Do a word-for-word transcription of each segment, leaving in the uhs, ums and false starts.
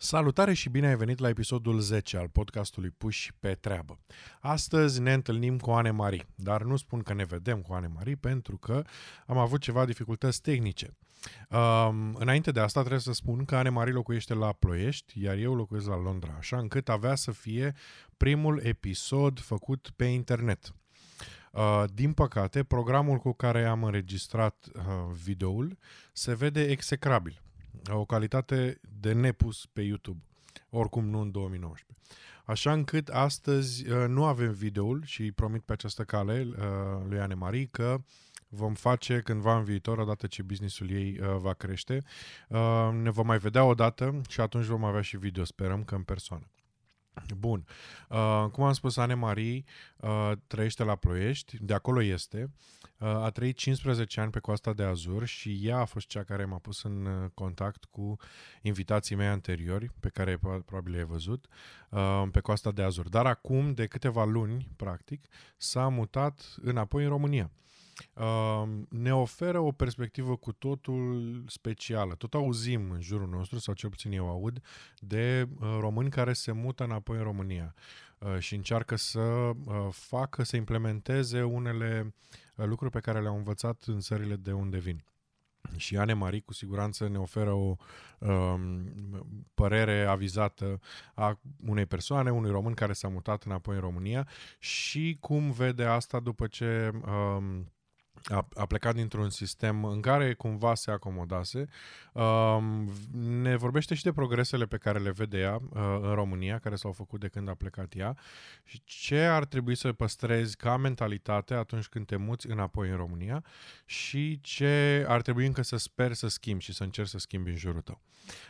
Salutare și bine ai venit la episodul zece al podcastului Puși pe treabă. Astăzi ne întâlnim cu Anne-Marie, dar nu spun că ne vedem cu Anne-Marie pentru că am avut ceva dificultăți tehnice. Um, înainte de asta trebuie să spun că Anne-Marie locuiește la Ploiești, iar eu locuiesc la Londra, așa încât avea să fie primul episod făcut pe internet. Uh, din păcate, programul cu care am înregistrat uh, videoul se vede execrabil. O calitate de nepus pe YouTube, oricum nu în două mii nouăsprezece. Așa încât astăzi nu avem videoul și promit pe această cale lui Anne-Marie că vom face cândva în viitor, odată ce businessul ei va crește. Ne vom mai vedea odată și atunci vom avea și video, sperăm că în persoană. Bun, cum am spus, Anne-Marie trăiește la Ploiești, de acolo este, a trăit cincisprezece ani pe Coasta de Azur și ea a fost cea care m-a pus în contact cu invitații mei anteriori, pe care probabil i-ai văzut, pe Coasta de Azur. Dar acum, de câteva luni, practic, s-a mutat înapoi în România. Ne oferă o perspectivă cu totul specială. Tot auzim în jurul nostru, sau cel puțin eu aud, de români care se mută înapoi în România și încearcă să facă, să implementeze unele lucruri pe care le-au învățat în țările de unde vin. Și Anne-Marie cu siguranță ne oferă o um, părere avizată a unei persoane, unui român care s-a mutat înapoi în România și cum vede asta după ce um, a, a plecat dintr-un sistem în care cumva se acomodase. Um, ne vorbește și de progresele pe care le vede ea uh, în România, care s-au făcut de când a plecat ea și ce ar trebui să păstrezi ca mentalitate atunci când te muți înapoi în România și ce ar trebui încă să speri să schimbi și să încerci să schimbi în jurul tău.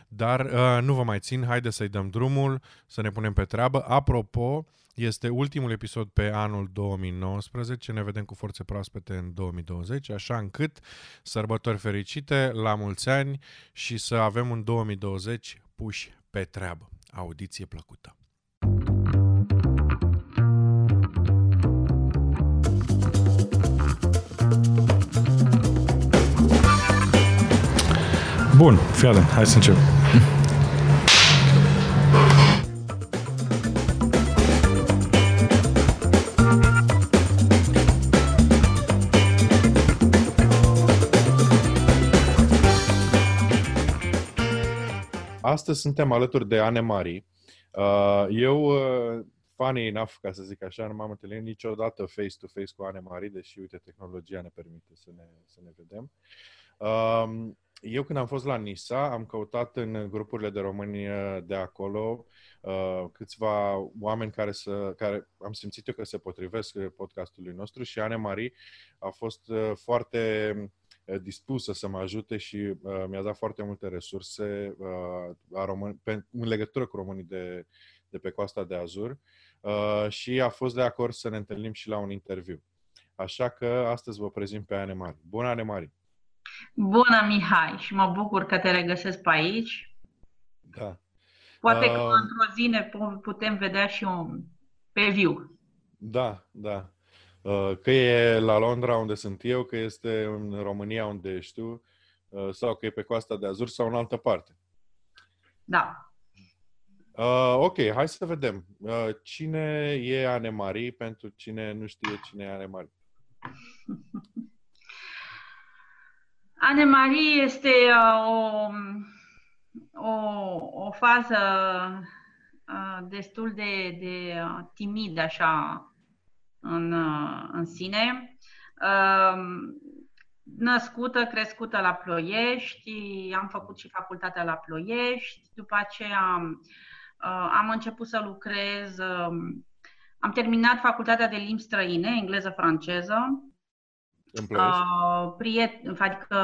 Dar uh, nu vă mai țin, haide să-i dăm drumul, să ne punem pe treabă. Apropo, este ultimul episod pe anul două mii nouăsprezece, ne vedem cu forțe proaspete în două mii douăzeci, așa încât sărbători fericite, la mulți ani și să avem un două mii douăzeci puși pe treabă. Audiție plăcută! Bun, fii atent, hai să începem. Astăzi suntem alături de Anne-Marie. Eu, funny enough, ca să zic așa, nu m-am întâlnit niciodată face-to-face cu Anne-Marie, deși, uite, tehnologia ne permite să ne, să ne vedem. Eu, când am fost la Nisa, am căutat în grupurile de români de acolo câțiva oameni care, să, care am simțit eu că se potrivesc podcastului nostru și Anne-Marie a fost foarte dispusă să mă ajute și uh, mi-a dat foarte multe resurse uh, la român, pe, în legătură cu românii de, de pe Coasta de Azur uh, și a fost de acord să ne întâlnim și la un interviu. Așa că astăzi vă prezint pe Anne-Marie. Bună, Anne-Marie! Bună, Mihai! Și mă bucur că te regăsesc pe aici. Da. Poate uh, că într-o zi ne putem vedea și un pe viu. Da, da. Că e la Londra, unde sunt eu, că este în România, unde ești tu, sau că e pe Coasta de Azur sau în altă parte. Da. Uh, ok, hai să vedem. Uh, cine e Anne-Marie pentru cine nu știe cine e Anne-Marie? Anne-Marie este o, o, o fază destul de, de timidă, așa, În, în sine, născută, crescută la Ploiești, am făcut și facultatea la Ploiești, după aceea am început să lucrez, am terminat facultatea de limbi străine, engleză-franceză. În Ploiești? Priet, adică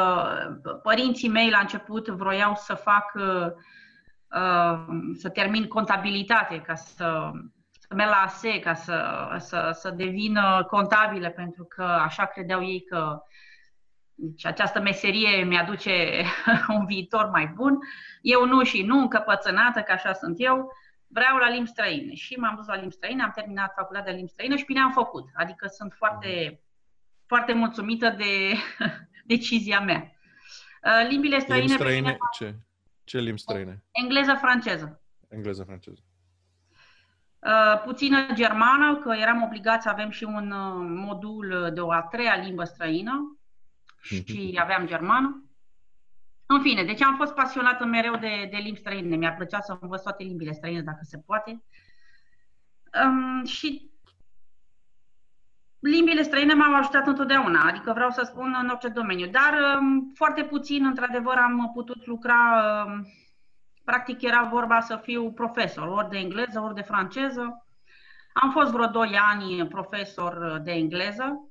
părinții mei la început vroiau să fac, să termin contabilitate ca să... să merg la A S E ca să, să, să devină contabile, pentru că așa credeau ei că deci, această meserie mi-aduce un viitor mai bun. Eu nu și nu, încăpățânată, că așa sunt eu, vreau la limbi străine. Și m-am dus la limbi străine, am terminat facultatea de limbi străine și bine am făcut. Adică sunt foarte, foarte mulțumită de decizia mea. Limbile străine... Limbi străine, pe ce? Ce limbi străine? Engleză, franceză. Engleză, franceză. Uh, puțină germană, că eram obligați să avem și un modul de o a treia limbă străină și aveam germană. În fine, deci am fost pasionată mereu de, de limbi străine. Mi-ar plăcea să învăț toate limbile străine, dacă se poate. Um, și limbile străine m-au ajutat întotdeauna, adică vreau să spun în orice domeniu. Dar um, foarte puțin, într-adevăr, am putut lucra. Um, practic era vorba să fiu profesor, ori de engleză, ori de franceză. Am fost vreo doi ani profesor de engleză.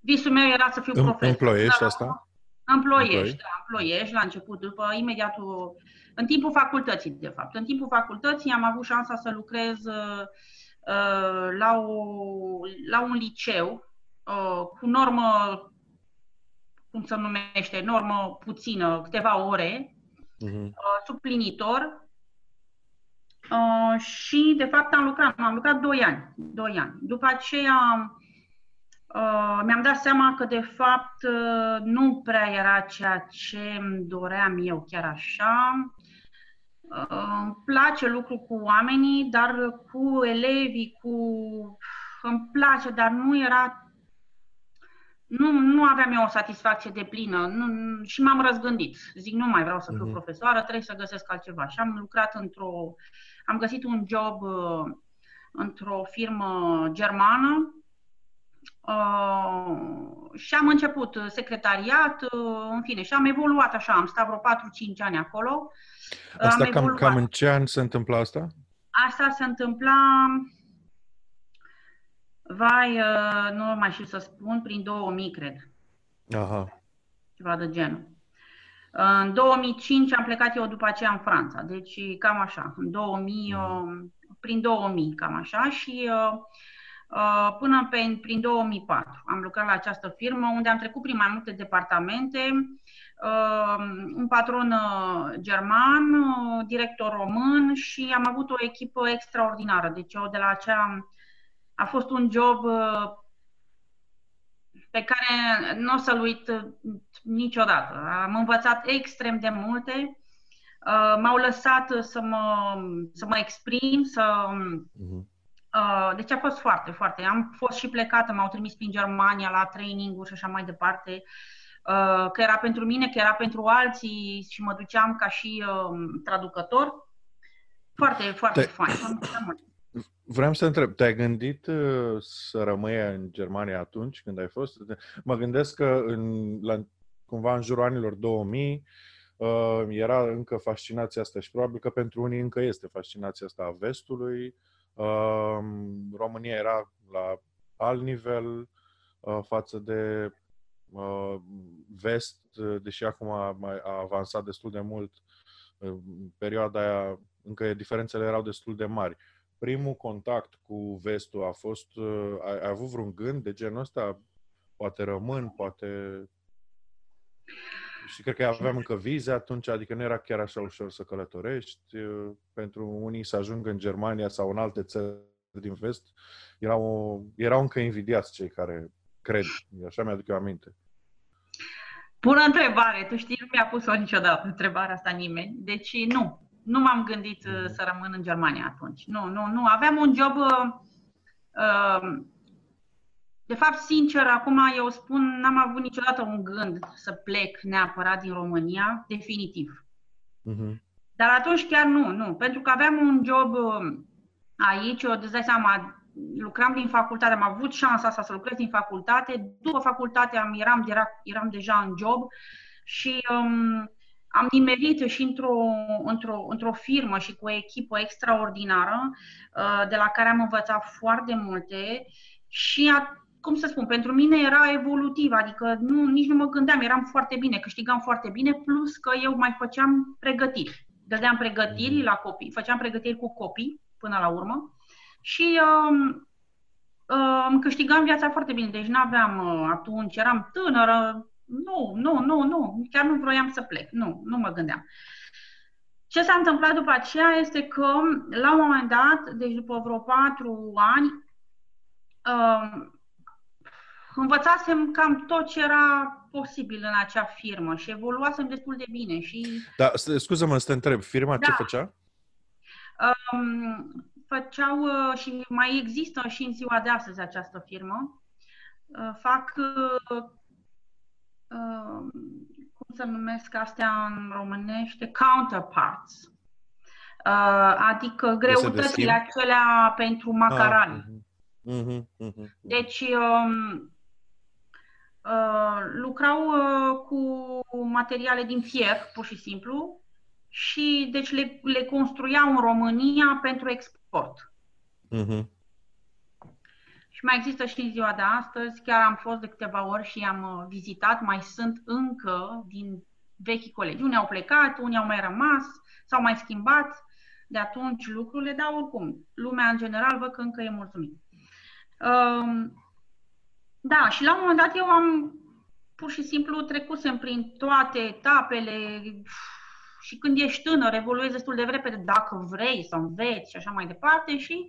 Visul meu era să fiu în, profesor. În Ploiești asta? În Ploiești, da, în Ploiești, la început, după imediatul, în timpul facultății, de fapt. În timpul facultății am avut șansa să lucrez uh, la, o, la un liceu uh, cu normă, cum se numește, normă puțină, câteva ore, uh-huh. uh, suplinitor uh, și, de fapt, am lucrat, am lucrat doi ani, doi ani. După aceea... Uh, mi-am dat seama că, de fapt, uh, nu prea era ceea ce îmi doream eu chiar așa. Uh, îmi place lucru cu oamenii, dar cu elevii, cu... îmi place, dar nu era... Nu, nu aveam eu o satisfacție deplină. Nu... Și m-am răzgândit. Zic, nu mai vreau să fiu mm-hmm. profesoară, trebuie să găsesc altceva. Și am lucrat într-o... Am găsit un job uh, într-o firmă germană. Uh, și am început secretariat, uh, în fine, și am evoluat așa, am stat vreo patru-cinci ani acolo. Asta cam, cam în ce an se întâmpla asta? Asta se întâmpla, vai, uh, nu mai știu să spun, prin două mii, cred. Aha. Ceva de genul. Uh, în două mii cinci am plecat eu după aceea în Franța, deci cam așa, în două mii, uh, prin două mii, cam așa, și... Uh, Până pe, prin două mii patru am lucrat la această firmă, unde am trecut prin mai multe departamente, un patron german, director român și am avut o echipă extraordinară. Deci eu de la aceea a fost un job pe care nu o să-l uit niciodată. Am învățat extrem de multe, m-au lăsat să mă, să mă exprim, să... Uh-huh. Deci a fost foarte, foarte. Am fost și plecată, m-au trimis prin Germania la training-uri și așa mai departe. Că era pentru mine, că era pentru alții și mă duceam ca și traducător. Foarte, foarte Te... fain. Vreau să întreb, te-ai gândit să rămâi în Germania atunci când ai fost? Mă gândesc că în, la, cumva în jurul anilor două mii era încă fascinația asta și probabil că pentru unii încă este fascinația asta a vestului. Uh, România era la alt nivel uh, față de uh, vest, deși acum a, a avansat destul de mult. Uh, perioada aia, încă diferențele erau destul de mari. Primul contact cu vestul a fost... Uh, ai, ai avut vreun gând de genul ăsta? Poate rămân, poate... Și cred că aveam încă vize atunci, adică nu era chiar așa ușor să călătorești. Pentru unii să ajungă în Germania sau în alte țări din vest, erau, erau încă invidiați cei care cred. Așa mi-aduc eu aminte. Bună întrebare! Tu știi, nu mi-a pus-o niciodată întrebarea asta nimeni. Deci nu, nu m-am gândit mm. să rămân în Germania atunci. Nu, nu, nu. Aveam un job... Uh, De fapt, sincer, acum eu spun, n-am avut niciodată un gând să plec neapărat din România, definitiv. Uh-huh. Dar atunci chiar nu, nu. Pentru că aveam un job aici, eu îți dai seama, lucram din facultate, am avut șansa asta să lucrez din facultate. După facultate am, eram, de, eram deja în job și um, am nimerit și într-o, într-o, într-o firmă și cu o echipă extraordinară, uh, de la care am învățat foarte multe și a, cum să spun, pentru mine era evolutiv, adică nu, nici nu mă gândeam, eram foarte bine, câștigam foarte bine, plus că eu mai făceam pregătiri. Dădeam pregătiri la copii, făceam pregătiri cu copii până la urmă și um, um, câștigam viața foarte bine. Deci n-aveam atunci, eram tânără, nu, nu, nu, nu, chiar nu vroiam să plec, nu, nu mă gândeam. Ce s-a întâmplat după aceea este că la un moment dat, deci după vreo patru ani, um, învățasem cam tot ce era posibil în acea firmă și evoluasem destul de bine. Și... Da, scuză-mă să te întreb, firma da. ce făcea? Um, făceau și mai există și în ziua de astăzi această firmă. Uh, fac, uh, uh, cum să numesc astea în românește, counterparts. Uh, adică greutățile acelea pentru macarani. Ah, uh-huh, uh-huh, uh-huh. Deci um, uh, lucrau uh, cu materiale din fier, pur și simplu, și deci le, le construiau în România pentru export. Uh-huh. Și mai există și în ziua de astăzi, chiar am fost de câteva ori și am vizitat, mai sunt încă din vechi colegi. Unii au plecat, unii au mai rămas, s-au mai schimbat de atunci lucrurile, dar oricum, lumea în general văd că încă e mulțumită. Um, da, și la un moment dat eu am pur și simplu trecusem prin toate etapele și când ești tânăr, evoluezi destul de repede dacă vrei să înveți și așa mai departe și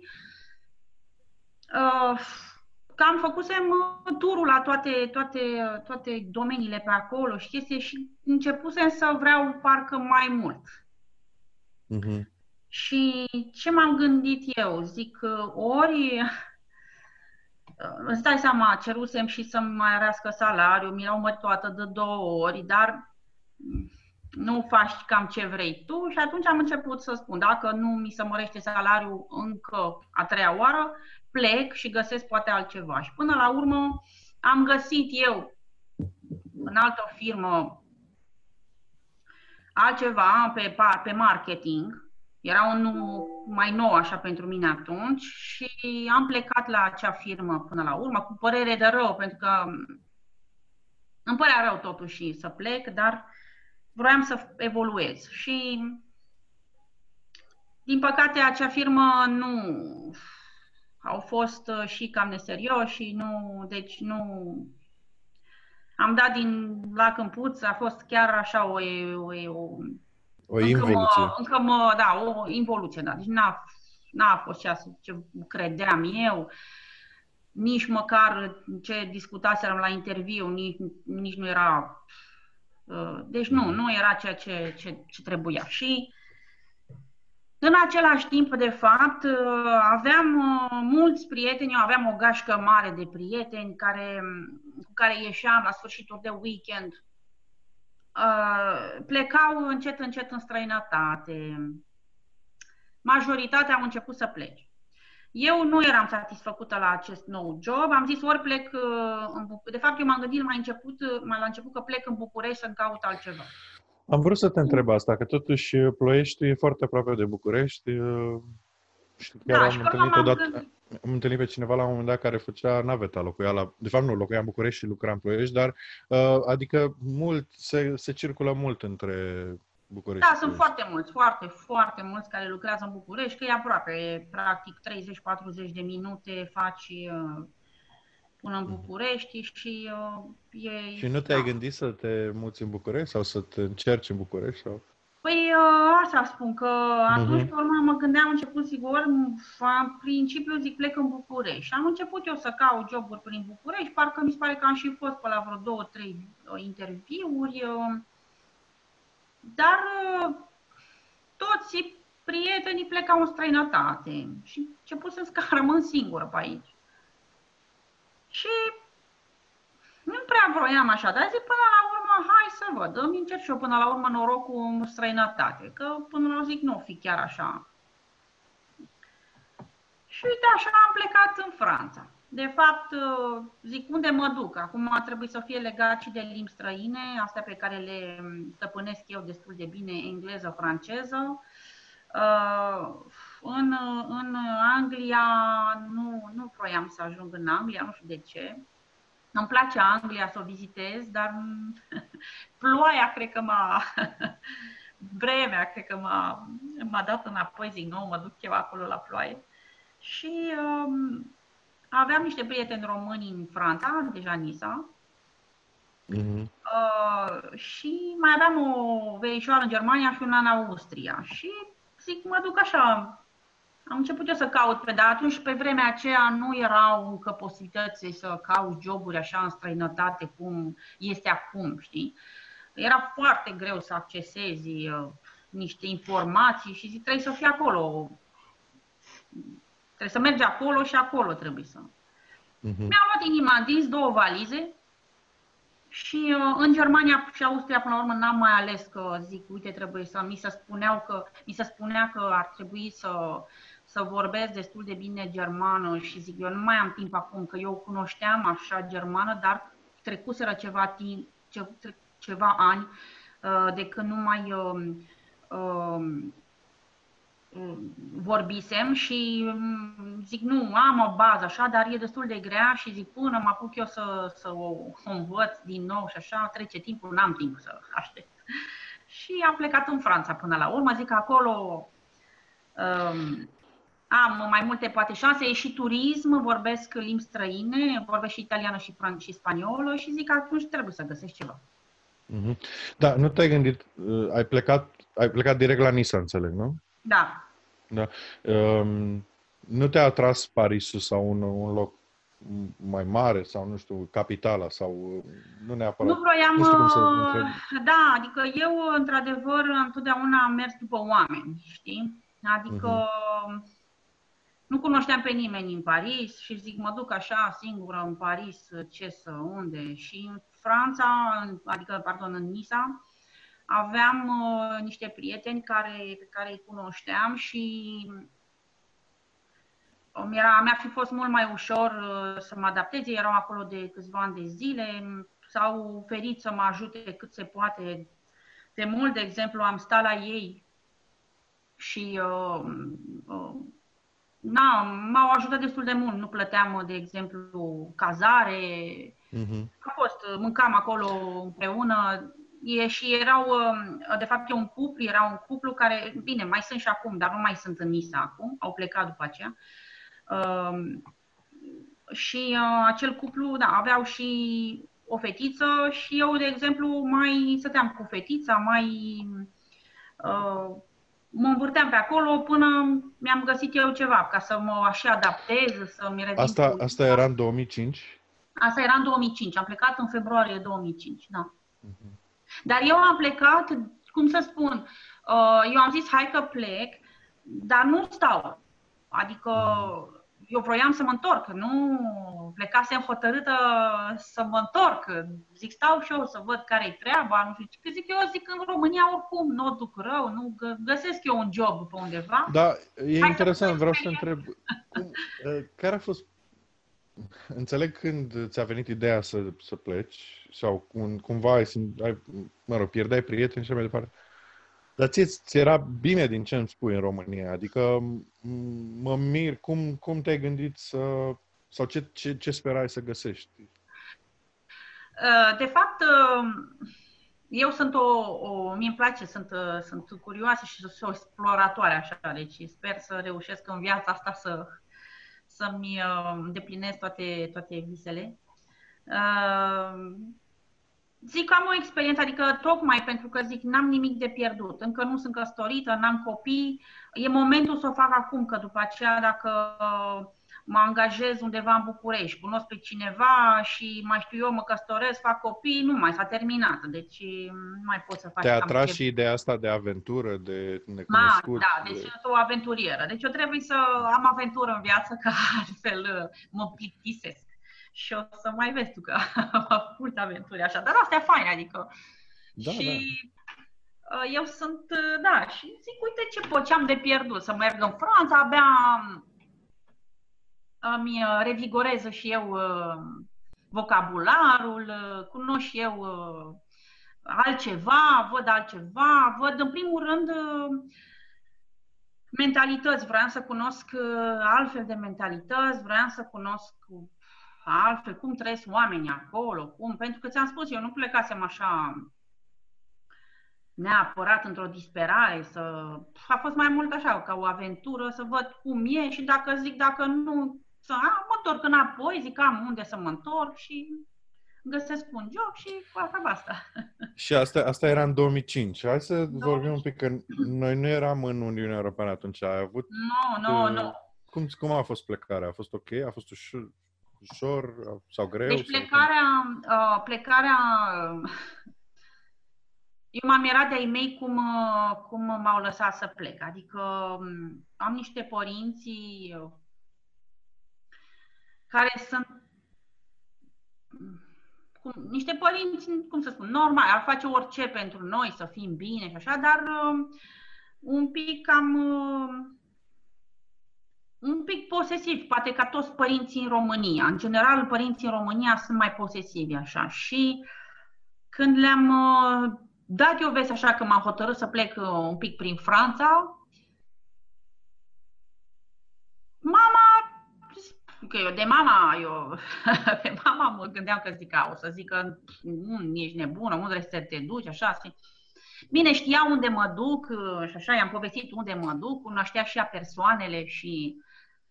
uh, cam făcusem turul la toate, toate, toate domeniile pe acolo și chestii și începusem să vreau parcă mai mult. Uh-huh. Și ce m-am gândit eu? Zic, ori îți dai seama, cerusem și să-mi mai rească salariul, mi l-au mărit toată de două ori, dar nu faci cam ce vrei tu și atunci am început să spun, dacă nu mi se mărește salariul încă a treia oară, plec și găsesc poate altceva. Și până la urmă am găsit eu în altă firmă altceva pe, pe marketing. Era unul mai nou așa pentru mine atunci și am plecat la acea firmă până la urmă cu părere de rău, pentru că îmi părea rău totuși să plec, dar vroiam să evoluez. Și din păcate acea firmă nu au fost și cam neserioși și nu, deci nu am dat din lac în puț, a fost chiar așa o, o, o O involuție. Încă mă, încă mă, da, o involuție, da. Deci n-a, n-a fost ceea ce credeam eu, nici măcar ce discutaseam la interviu, nici, nici nu era... Deci nu, nu era ceea ce, ce, ce trebuia. Și în același timp, de fapt, aveam mulți prieteni, eu aveam o gașcă mare de prieteni care, cu care ieșeam la sfârșitul de weekend. Uh, plecau încet, încet în străinătate. Majoritatea au început să plece. Eu nu eram satisfăcută la acest nou job. Am zis ori plec uh, în București. De fapt, eu m-am gândit mai, început, mai la început că plec în București să-mi caut altceva. Am vrut să te întreb asta, că totuși Ploiești e foarte aproape de București. Uh, și chiar da, am, și întâlnit odată, gând... am întâlnit pe cineva la un moment dat care făcea naveta, locuia la... De fapt, nu, locuia în București și lucra în Ploiești, dar uh, adică mult, se, se circulă mult între București. Da, sunt foarte mulți, foarte, foarte mulți care lucrează în București, că e aproape, e, practic treizeci-patruzeci de minute faci uh, până în București și uh, e... Și nu te-ai da. gândit să te muți în București sau să te încerci în București? Sau? Păi asta spun, că atunci, uh-huh. pe urmă, mă gândeam, început, sigur, în principiu, zic, plec în București. Am început eu să caut joburi prin București, parcă mi se pare că am și fost pe la vreo două, trei interviuri, dar toți prietenii plecau în străinătate și începusem să rămân singură pe aici. Și nu prea vroiam așa, dar zic, până la urmă, hai să văd, îmi încerc și eu până la urmă norocul în străinătate, că până la urmă zic nu o fi chiar așa. Și uite așa am plecat în Franța. De fapt, zic, unde mă duc? Acum a trebuit să fie legat și de limbi străine, astea pe care le stăpânesc eu destul de bine, engleză, franceză. În, în Anglia, nu, nu vroiam să ajung în Anglia, nu știu de ce. Îmi place Anglia să o vizitez, dar ploaia, cred că m-a... Vremea, cred că m-a, m-a dat înapoi, zic, nu, mă duc eu acolo la ploaie. Și um, aveam niște prieteni români în Franța, deja Nisa. Mm-hmm. Uh, și mai aveam o verișoară în Germania și una în Austria. Și zic, mă duc așa, Am început eu să caut, pe dar atunci pe vremea aceea nu erau încă posibilități să cauți joburi așa în străinătate cum este acum, știi? Era foarte greu să accesezi uh, niște informații și zic, trebuie să fii acolo. Trebuie să mergi acolo și acolo trebuie să... Uh-huh. Mi-am luat din Imandis două valize și uh, în Germania și Austria până la urmă n-am mai ales că zic, uite, trebuie să... Mi se, spuneau că, mi se spunea că ar trebui să, să vorbesc destul de bine germană și zic, eu nu mai am timp acum, că eu cunoșteam așa germană, dar trecuseră ceva timp, ce, tre- ceva ani uh, de când nu mai... Uh, uh, vorbisem și zic, nu, am o bază așa, dar e destul de grea și zic, până mă apuc eu să, să o învăț din nou și așa, trece timpul, n-am timp să aștept. Și am plecat în Franța până la urmă, zic, acolo um, am mai multe poate șanse, e și turism, vorbesc limbi străine, vorbesc și italiană și, fran- și spaniolă și zic, atunci trebuie să găsești ceva. Mm-hmm. Da, nu te-ai gândit, ai plecat, ai plecat direct la Nisa, înțeleg, nu? Da. Da. Um, nu te-a atras Parisul sau un, un loc mai mare sau, nu știu, capitala sau nu neapărat? Nu vroiam, nu știu cum să întreb. Da, adică eu, într-adevăr, întotdeauna am mers după oameni, știi? Adică uh-huh. nu cunoșteam pe nimeni în Paris și zic, mă duc așa singură în Paris, ce să, unde? Și în Franța, adică, pardon, în Nisa, aveam uh, niște prieteni care, pe care îi cunoșteam și mi-a, mi-ar fi fost mult mai ușor uh, să mă adaptez. Erau acolo de câțiva ani de zile, s-au oferit să mă ajute cât se poate de mult. De exemplu, am stat la ei și uh, uh, na, m-au ajutat destul de mult. Nu plăteam, de exemplu, cazare. Mm-hmm. A fost, mâncam acolo împreună. E și erau, de fapt, un cuplu, era un cuplu care, bine, mai sunt și acum, dar nu mai sunt în Nisa acum, au plecat după aceea. Uh, și uh, acel cuplu, da, aveau și o fetiță și eu, de exemplu, mai stăteam cu fetița, mai uh, mă învârteam pe acolo până mi-am găsit eu ceva, ca să mă și adaptez, să-mi revin. Asta, cu... asta era în două mii cinci? Asta era în două mii cinci, am plecat în februarie două mii cinci, da. Uh-huh. Dar eu am plecat, cum să spun, eu am zis hai că plec, dar nu stau. Adică eu vroiam să mă întorc, nu plecasem hotărâtă să mă întorc. Zic stau și eu să văd care-i treaba, nu știu ce. Zic eu, zic în România oricum, nu o duc rău, nu găsesc eu un job pe undeva. Da, e hai interesant, să vreau să întreb, cum, care a fost... Înțeleg când ți-a venit ideea să, să pleci sau cum, cumva ai, ai, mă rog, pierdeai prieteni și mai departe. Dar ție ți era bine din ce îmi spui în România. Adică mă mir cum, cum te-ai gândit să, sau ce, ce, ce sperai să găsești? De fapt, eu sunt o, o mie îmi place, sunt, sunt curioasă și sunt o exploratoare așa. Deci sper să reușesc în viața asta să... să-mi îndeplinesc toate, toate visele. Zic că am o experiență, adică tocmai pentru că zic n-am nimic de pierdut, încă nu sunt căsătorită, n-am copii, e momentul să o fac acum, că după aceea dacă mă angajez undeva în București, cunosc pe cineva și mai știu eu, mă căsătoresc, fac copii, nu mai, s-a terminat, deci nu mai pot să fac. Te-a atras și ideea asta de aventură, de necunoscut? Da, da, deci de... sunt o aventurieră, deci eu trebuie să am aventură în viață, că altfel mă plictisesc și o să mai vezi tu că am avut aventuri așa, dar astea faine, adică da, și... Da. Eu sunt, da, și zic, uite ce pot, ce am de pierdut, să merg în Franța, abia... îmi revigorez și eu vocabularul, cunosc eu altceva, văd altceva, văd în primul rând mentalități, vreau să cunosc altfel de mentalități, vreau să cunosc altfel, cum trăiesc oamenii acolo, cum, pentru că ți-am spus, eu nu plecasem așa neapărat într-o disperare, să... a fost mai mult așa, ca o aventură, să văd cum e și dacă zic, dacă nu... să a, mă întorc înapoi, zic am unde să mă întorc și găsesc un job și asta, basta. Și asta, asta era în două mii cinci. Hai să două mii cinci vorbim un pic, că noi nu eram în Uniunea Europeană atunci. Ai avut... Nu, nu, nu. Cum, cum a fost plecarea? A fost ok? A fost ușor, ușor sau greu? Deci plecarea... Sau... Uh, plecarea... Eu m-am mirat de-ai mei cum, cum m-au lăsat să plec. Adică am niște părinți care sunt cum, niște părinți, cum să spun, normal, ar face orice pentru noi, să fim bine și așa, dar un pic cam un pic posesiv, poate ca toți părinții în România. În general, părinții în România sunt mai posesivi așa și când le-am dat eu vezi așa că m-am hotărât să plec un pic prin Franța, mama, că eu de mama, eu pe mama mă gândeam că zica, o să zică, ești nebună, unde trebuie să te duci, așa. Bine, știa unde mă duc și așa, i-am povestit unde mă duc, cunoștea și a persoanele și...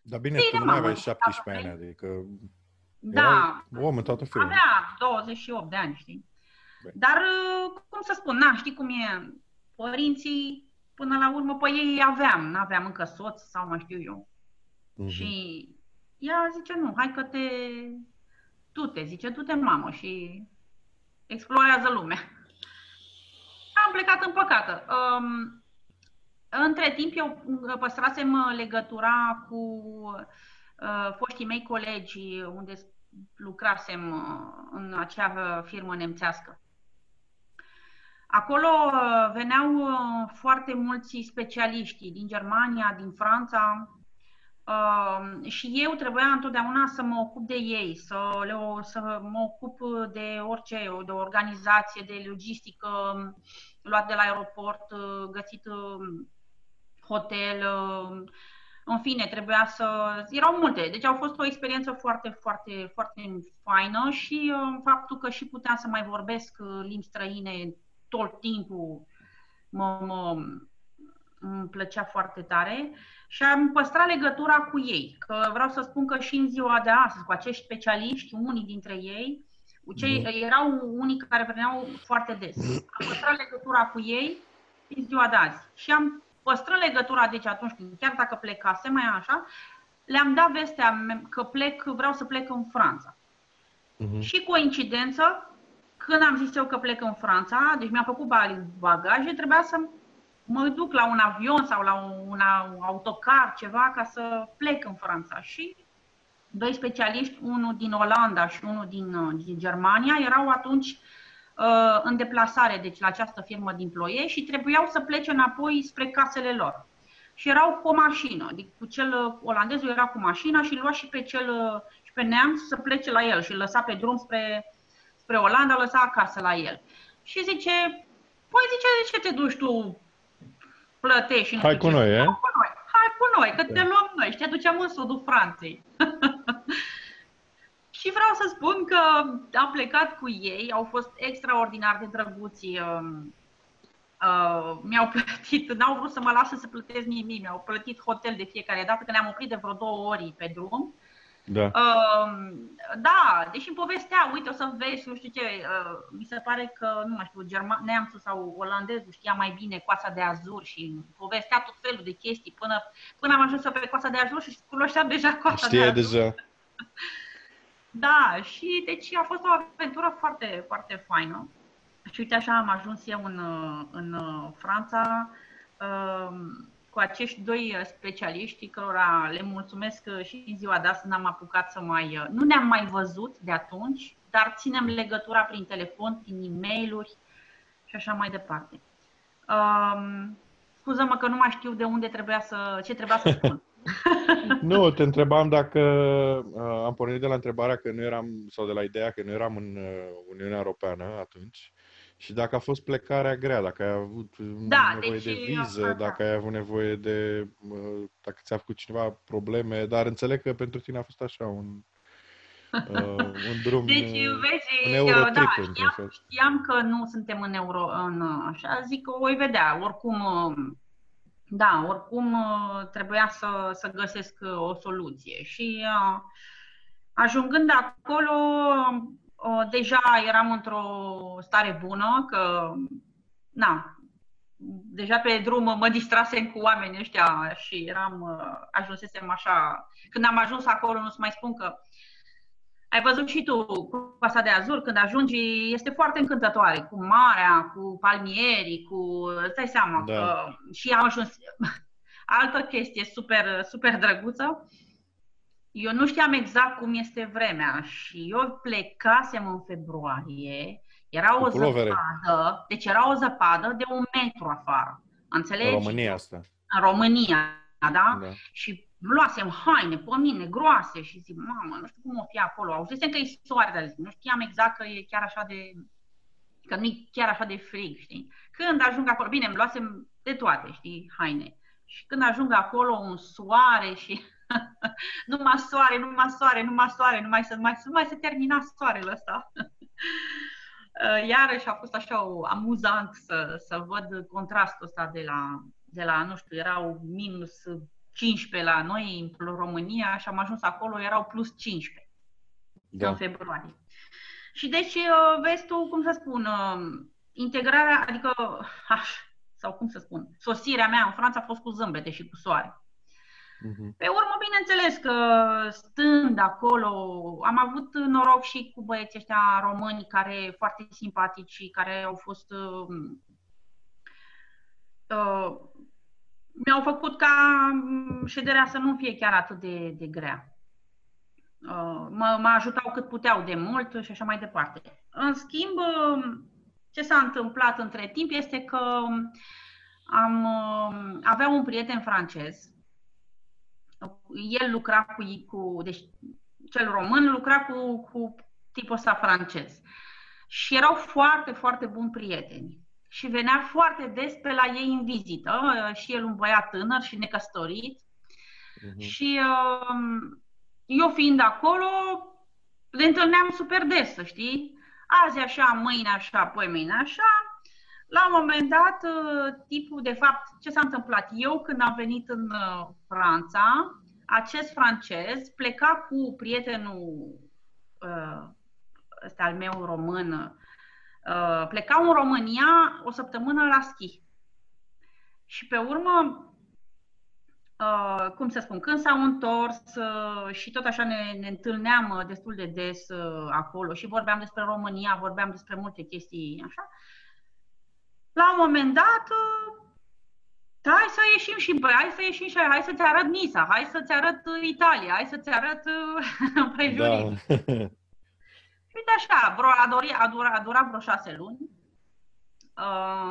Dar bine, tu nu mai aveai șaptesprezece ani, adică... Da, om în toată felul. Avea douăzeci și opt de ani, știi? Dar, cum să spun, na, știi cum e, părinții, până la urmă, pe ei aveam, n-aveam încă soț sau mai știu eu. Uh-huh. Și ea zice, nu, hai că te, tu te, zice, tu te mamă și explorează lumea. Am plecat în păcată. Um, între timp, eu păstrasem legătura cu uh, foștii mei colegi, unde lucrasem în acea firmă nemțească. Acolo veneau foarte mulți specialiști din Germania, din Franța și eu trebuia întotdeauna să mă ocup de ei, să, le, să mă ocup de orice, de organizație, de logistică, luat de la aeroport, găsit hotel, în fine, trebuia să... Erau multe, deci a fost o experiență foarte, foarte, foarte faină și faptul că și puteam să mai vorbesc limbi străine tot timpul mă, mă, îmi plăcea foarte tare și am păstrat legătura cu ei. Că vreau să spun că și în ziua de astăzi, cu acești specialiști, unii dintre ei, cei, erau unii care veneau foarte des. Am păstrat legătura cu ei și în ziua de azi. Și am păstrat legătura, deci atunci când, chiar dacă plecasem mai așa, le-am dat vestea că plec, vreau să plec în Franța. Uh-huh. Și coincidență, când am zis eu că plec în Franța, deci mi-am făcut bagaje, trebuia să mă duc la un avion sau la un autocar, ceva, ca să plec în Franța. Și doi specialiști, unul din Olanda și unul din, din Germania, erau atunci uh, în deplasare, deci la această firmă din Ploiești și trebuiau să plece înapoi spre casele lor. Și erau cu o mașină, deci cu cel olandezul era cu mașina și lua și pe cel și pe neamț să plece la el și îl lăsa pe drum spre spre Olanda, lăsa acasă la el. Și zice, păi zice, de ce te duci tu, plătești și nu hai cu noi, hai cu noi, hai cu noi, că de. Te luăm noi și te duceam în sudul Franței. Și vreau să spun că am plecat cu ei, au fost extraordinar de drăguți, mi-au plătit, n-au vrut să mă lasă să plătesc nimic, mi-au plătit hotel de fiecare dată, că ne-am oprit de vreo două ori pe drum. Da. Uh, da, deși îmi povestea, uite, o să vezi, nu știu ce, uh, mi se pare că, nu mai știu, german, neamțul sau olandezul știa mai bine Coasta de Azur și povestea tot felul de chestii până, până am ajuns pe Coasta de Azur și cunoșteam deja Coasta de Azur. Deja. Da, și deci a fost o aventură foarte, foarte faină. Și uite așa am ajuns eu în, în Franța. Uh, cu acești doi specialiști, cărora le mulțumesc că și în ziua de astăzi n-am apucat să mai... Nu ne-am mai văzut de atunci, dar ținem legătura prin telefon, prin e-mail-uri și așa mai departe. Um, scuză-mă că nu mai știu de unde trebuia să... ce trebuia să spun. Nu, te întrebam dacă... Uh, am pornit de la întrebarea că nu eram... sau de la ideea că nu eram în uh, Uniunea Europeană atunci. Și dacă a fost plecarea grea, dacă ai avut da, nevoie deci, de viză, eu, dacă ai avut nevoie de... dacă ți-a făcut cineva probleme, dar înțeleg că pentru tine a fost așa un, uh, un drum, deci, vezi, un eurotrip. Da, știam, știam că nu suntem în euro... În, așa zic că o voi vedea. Oricum, da, oricum trebuia să, să găsesc o soluție. Și uh, ajungând acolo... Deja eram într-o stare bună, că na, deja pe drum mă distrasem cu oamenii ăștia și eram, ajunsesem așa. Când am ajuns acolo, nu-ți mai spun că ai văzut și tu Coasta de Azur, când ajungi, este foarte încântătoare, cu marea, cu palmierii, cu... Îți dai seama da. Că și am ajuns... Altă chestie super, super drăguță. Eu nu știam exact cum este vremea și eu plecasem în februarie, era o zăpadă, deci era o zăpadă de un metru afară, înțelegi? În România asta. În România, da? Da. Și luasem haine pe mine, groase și zic, mamă, nu știu cum o fi acolo, auzisem că e soare, dar zic, nu știam exact că e chiar așa de, că nu e chiar așa de frig, știi? Când ajung acolo, bine, îmi luasem de toate, știi, haine. Și când ajung acolo, un soare și... numai soare, numai soare, numai soare, numai să mai, mai se termina soarele ăsta. Iarăși a fost așa o, amuzant să, să văd contrastul ăsta de la, de la, nu știu, erau minus cincisprezece la noi în România și am ajuns acolo, erau plus cincisprezece da. În februarie. Și deci, vezi tu, cum să spun, integrarea, adică, aș, sau cum să spun, sosirea mea în Franța a fost cu zâmbete și cu soare. Pe urmă, bineînțeles că stând acolo, am avut noroc și cu băieții ăștia români care foarte simpatici și care au fost... Uh, uh, mi-au făcut ca șederea să nu fie chiar atât de, de grea. Uh, mă, mă ajutau cât puteau de mult și așa mai departe. În schimb, uh, ce s-a întâmplat între timp este că am, uh, aveam un prieten francez. El lucra cu, cu deci cel român lucra cu, cu tipul ăsta francez. Și erau foarte, foarte buni prieteni. Și venea foarte des pe la ei în vizită, și el un băiat tânăr și necăsătorit. Uh-huh. Și eu fiind acolo, le întâlneam super des, să știi? Azi așa, mâine așa, poi mâine așa. La un moment dat, tipul, de fapt, ce s-a întâmplat? Eu, când am venit în Franța, acest francez pleca cu prietenul ăsta al meu român, plecau în România o săptămână la schi. Și pe urmă, cum să spun, când s-au întors și tot așa ne, ne întâlneam destul de des acolo și vorbeam despre România, vorbeam despre multe chestii așa. La un moment dat, hai să ieșim și bă, hai să ieșim și hai să-ți arăt Nisa, hai să-ți arăt Italia, hai să-ți arăt împrejurim. Da. Uite așa, a durat, a durat, a durat vreo șase luni,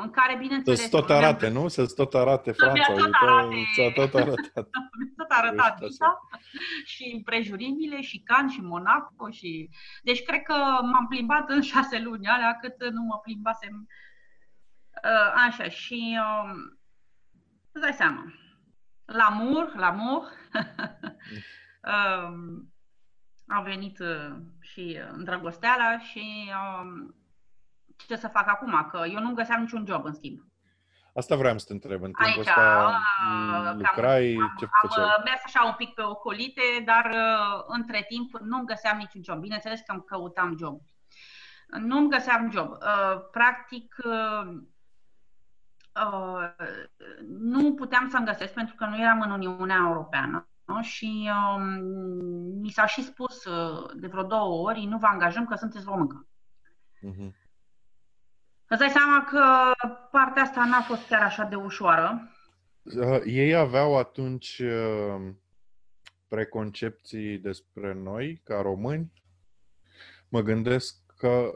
în care, bineînțeles... Să-ți tot arate, nu? Să-ți tot arate Franța. Mi-a tot arate. Mi-a tot arătat, mi-a tot arătat Nisa și împrejurimile și Cannes și Monaco. Și... Deci cred că m-am plimbat în șase luni alea, cât nu mă plimbasem... Așa, și um, îți dai seama, l'amour, l'amour, um, a venit uh, și îndrăgosteala și um, ce să fac acum, că eu nu găseam niciun job în schimb. Asta vreau să te întreb, în timpul ăsta lucrai, am, ce făceai? Am mers așa un pic pe ocolite, dar uh, între timp nu găseam niciun job, bineînțeles că îmi căutam job. Nu-mi găseam job. Uh, practic, uh, uh, nu puteam să-mi găsesc pentru că nu eram în Uniunea Europeană, nu? Și uh, mi s-a și spus uh, de vreo două ori, nu vă angajăm că sunteți româncă. Uh-huh. Îți dai seama că partea asta n-a fost chiar așa de ușoară. Uh, ei aveau atunci uh, preconcepții despre noi, ca români. Mă gândesc că,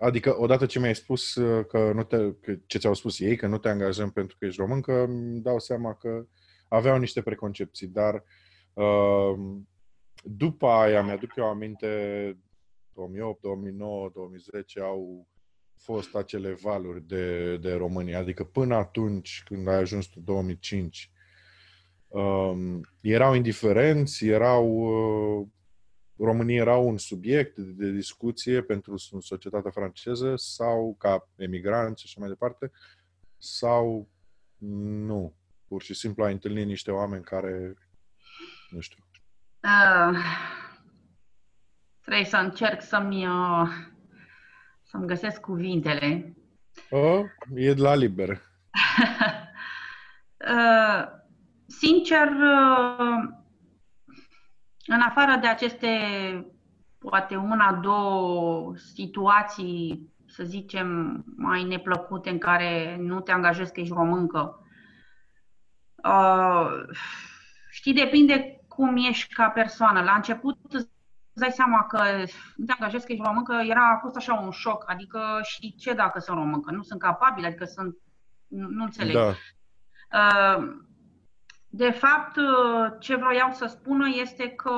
adică odată ce mi-ai spus că nu te, că ce ți-au spus ei, că nu te angajăm pentru că ești român, că îmi dau seama că aveau niște preconcepții, dar după aia, mi-aduc eu aminte, două mii opt, două mii nouă, două mii zece au fost acele valuri de, de România, adică până atunci, când ai ajuns tu două mii cinci, erau indiferenți, erau... România era un subiect de discuție pentru societatea franceză sau ca emigranți și așa mai departe, sau nu? Pur și simplu ai întâlnit niște oameni care, nu știu. Uh, trebuie să încerc să-mi uh, să-mi găsesc cuvintele. Oh, e la liber. uh, sincer, uh, în afară de aceste, poate una, două situații, să zicem, mai neplăcute în care nu te angajezi că ești româncă. Uh, știi, depinde cum ești ca persoană. La început îți dai seama că nu te angajezi că ești româncă, era, a fost așa un șoc. Adică, și ce dacă sunt româncă? Nu sunt capabilă, adică sunt, nu, nu înțeleg. Da. Uh, de fapt, ce vroiau să spună este că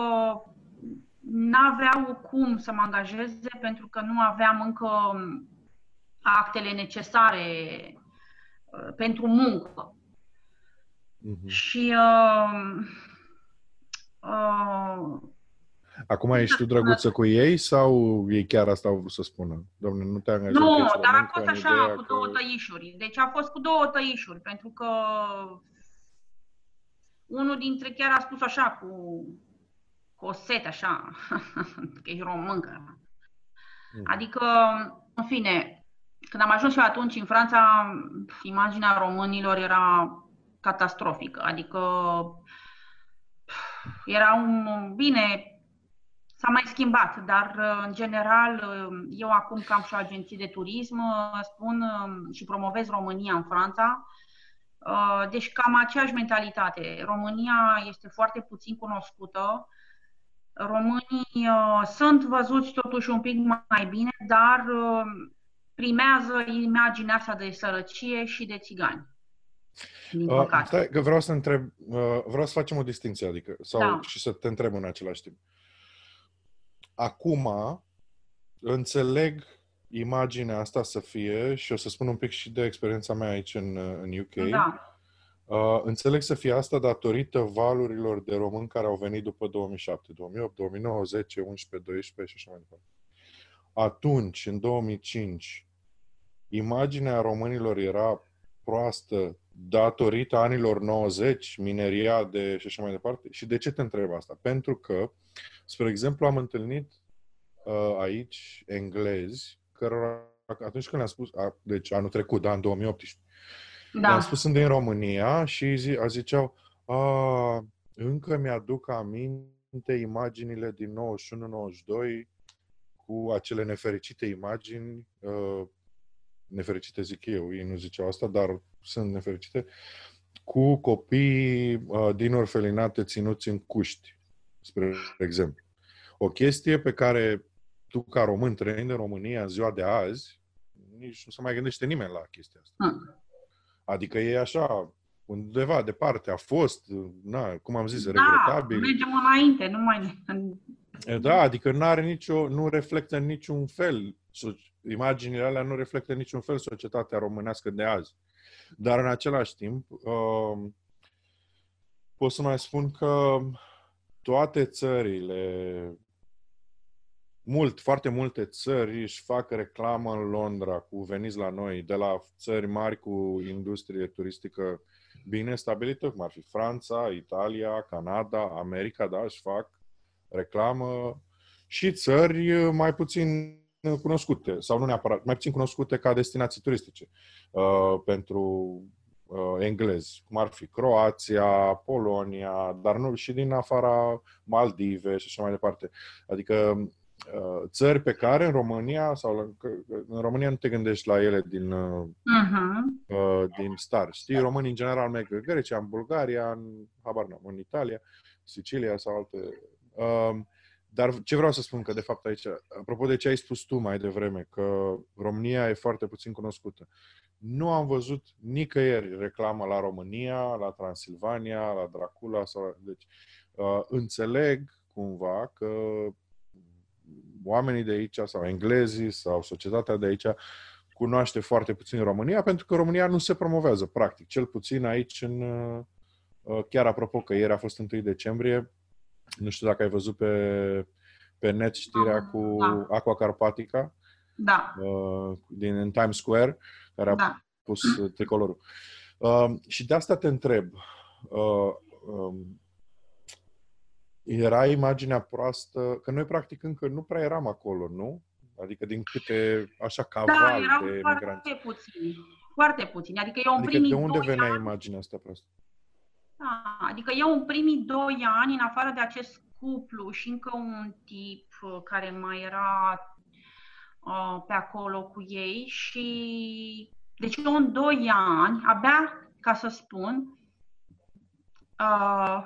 n-aveau cum să mă angajeze pentru că nu aveam încă actele necesare pentru muncă. Uh-huh. Și... Uh, uh, Acum ești tu drăguță cu ei sau ei chiar asta au vrut să spună? Doamne, nu te-am angajat. Nu, dar a fost așa cu două că... tăișuri. Deci a fost cu două tăișuri pentru că unul dintre chiar a spus așa cu... o set, așa, că ești româncă. Adică, în fine, când am ajuns și atunci în Franța, imaginea românilor era catastrofică. Adică, era un... Bine, s-a mai schimbat, dar, în general, eu acum că am și o agenție de turism, spun și promovez România în Franța. Deci, cam aceeași mentalitate. România este foarte puțin cunoscută. Românii uh, sunt văzuți totuși un pic mai bine, dar uh, primează imaginea asta de sărăcie și de țigani. Din uh, stai, că vreau să întreb, uh, vreau să facem o distinție, adică, sau da. Și să te întreb în același timp. Acum înțeleg imaginea asta să fie, și o să spun un pic și de experiența mea aici în, în U K. Da. Uh, înțeleg să fie asta datorită valurilor de români care au venit după două mii șapte, două mii opt, două mii nouă, zece, unsprezece, doisprezece și așa mai departe. Atunci, în două mii cinci, imaginea românilor era proastă datorită anilor nouăzeci, mineria de și așa mai departe. Și de ce te întreb asta? Pentru că, spre exemplu, am întâlnit uh, aici englezi, cărora atunci când le-am spus, a, deci anul trecut, da, în două mii optsprezece, da. Le-am spus, sunt din România și zi, a ziceau, a, încă mi-aduc aminte imaginile din nouăzeci și unu nouăzeci și doi cu acele nefericite imagini, uh, nefericite zic eu, ei nu ziceau asta, dar sunt nefericite, cu copii uh, din orfelinate ținuți în cuști, spre exemplu. O chestie pe care tu, ca român, trăind în România în ziua de azi, nici nu se mai gândește nimeni la chestia asta. Hmm. Adică e așa, undeva departe, a fost, na, cum am zis, da, regretabil. Da, mergem înainte, nu mai... Da, adică n-are nicio, nu reflectă niciun fel, imaginile alea nu reflectă niciun fel societatea românească de azi. Dar în același timp, pot să mai spun că toate țările, mult, foarte multe țări își fac reclamă în Londra cu veniți la noi, de la țări mari cu industrie turistică bine stabilită, cum ar fi Franța, Italia, Canada, America, da, își fac reclamă și țări mai puțin cunoscute, sau nu neapărat, mai puțin cunoscute ca destinații turistice uh, pentru uh, englezi, cum ar fi Croația, Polonia, dar nu și din afara Maldive și așa mai departe. Adică țări pe care în România sau în România nu te gândești la ele din, uh-huh. uh, din start. Știi, românii în general merg în Grecia, în Bulgaria, în, habar n-am, în Italia, Sicilia sau alte. Uh, dar ce vreau să spun că de fapt aici, apropo de ce ai spus tu mai devreme, că România e foarte puțin cunoscută. Nu am văzut nicăieri reclamă la România, la Transilvania, la Dracula sau deci uh, înțeleg cumva că oamenii de aici sau englezii sau societatea de aici cunoaște foarte puțin România pentru că România nu se promovează, practic. Cel puțin aici, în, chiar apropo că ieri a fost întâi decembrie, nu știu dacă ai văzut pe, pe net știrea cu da. Aqua Carpatica da. din Times Square, care a da. pus tricolorul. Și de asta te întreb. Era imaginea proastă, că noi practic încă nu prea eram acolo, nu? Adică din câte, așa, caval da, erau de foarte migranți. Puțini. Foarte puțini. Adică eu în adică primii de unde venea ani... imaginea asta prost? Da, adică eu în primii doi ani, în afară de acest cuplu și încă un tip care mai era uh, pe acolo cu ei și... Deci eu în doi ani, abia, ca să spun, uh,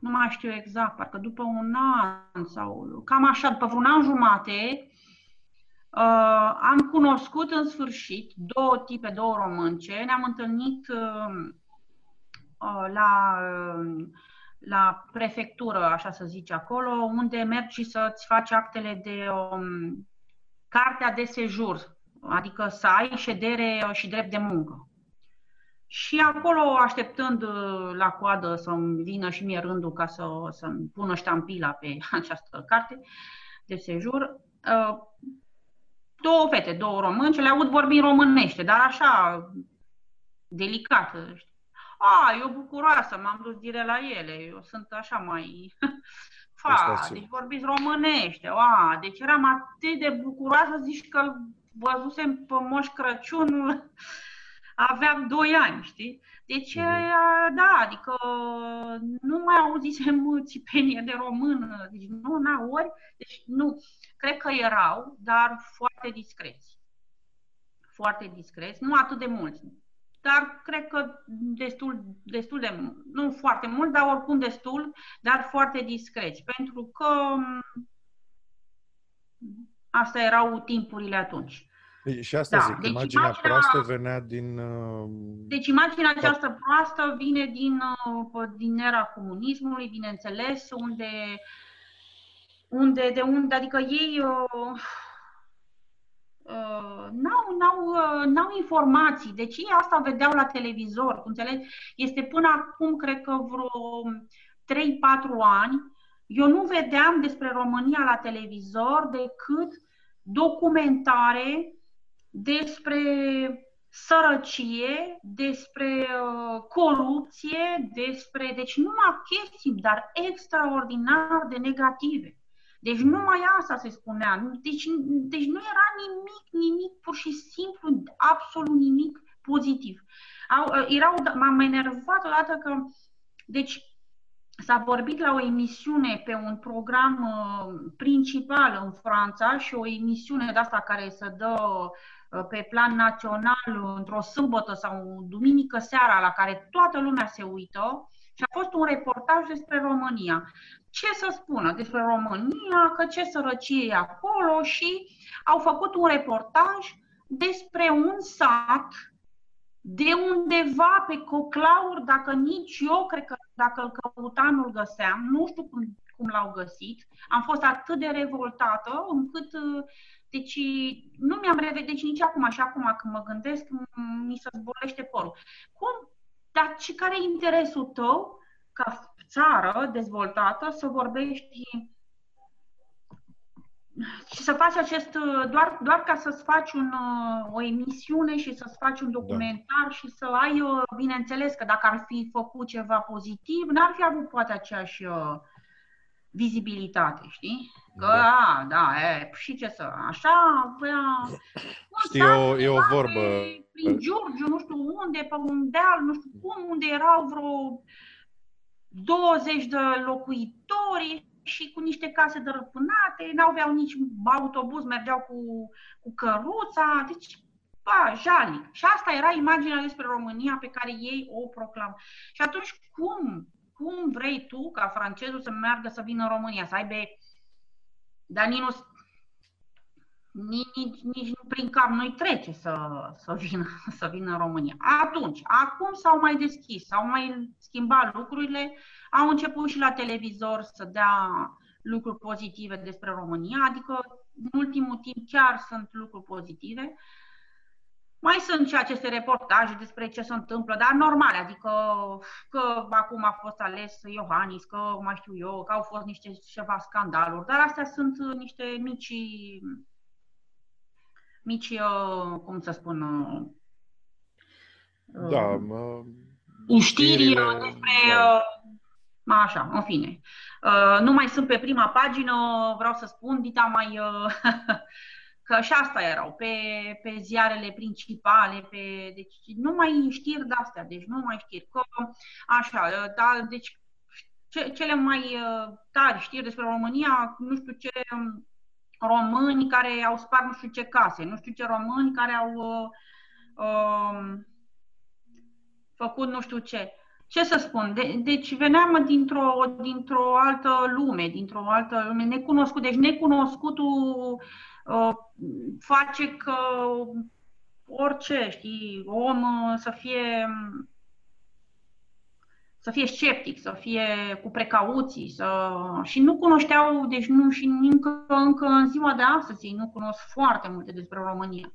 nu mai știu exact, parcă după un an sau cam așa, după vreun an jumate, uh, am cunoscut în sfârșit două tipe, două românce. Ne-am întâlnit uh, uh, la, uh, la prefectură, așa să zice, acolo, unde mergi să-ți faci actele de um, cartea de sejur, adică să ai ședere și drept de muncă. Și acolo, așteptând la coadă să-mi vină și mie rândul ca să, să-mi pună ștampila pe această carte de sejur, două fete, două românce, le aud vorbind românește, dar așa, delicat. A, eu bucuroasă, m-am dus direct la ele, eu sunt așa mai... Fa, deci vorbiți românește, a, deci eram atât de bucuroasă, zici că văzusem pe Moș Crăciunul... Aveam doi ani, știi? Deci, da, adică nu mai auzisem țipenie de român, deci nu, na, ori, deci nu. Cred că erau, dar foarte discreți. Foarte discreți, nu atât de mulți, dar cred că destul, destul de mult, nu foarte mult, dar oricum destul, dar foarte discreți, pentru că astea erau timpurile atunci. Și asta da, zic, deci imaginea, imaginea proastă venea din... Uh, deci imaginea aceasta proastă vine din, uh, din era comunismului, bineînțeles, unde, unde, de unde, adică ei uh, uh, n-au, n-au, uh, n-au informații, deci ei asta vedeau la televizor, înțelegi? Este până acum, cred că vreo trei patru ani, eu nu vedeam despre România la televizor decât documentare despre sărăcie, despre uh, corupție, despre... Deci numai chestii, dar extraordinar de negative. Deci numai asta se spunea. Deci, deci nu era nimic, nimic, pur și simplu, absolut nimic pozitiv. Au, erau, m-am enervat odată că... Deci s-a vorbit la o emisiune pe un program uh, principal în Franța și o emisiune de asta care se dă... pe plan național, într-o sâmbătă sau duminică seara, la care toată lumea se uită, și a fost un reportaj despre România. Ce să spună despre România, că ce sărăcie e acolo, și au făcut un reportaj despre un sat de undeva pe Coclauri, dacă nici eu, cred că dacă îl căutam, nu-l găseam, nu știu cum, cum l-au găsit. Am fost atât de revoltată încât... Deci nu mi-am revedit, deci nici acum, și acum când mă gândesc, mi se zbolește părul. Cum? Dar ce, care e interesul tău, ca țară dezvoltată, să vorbești și să faci acest, doar, doar ca să-ți faci un, o emisiune și să-ți faci un documentar, da, și să ai, bineînțeles că dacă ar fi făcut ceva pozitiv, n-ar fi avut poate aceeași... vizibilitate, știi? Că, da, a, da, e, și ce să... Așa, avea... Știi, o, e o vorbă... Prin Giurgiu, nu știu unde, pe un deal, nu știu cum, unde erau vreo douăzeci de locuitori și cu niște case dărăpânate, n-aveau nici autobuz, mergeau cu, cu căruța, deci, ba, jalnic. Și asta era imaginea despre România pe care ei o proclamă. Și atunci, cum... Cum vrei tu ca francezul să meargă, să vină în România, să aibă... Dar nici, nici, nici prin cap nu-i trece să, să, vină, să vină în România. Atunci, acum s-au mai deschis, s-au mai schimbat lucrurile, au început și la televizor să dea lucruri pozitive despre România, adică în ultimul timp chiar sunt lucruri pozitive. Mai sunt și aceste reportaje despre ce se întâmplă, dar normal, adică că acum a fost ales Iohannis, că mai știu eu, că au fost niște ceva scandaluri, dar astea sunt niște mici, mici, cum să spun, da, mă, știri despre... Da. Așa, în fine. Nu mai sunt pe prima pagină, vreau să spun, dita mai... Că și asta erau, pe, pe ziarele principale, pe, deci nu mai știri de-astea, deci nu mai știri. Că, așa, da, deci ce, cele mai tari știri despre România, nu știu ce români care au spart nu știu ce case, nu știu ce români care au uh, făcut nu știu ce. Ce să spun? De, deci veneam dintr-o dintr-o altă lume, dintr-o altă lume, necunoscut. Deci necunoscutul uh, face că orice, știi, om să fie să fie sceptic, să fie cu precauții, să... și nu cunoșteau, deci nu, și încă, încă în ziua de astăzi ei nu cunosc foarte multe despre România.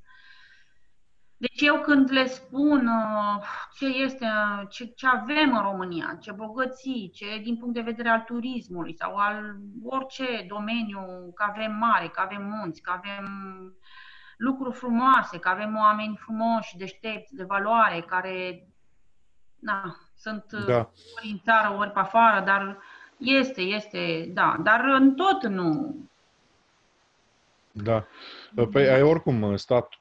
Deci eu când le spun ce este, ce, ce avem în România, ce bogății, ce din punct de vedere al turismului sau al orice domeniu, că avem mare, că avem munți, că avem lucruri frumoase, că avem oameni frumoși, deștepți, de valoare, care na, sunt da. Ori în țară, ori pe afară, dar este, este, da, dar în tot nu. Da. Păi ai oricum stat...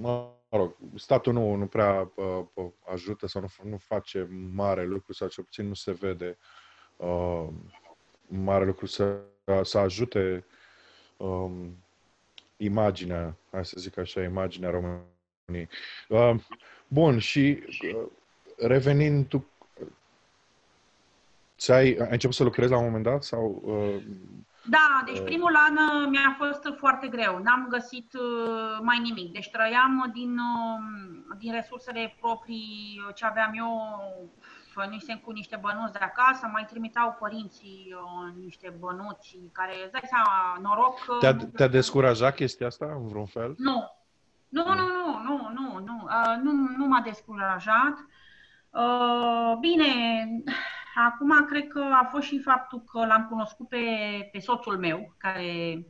Mă rog, statul nou nu prea uh, ajută sau nu, nu face mare lucru sau ce puțin nu se vede uh, mare lucru să, să ajute um, imaginea, hai să zic așa, imaginea României. Uh, bun, și uh, revenind, tu ți-ai, ai început să lucrezi la un moment dat? Sau... Uh, Da, deci primul an mi-a fost foarte greu. N-am găsit mai nimic. Deci trăiam din, din resursele proprii ce aveam eu, fănisem cu niște bănuți de acasă, mai trimiteau părinții niște bănuți care, îți dai seama, noroc... Te-a, te-a descurajat chestia asta în vreun fel? Nu. Nu, nu, nu, nu, nu, nu, nu, nu m-a descurajat. Bine... Acum, cred că a fost și faptul că l-am cunoscut pe, pe soțul meu, care,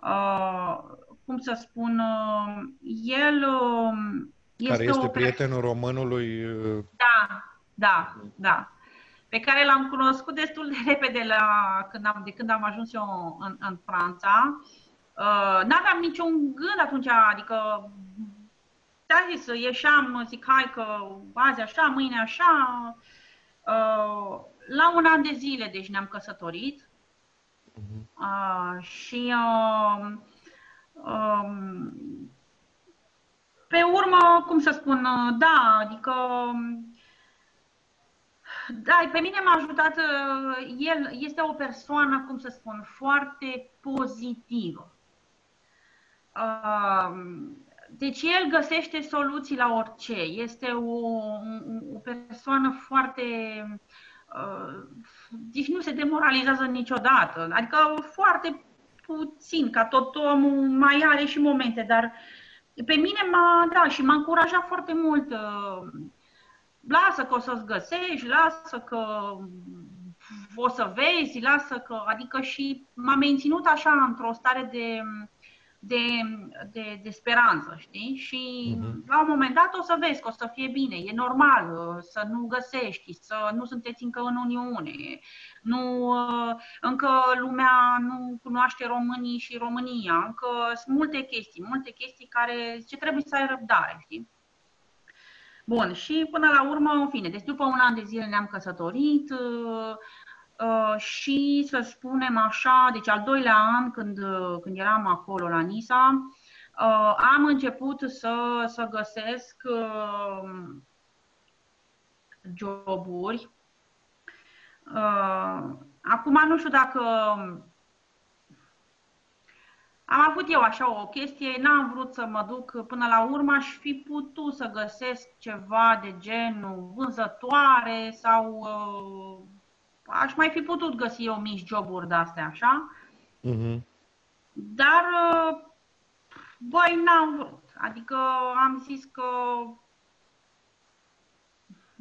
uh, cum să spun, uh, el uh, este Care este o... prietenul românului... Uh... Da, da, da. Pe care l-am cunoscut destul de repede la, când am, de când am ajuns eu în, în Franța. Uh, n-aveam niciun gând atunci, adică... Ți-a zis, ieșeam, zic, hai că azi așa, mâine așa... Uh, la un an de zile, deci ne-am căsătorit uh, și uh, uh, pe urmă, cum să spun, uh, da, adică, da, pe mine m-a ajutat, uh, el este o persoană, cum să spun, foarte pozitivă. Uh, Deci el găsește soluții la orice. Este o, o persoană foarte... Uh, deci nu se demoralizează niciodată. Adică foarte puțin, ca tot omul mai are și momente, dar pe mine m-a, da, și m-a încurajat foarte mult. Uh, lasă că o să-ți găsești, lasă că o să vezi, lasă că... Adică și m-a menținut așa într-o stare de... De, de, de speranță, știi? Și uh-huh. la un moment dat o să vezi că o să fie bine, e normal să nu găsești, să nu sunteți încă în Uniune, nu, încă lumea nu cunoaște românii și România, încă sunt multe chestii, multe chestii care zice, trebuie să ai răbdare, știi? Bun, și până la urmă, în fine, deci după un an de zile ne-am căsătorit, Uh, și să spunem așa, deci al doilea an când, când eram acolo la Nisa, uh, am început să, să găsesc uh, joburi. Uh, acum nu știu dacă am avut eu așa o chestie, n-am vrut să mă duc până la urmă, aș fi putut să găsesc ceva de genul vânzătoare sau... Uh, Aș mai fi putut găsi eu mici joburi de-astea, așa, uh-huh. dar, băi, n-am vrut. Adică am zis că...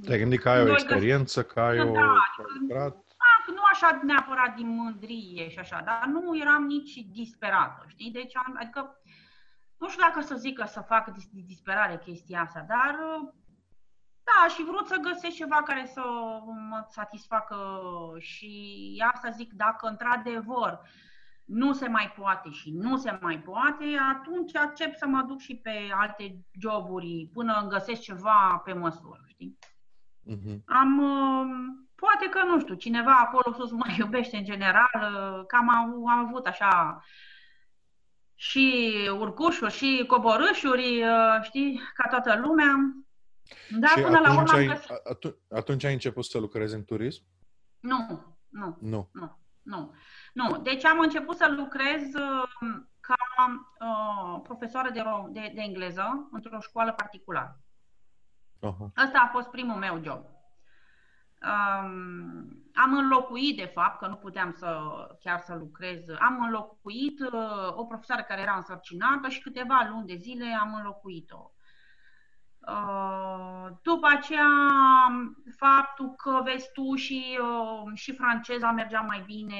Te-ai gândit că ai o experiență, că ai o... Da, adică, nu așa neapărat din mândrie și așa, dar nu eram nici disperată, știi? Deci, am, adică, nu știu dacă să zic că să fac disperare chestia asta, dar... Da, și vreau să găsesc ceva care să mă satisfacă și asta zic, dacă într-adevăr nu se mai poate și nu se mai poate, atunci accept să mă duc și pe alte joburi până îmi găsesc ceva pe măsură, știi? Uh-huh. Am, poate că, nu știu, cineva acolo sus mă iubește în general, cam am, am avut așa și urcușuri și coborâșuri, știi, ca toată lumea. Dar și până la urmă... Ai, atunci, atunci ai început să lucrezi în turism? Nu, nu, nu. nu. Nu. nu. Deci am început să lucrez ca uh, profesoară de, de, de engleză într-o școală particulară. Uh-huh. Ăsta a fost primul meu job. Um, am înlocuit, de fapt, că nu puteam să chiar să lucrez, am înlocuit uh, o profesoară care era însărcinată și câteva luni de zile am înlocuit-o. Uh, după aceea, faptul că, vezi tu, și, uh, și franceza mergea mai bine,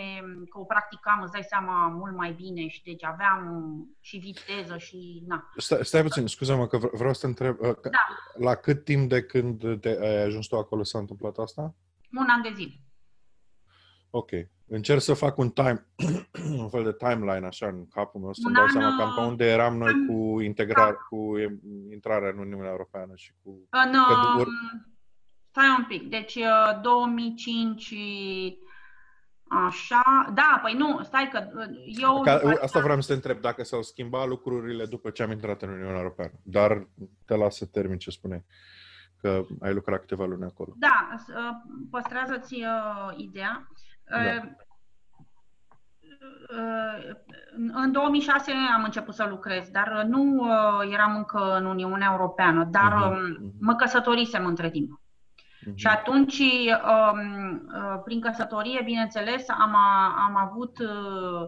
că o practicam, îți dai seama, mult mai bine și deci aveam și viteză și na. Stai, stai puțin, scuze-mă că vreau să te întreb, uh, da. La cât timp de când te ai ajuns tu acolo s-a întâmplat asta? Un an de zile. Ok. Încerc să fac un time, un fel de timeline așa în capul meu, să-mi dau seama cam pe unde eram noi an, cu integrare, da. Cu intrarea în Uniunea Europeană și cu... În, că, stai un pic, deci două mii cinci, așa, da, păi nu, stai că eu... Ca, asta vreau să te întreb, dacă s-au schimbat lucrurile după ce am intrat în Uniunea Europeană, dar te las să termin ce spuneai. Că ai lucrat câteva luni acolo. Da, păstrează-ți uh, ideea. Da. Uh, uh, în două mii șase am început să lucrez, dar nu uh, eram încă în Uniunea Europeană, dar uh-huh. uh, mă căsătorisem între timp. Uh-huh. Și atunci, uh, uh, prin căsătorie, bineînțeles, am, a, am avut uh,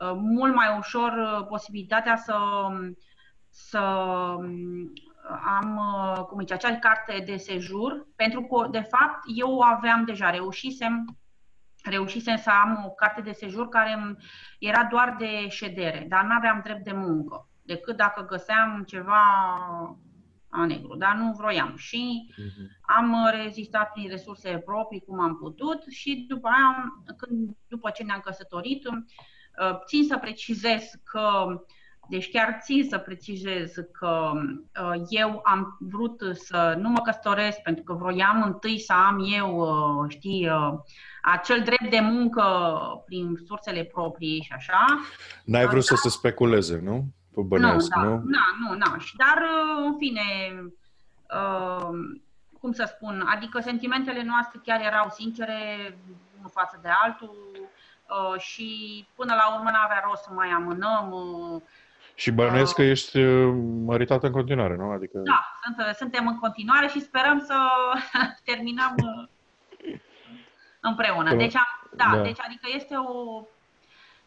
uh, mult mai ușor posibilitatea să... să am, cum zice, acea carte de sejur, pentru că, de fapt, eu aveam deja, reușisem, reușisem să am o carte de sejur care era doar de ședere, dar nu aveam drept de muncă, decât dacă găseam ceva a negru, dar nu vroiam. Și am rezistat prin resurse proprii, cum am putut, și după aia, când, după ce ne-am căsătorit, țin să precizez că Deci chiar țin să precizez că uh, eu am vrut să nu mă căsătoresc pentru că vroiam întâi să am eu, uh, știi, uh, acel drept de muncă prin sursele proprii și așa. N-ai vrut dar... să se speculeze, nu? Pe bănesc, nu, da, nu? Nu, nu, nu. Dar, uh, în fine, uh, cum să spun, adică sentimentele noastre chiar erau sincere unul față de altul uh, și până la urmă n-avea rost să mai amânăm. Uh, Și bănuiesc că ești măritată în continuare, nu? Adică... Da, sunt, suntem în continuare și sperăm să terminăm împreună. Deci, da, da. Deci, adică este o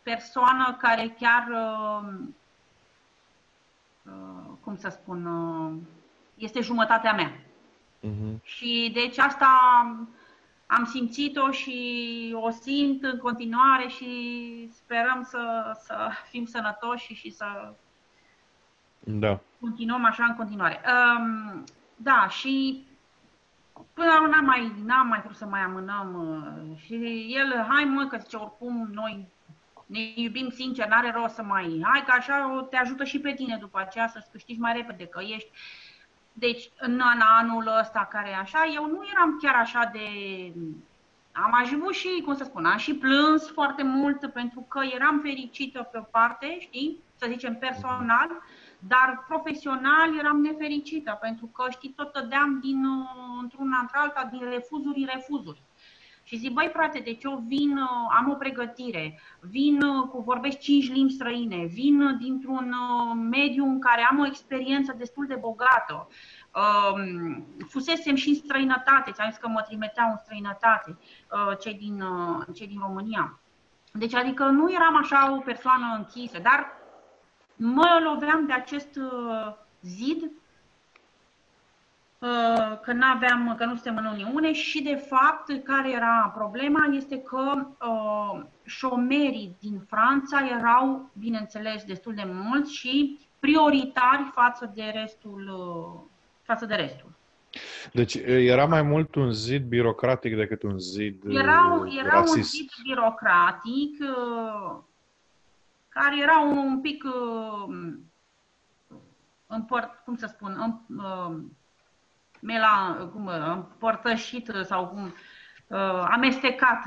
persoană care chiar, cum să spun, este jumătatea mea. Uh-huh. Și deci asta am simțit-o și o simt în continuare și sperăm să, să fim sănătoși și, și să da. Continuăm așa în continuare. Um, da, și până la urmă n-am mai, n-am mai vrut să mai amânăm. Și el, hai mă, că zice, oricum noi ne iubim sincer, n-are rost să mai... Hai că așa te ajută și pe tine după aceea să-ți câștigi mai repede că ești... Deci, în anul ăsta care așa, eu nu eram chiar așa de... Am ajuns și, cum să spun, am și plâns foarte mult pentru că eram fericită pe o parte, știi? Să zicem personal, dar profesional eram nefericită pentru că, știi, tot tădeam din, într-una într-alta, din refuzuri în refuzuri. Și zic, băi frate, deci eu vin, am o pregătire, vin cu vorbesc cinci limbi străine, vin dintr-un mediu în care am o experiență destul de bogată, fusesem și în străinătate, ți-am zis că mă trimiteau în străinătate cei din, cei din România. Deci adică nu eram așa o persoană închisă, dar mă loveam de acest zid că n-aveam, că nu suntem în Uniune și, de fapt, care era problema este că uh, șomerii din Franța erau, bineînțeles, destul de mulți și prioritari față de restul. Uh, față de restul. Deci era mai mult un zid birocratic decât un zid rasist. Era un zid birocratic uh, care era un, un pic uh, împărt, cum să spun, uh, mela, cum, împărtășit sau cum, uh, amestecat,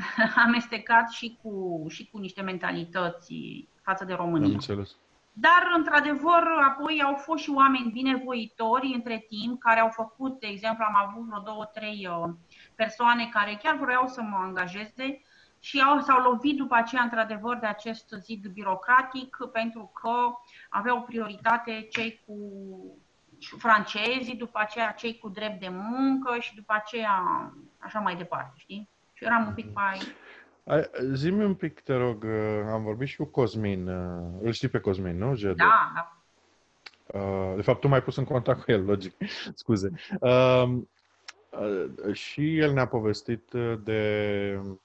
amestecat și cu, și cu niște mentalități față de România. Am înțeles. Dar, într-adevăr, apoi au fost și oameni binevoitori între timp care au făcut, de exemplu, am avut vreo două, trei persoane care chiar vreau să mă angajeze și s-au lovit după aceea, într-adevăr, de acest zid birocratic, pentru că aveau prioritate cei cu francezii, după aceea cei cu drept de muncă și după aceea așa mai departe, știi? Și eram un pic mai... Zi-mi un pic, te rog, am vorbit și cu Cosmin, îl știi pe Cosmin, nu? G doi. Da. De fapt, tu m-ai pus în contact cu el, logic, scuze. Și el ne-a povestit de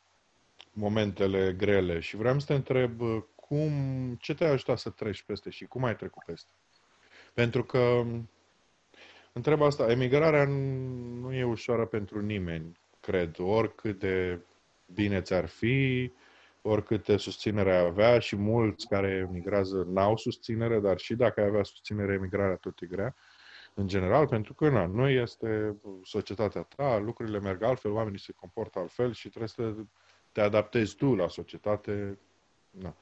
momentele grele și vreau să te întreb cum, ce te-a ajutat să treci peste și cum ai trecut peste? Pentru că, întreb asta, emigrarea nu e ușoară pentru nimeni, cred, oricât de bine ți-ar fi, oricâte susținere ai avea și mulți care emigrează n-au susținere, dar și dacă ai avea susținere, emigrarea tot e grea, în general, pentru că na, nu este societatea ta, lucrurile merg altfel, oamenii se comportă altfel și trebuie să te adaptezi tu la societate. Na.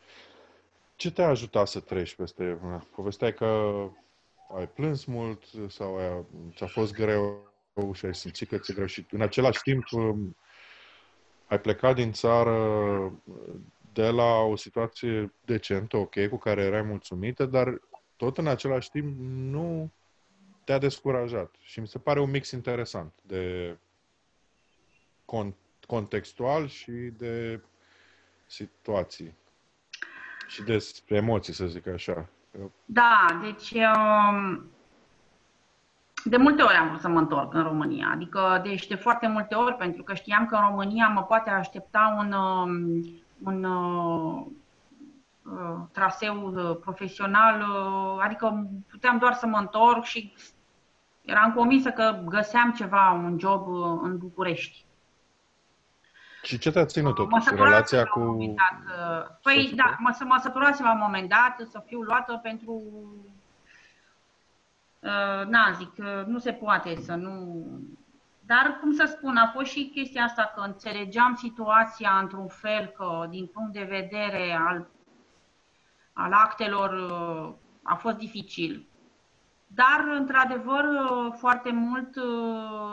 Ce te-a ajutat să treci peste... Na, povesteai că ai plâns mult sau ai, ți-a fost greu și ai simțit că ți-e greu și în același timp ai plecat din țară de la o situație decentă, ok, cu care erai mulțumită, dar tot în același timp nu te-a descurajat. Și mi se pare un mix interesant de contextual și de situații și de emoții, să zic așa. Da, deci... Um... De multe ori am vrut să mă întorc în România, adică deci de foarte multe ori, pentru că știam că în România mă poate aștepta un, un, un traseu profesional, adică puteam doar să mă întorc și eram convinsă că găseam ceva, un job în București. Și ce te-a ținut totuși? Relația cu... Păi da, mă, mă săturase la un moment dat să fiu luată pentru... Na, zic, nu se poate să nu... Dar, cum să spun, a fost și chestia asta că înțelegeam situația într-un fel că, din punct de vedere al, al actelor, a fost dificil. Dar, într-adevăr, foarte mult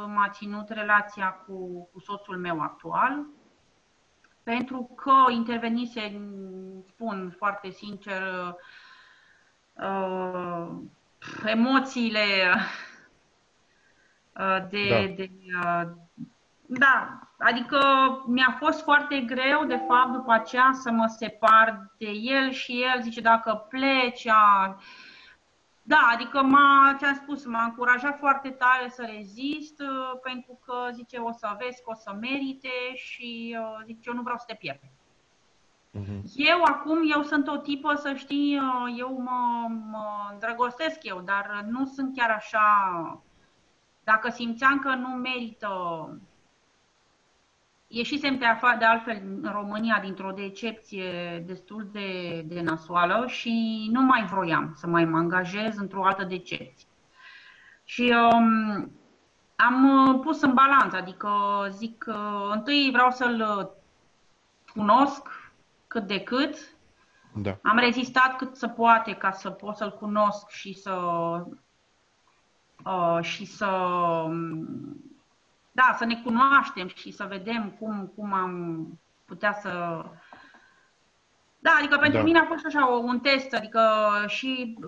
m-a ținut relația cu, cu soțul meu actual, pentru că intervenise, spun foarte sincer, uh, emoțiile de, da. de... Da, adică mi-a fost foarte greu, de fapt, după aceea să mă separ de el și el zice dacă pleci... A... Da, adică m-a, ți-am spus, m-a încurajat foarte tare să rezist pentru că zice o să vezi că o să merite și zice eu nu vreau să te pierd. Eu acum, eu sunt o tipă, să știi, eu mă, mă îndrăgostesc eu, dar nu sunt chiar așa, dacă simțeam că nu merită, ieșisem pe afară de altfel în România dintr-o decepție destul de, de nasoală și nu mai vroiam să mai mă angajez într-o altă decepție. Și... Um, am pus în balanță, adică zic, întâi vreau să-l cunosc, cât de cât. Da. Am rezistat cât se poate ca să pot să-l cunosc și să uh, și să da, să ne cunoaștem și să vedem cum, cum am putea să da, adică pentru da. mine a fost așa un test, adică și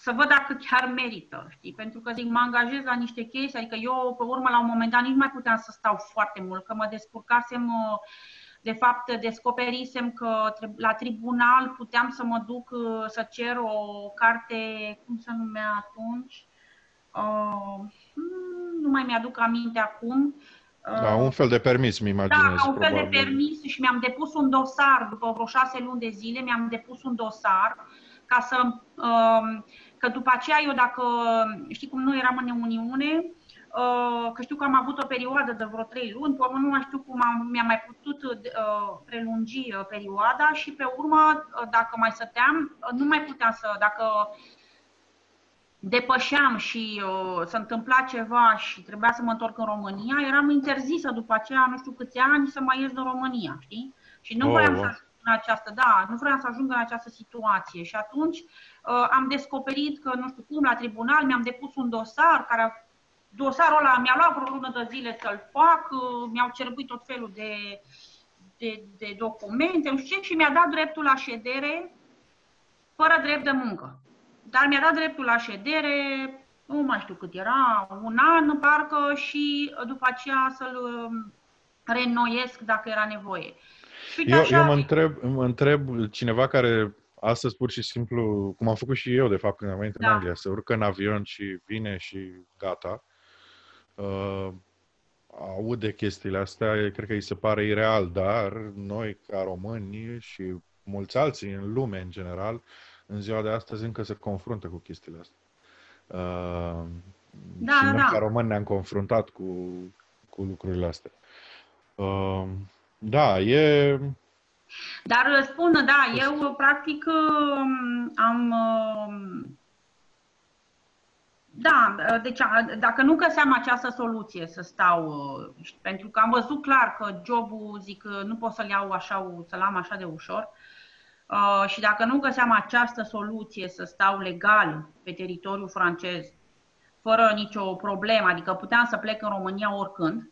să văd dacă chiar merită, știi? Pentru că zic, mă angajez la niște chestii, adică eu pe urmă la un moment dat nici mai puteam să stau foarte mult, că mă descurcasem uh, de fapt, descoperisem că la tribunal puteam să mă duc să cer o carte, cum se numea atunci, uh, nu mai mi-aduc aminte acum. Uh, da, un fel de permis, mi-imaginez. Da, un fel probabil. de permis și mi-am depus un dosar, după vreo șase luni de zile, mi-am depus un dosar ca să, uh, că după aceea eu dacă, știi cum, nu eram în Uniune, că știu că am avut o perioadă de vreo trei luni, pe urmă nu mai știu cum am, mi-am mai putut prelungi perioada și pe urmă, dacă mai stăteam, nu mai puteam să, dacă depășeam și uh, se întâmpla ceva și trebuia să mă întorc în România, eram interzisă după aceea, nu știu câți ani, să mai ies din România, știi? Și nu oh, vreau oh. să ajung în această, da, nu vreau să ajung în această situație. Și atunci uh, am descoperit că, nu știu cum, la tribunal mi-am depus un dosar, care dosarul ăla mi-a luat vreo lună de zile să-l fac, uh, mi-au cerbuit tot felul de, de, de documente, nu știu ce, și mi-a dat dreptul la ședere fără drept de muncă. Dar mi-a dat dreptul la ședere, nu mai știu cât era, un an parcă, și după aceea să-l reînnoiesc dacă era nevoie. Uite, eu așa... eu mă, întreb, mă întreb cineva care astăzi pur și simplu, cum am făcut și eu de fapt când am venit da. în Anglia, se urcă în avion și vine și gata, uh, aude chestiile astea, cred că îi se pare ireal, dar noi ca români și mulți alții în lume în general, în ziua de astăzi încă se confruntă cu chestiile astea. Uh, da, și da, noi, da. ca români, ne-am confruntat cu, cu lucrurile astea. Uh, da, e... Dar spun, da, eu practic am... Da, deci dacă nu găseam această soluție să stau, pentru că am văzut clar că jobul, zic, nu pot să-l iau așa, să-l am așa de ușor, Uh, și dacă nu găseam această soluție să stau legal pe teritoriul francez, fără nicio problemă, adică puteam să plec în România oricând,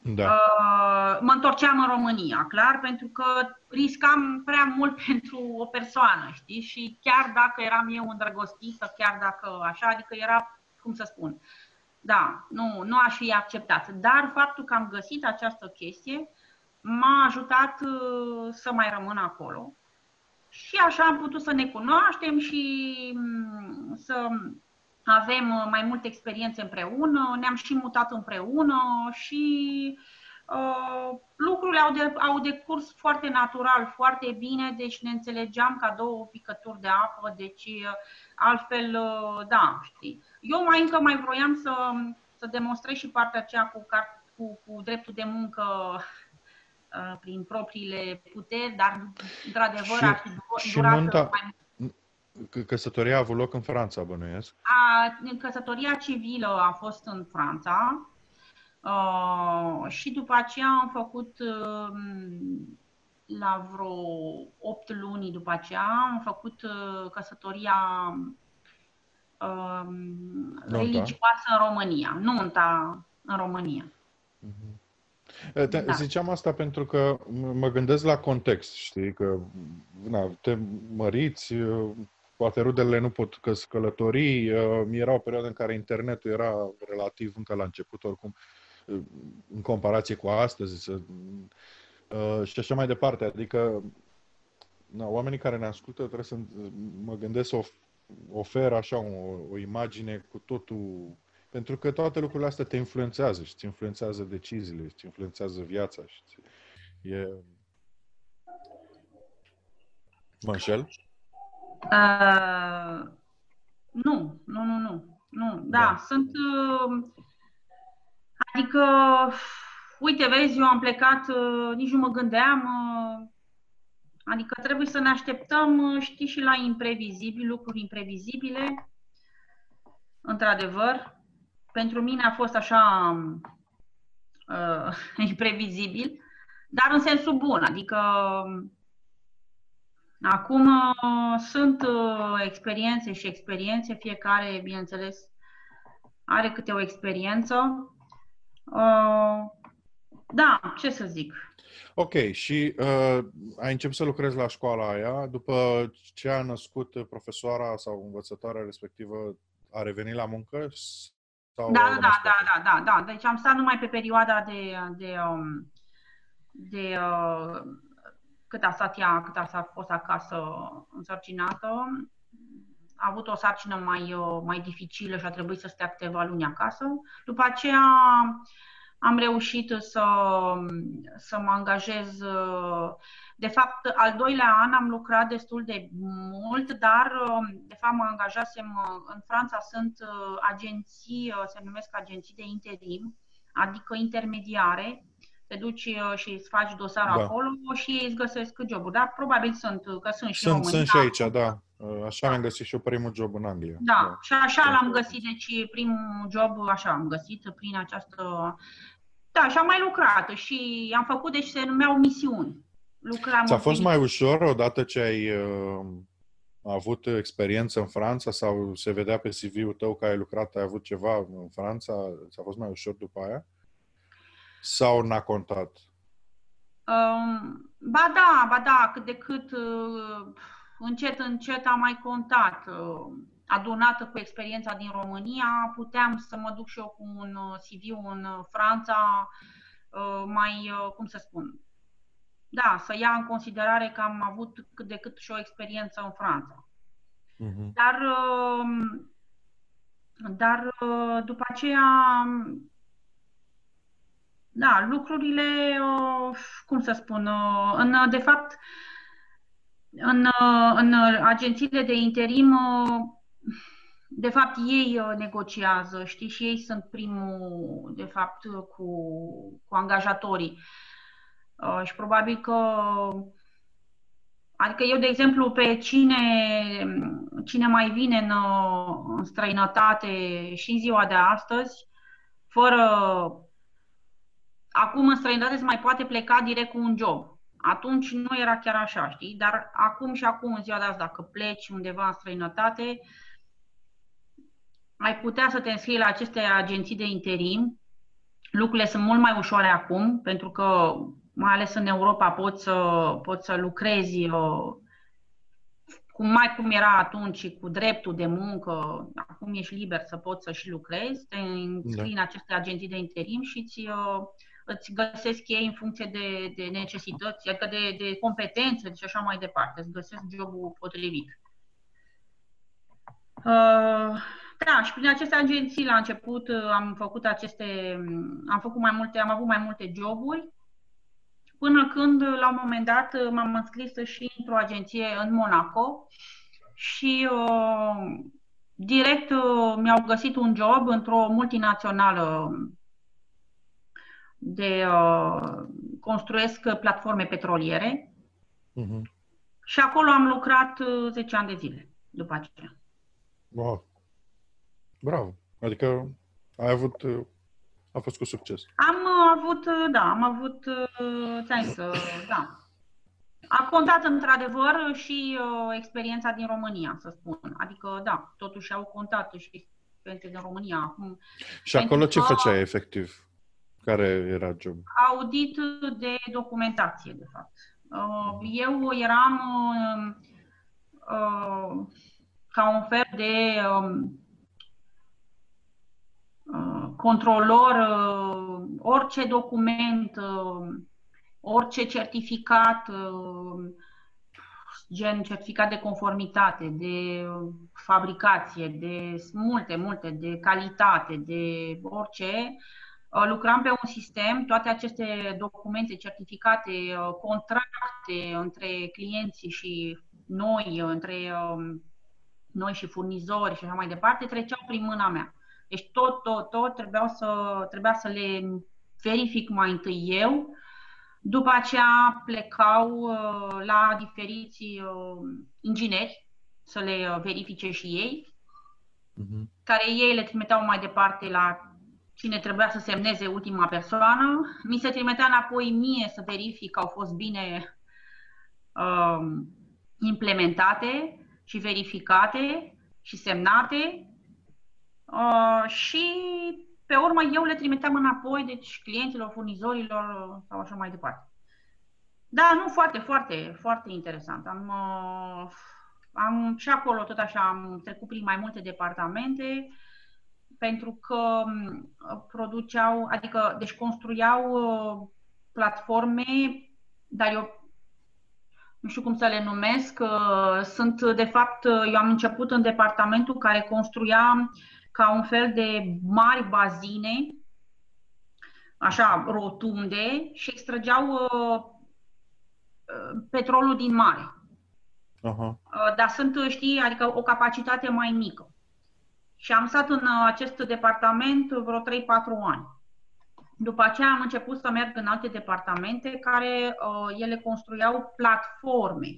da. uh, mă întorceam în România, clar, pentru că riscam prea mult pentru o persoană, știi? Și chiar dacă eram eu îndrăgostită, chiar dacă așa, adică era, cum să spun, da, nu, nu aș fi acceptat. Dar faptul că am găsit această chestie m-a ajutat uh, să mai rămân acolo. Și așa am putut să ne cunoaștem și să avem mai multe experiențe împreună, ne-am și mutat împreună și uh, lucrurile au, de, au decurs foarte natural, foarte bine, deci ne înțelegeam ca două picături de apă, deci altfel, uh, da, știi. Eu mai încă mai vroiam să, să demonstrez și partea aceea cu, cu, cu dreptul de muncă, prin propriile puteri, dar într-adevăr ar fi durat nunta, mai mult. Căsătoria a avut loc în Franța, bănuiesc? A, căsătoria civilă a fost în Franța uh, și după aceea am făcut uh, la vreo opt luni după aceea am făcut uh, căsătoria uh, religioasă în România, nunta în România. Uh-huh. Te, da. Ziceam asta pentru că mă gândesc la context, știi, că na, te măriți, poate rudele nu pot căsători, era o perioadă în care internetul era relativ încă la început, oricum, în comparație cu astăzi și așa mai departe. Adică, na, oamenii care ne ascultă trebuie să, mă gândesc, să ofer așa o, o imagine cu totul. Pentru că toate lucrurile astea te influențează și îți influențează deciziile, îți influențează viața. Și e... Mă înșel? Uh, nu, nu, nu, nu. nu. Da, da, sunt... Uh, adică, uite, vezi, eu am plecat, uh, nici nu mă gândeam... Uh, adică trebuie să ne așteptăm, uh, știi, și la imprevizibili, lucruri imprevizibile, într-adevăr. Pentru mine a fost așa uh, imprevizibil, dar în sensul bun. Adică acum uh, sunt uh, experiențe și experiențe, fiecare, bineînțeles, are câte o experiență. Uh, da, ce să zic. Ok, și uh, ai început să lucrezi la școala aia, după ce a născut profesoara sau învățătoarea respectivă, a revenit la muncă? Da, da, da, da, da, da. Deci am stat numai pe perioada de, de, de, de cât a stat ea, cât a fost acasă însărcinată. A avut o sarcină mai, mai dificilă și a trebuit să stea câteva luni acasă. După aceea am reușit să, să mă angajez. De fapt, al doilea an am lucrat destul de mult, dar de fapt mă angajasem. În Franța sunt agenții, se numesc agenții de interim, adică intermediare. Te duci și îți faci dosarul da. acolo și ei îți găsesc joburi. Dar probabil sunt, că sunt și români. Sunt și aici, da. Așa am găsit și eu primul job în Anglia. Da, da. Și așa da. l-am găsit. Deci primul job așa am găsit prin această... Da, și am mai lucrat și am făcut, deci se numeau misiuni. Lucram Ți-a fost mai ușor odată ce ai uh, avut experiență în Franța sau se vedea pe C V-ul tău că ai lucrat, ai avut ceva în Franța? Ți-a fost mai ușor după aia? Sau n-a contat? Um, ba da, ba da, cât de cât uh, încet, încet am mai contat. Uh, adunată cu experiența din România, puteam să mă duc și eu cu un C V în Franța uh, mai, uh, cum să spun, da, să ia în considerare că am avut cât de cât și o experiență în Franța. Uh-huh. Dar, uh, dar uh, după aceea... Da, lucrurile, cum să spun, în, de fapt, în, în agențiile de interim, de fapt, ei negociază, știi, și ei sunt primul, de fapt, cu, cu angajatorii. Și probabil că, adică eu, de exemplu, pe cine, cine mai vine în, în străinătate și în ziua de astăzi, fără... Acum în străinătate se mai poate pleca direct cu un job. Atunci nu era chiar așa, știi? Dar acum și acum, în ziua de azi, dacă pleci undeva în străinătate, ai putea să te înscrii la aceste agenții de interim. Lucrurile sunt mult mai ușoare acum, pentru că, mai ales în Europa, poți să, poți să lucrezi cum mai cum era atunci și cu dreptul de muncă. Acum ești liber să poți să și lucrezi. Te înscrii da. în aceste agenții de interim și îți... îți găsesc ei în funcție de, de necesități, adică de, de competențe și așa mai departe. Îți găsesc jobul potrivit. Uh, da, și prin aceste agenții la început am făcut aceste, am făcut mai multe, am avut mai multe joburi, până când la un moment dat m-am înscris și într-o agenție în Monaco și uh, direct uh, mi-au găsit un job într-o multinațională de uh, construiesc platforme petroliere. Uh-huh. Și acolo am lucrat uh, zece ani de zile după aceea. Wow! Bravo! Adică ai avut, uh, a fost cu succes. Am uh, avut, uh, da, am avut, uh, ți-am să, uh, da. A contat într-adevăr și uh, experiența din România, să spun. Adică, da, totuși au contat și experiența din România. Acum, și acolo ce făceai efectiv? Care era job? Audit de documentație, de fapt. Eu eram uh, ca un fel de uh, controlor, uh, orice document, uh, orice certificat, uh, gen certificat de conformitate, de fabricație, de multe, multe, de calitate, de orice. Lucram pe un sistem, toate aceste documente, certificate, contracte între clienții și noi, între noi și furnizori și așa mai departe, treceau prin mâna mea. Deci tot, tot, tot trebuia să, trebuia să le verific mai întâi eu, după aceea plecau la diferiți ingineri să le verifice și ei, uh-huh. care ei le trimiteau mai departe la cine trebuia să semneze ultima persoană, mi se trimitea înapoi mie să verific că au fost bine uh, implementate și verificate și semnate uh, și pe urmă eu le trimiteam înapoi, deci clienților, furnizorilor sau așa mai departe. Da, nu, foarte, foarte, foarte interesant. Am, uh, am și acolo tot așa, am trecut prin mai multe departamente, pentru că produceau, adică, deci construiau uh, platforme, dar eu nu știu cum să le numesc, uh, sunt, de fapt, eu am început în departamentul care construia ca un fel de mari bazine așa, rotunde și extrageau uh, petrolul din mare. Uh-huh. Uh, dar sunt, știi, adică o capacitate mai mică. Și am stat în acest departament vreo trei patru ani. După aceea am început să merg în alte departamente care uh, ele construiau platforme.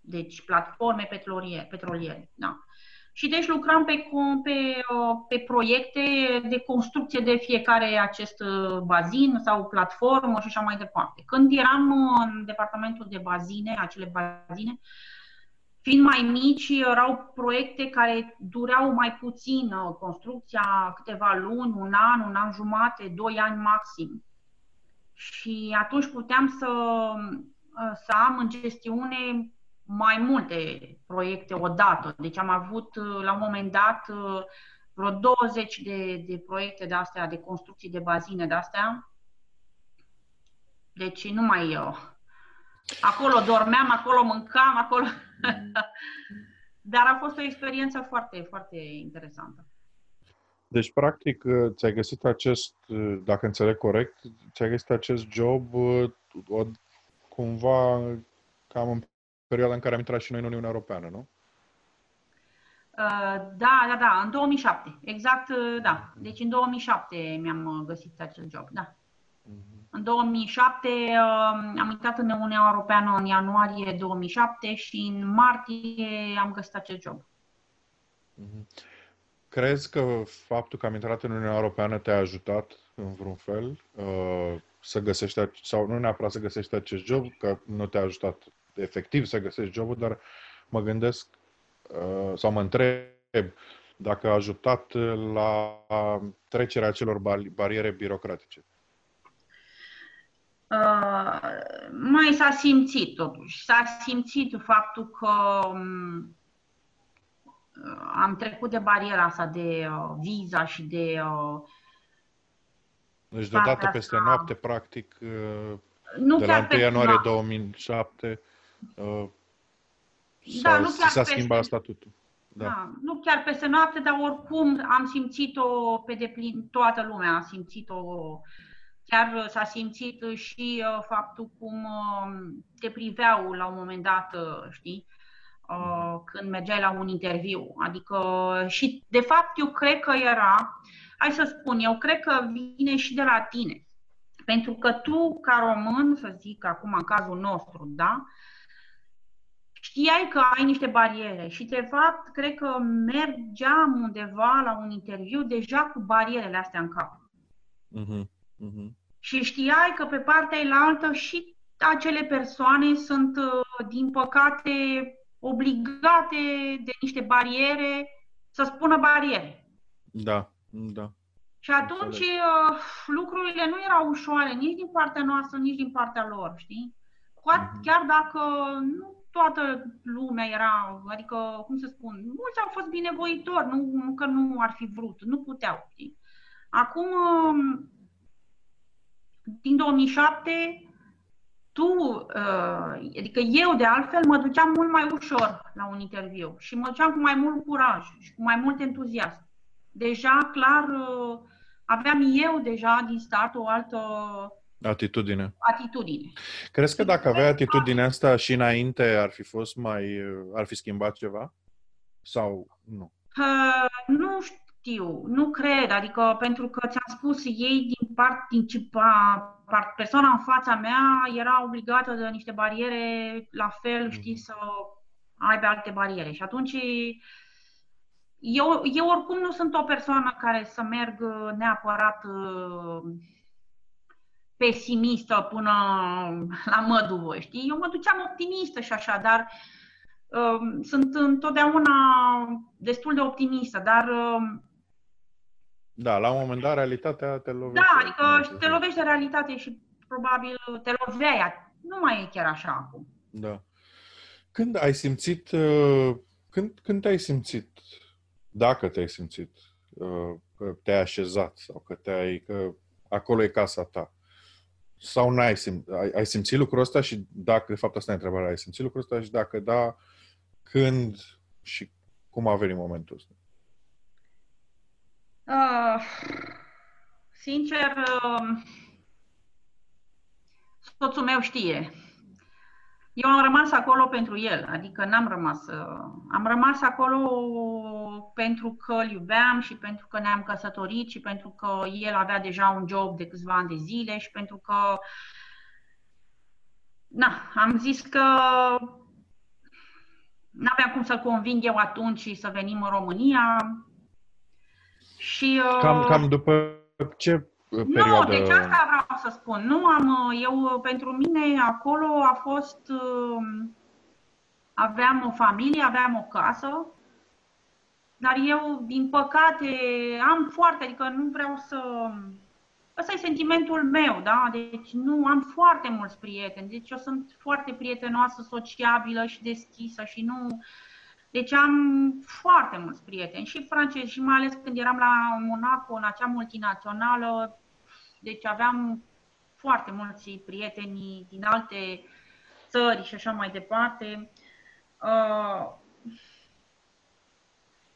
Deci platforme petroliere. petroliere da. Și deci lucram pe, pe, pe proiecte de construcție de fiecare acest bazin sau platformă și așa mai departe. Când eram în departamentul de bazine, acele bazine, fiind mai mici, erau proiecte care dureau mai puțin construcția, câteva luni, un an, un an jumate, doi ani maxim. Și atunci puteam să, să am în gestiune mai multe proiecte odată. Deci am avut la un moment dat vreo douăzeci de, de proiecte de astea, de construcții de bazine de astea. Deci nu mai eu. Acolo dormeam, acolo mâncam, acolo... Dar a fost o experiență foarte, foarte interesantă. Deci, practic, ți-ai găsit acest, dacă înțeleg corect, ți-ai găsit acest job o, cumva cam în perioada în care am intrat și noi în Uniunea Europeană, nu? Da, da, da, în două mii șapte. Exact, da. Deci în două mii șapte mi-am găsit acest job, da. În două mii șapte am intrat în Uniunea Europeană în ianuarie două mii șapte și în martie am găsit acest job. Crezi că faptul că am intrat în Uniunea Europeană te-a ajutat în vreun fel să găsești, sau nu neapărat să găsești acest job, că nu te-a ajutat efectiv să găsești jobul, dar mă gândesc sau mă întreb dacă a ajutat la trecerea acelor bariere birocratice. Uh, mai s-a simțit totuși. S-a simțit faptul că um, am trecut de bariera asta de uh, viza și de... Uh, deci deodată peste asta... noapte, practic, uh, nu de la întâi ianuarie două mii șapte uh, da, nu chiar s-a schimbat peste... statutul. Da. Da, nu chiar peste noapte, dar oricum am simțit-o pe deplin, toată lumea a simțit-o. Chiar s-a simțit și uh, faptul cum uh, te priveau la un moment dat, uh, știi, uh, când mergeai la un interviu. Adică, și de fapt eu cred că era, hai să spun, eu cred că vine și de la tine. Pentru că tu, ca român, să zic acum în cazul nostru, da, știai că ai niște bariere și de fapt cred că mergeam undeva la un interviu deja cu barierele astea în cap. Mhm. Uh-huh. Și știai că pe partea ailaltă și acele persoane sunt, din păcate, obligate de niște bariere să spună bariere. Da, da. Și atunci uh, lucrurile nu erau ușoare, nici din partea noastră, nici din partea lor, știi? Uh-huh. Chiar dacă nu toată lumea era, adică, cum să spun, mulți au fost binevoitori, nu, nu că nu ar fi vrut, nu puteau, știi? Acum... Uh, Din două mii șapte, tu, adică eu de altfel, mă duceam mult mai ușor la un interviu și mă duceam cu mai mult curaj și cu mai mult entuziasm. Deja, clar, aveam eu deja din start o altă atitudine. atitudine. Crezi că dacă aveai atitudinea asta și înainte ar fi fost mai, ar fi schimbat ceva? Sau nu? Uh, nu știu. Nu cred, adică pentru că ți-am spus, ei din part, din part, persoana în fața mea era obligată de niște bariere, la fel, știi, să aibă alte bariere. Și atunci eu, eu oricum nu sunt o persoană care să merg neapărat pesimistă până la măduvă, știi? Eu mă duceam optimistă și așa, dar uh, sunt întotdeauna destul de optimistă, dar... Uh, Da, la un moment dat realitatea te lovește. Da, adică te lovește de realitate și probabil te loveai. Nu mai e chiar așa acum. Da. Când ai simțit, când, când te-ai simțit, dacă te-ai simțit, că te-ai așezat sau că, te-ai, că acolo e casa ta, sau n-ai simțit, ai, ai simțit lucrul ăsta și dacă, de fapt asta e întrebarea, ai simțit lucrul ăsta și dacă da, când și cum a venit momentul ăsta? Uh, sincer, uh, soțul meu știe. Eu am rămas acolo pentru el, adică n-am rămas... Am rămas acolo pentru că îl iubeam și pentru că ne-am căsătorit și pentru că el avea deja un job de câțiva ani de zile și pentru că... Na, am zis că n-aveam cum să-l conving eu atunci și să venim în România și... Cam, cam după ce... Perioadă... Nu, deci asta vreau să spun. Nu am, eu, pentru mine, acolo a fost, aveam o familie, aveam o casă, dar eu, din păcate, am foarte, adică nu vreau să... Ăsta e sentimentul meu, da? Deci nu, am foarte mulți prieteni, deci eu sunt foarte prietenoasă, sociabilă și deschisă și nu... Deci am foarte mulți prieteni și francezi și mai ales când eram la Monaco, în acea multinațională, deci aveam foarte mulți prieteni din alte țări și așa mai departe. Uh...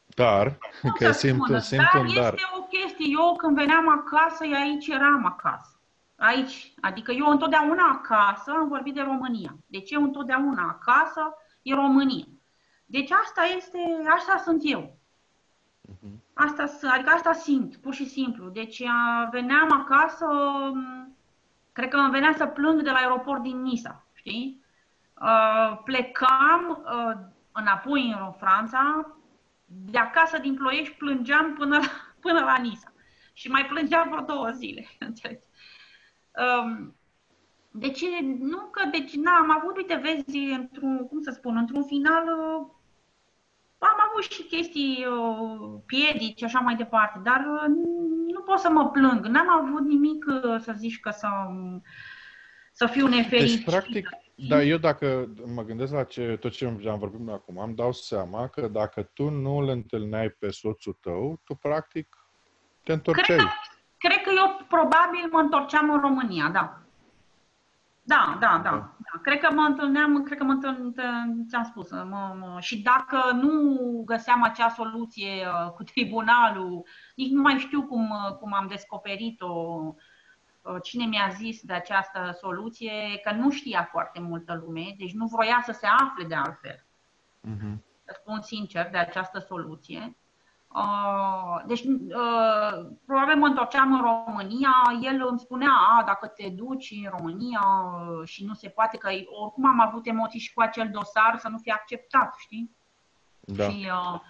Dar, nu că simt, spun, simt dar un dar. Este o chestie, eu când veneam acasă, eu aici eram acasă. Aici, adică eu întotdeauna acasă am vorbit de România. Deci eu întotdeauna acasă e România. Deci asta este, asta sunt eu. Asta, adică asta simt, pur și simplu. Deci veneam acasă, cred că îmi venea să plâng de la aeroport din Nisa, știi? Uh, plecam uh, înapoi în Franța, de acasă din Ploiești plângeam până la, până la Nisa. Și mai plângeam vreo două zile, înțelegi? Um, Deci, nu că, deci, na, am avut, uite, vezi, într-un, cum să spun, într-un final am avut și chestii piedici, așa mai departe, dar nu pot să mă plâng, n-am avut nimic să zici că să, să fiu nefericită. Deci, practic, da, eu dacă mă gândesc la ce, tot ce am vorbit acum, îmi dau seama că dacă tu nu îl întâlneai pe soțul tău, tu, practic, te întorceai. Cred, cred că eu, probabil, mă întorceam în România, da. Da, da, da, da. Cred că mă întâlneam, cred că mă întâlneam, ți-am spus, mă, mă, și dacă nu găseam acea soluție uh, cu tribunalul, nici nu mai știu cum, cum am descoperit-o, uh, cine mi-a zis de această soluție, că nu știa foarte multă lume, deci nu vroia să se afle de altfel, uh-huh. Să spun sincer, de această soluție. Uh, deci, uh, probabil mă întorceam în România, el îmi spunea, a, dacă te duci în România și nu se poate, că oricum am avut emoții și cu acel dosar să nu fie acceptat, știi? Da. Și uh,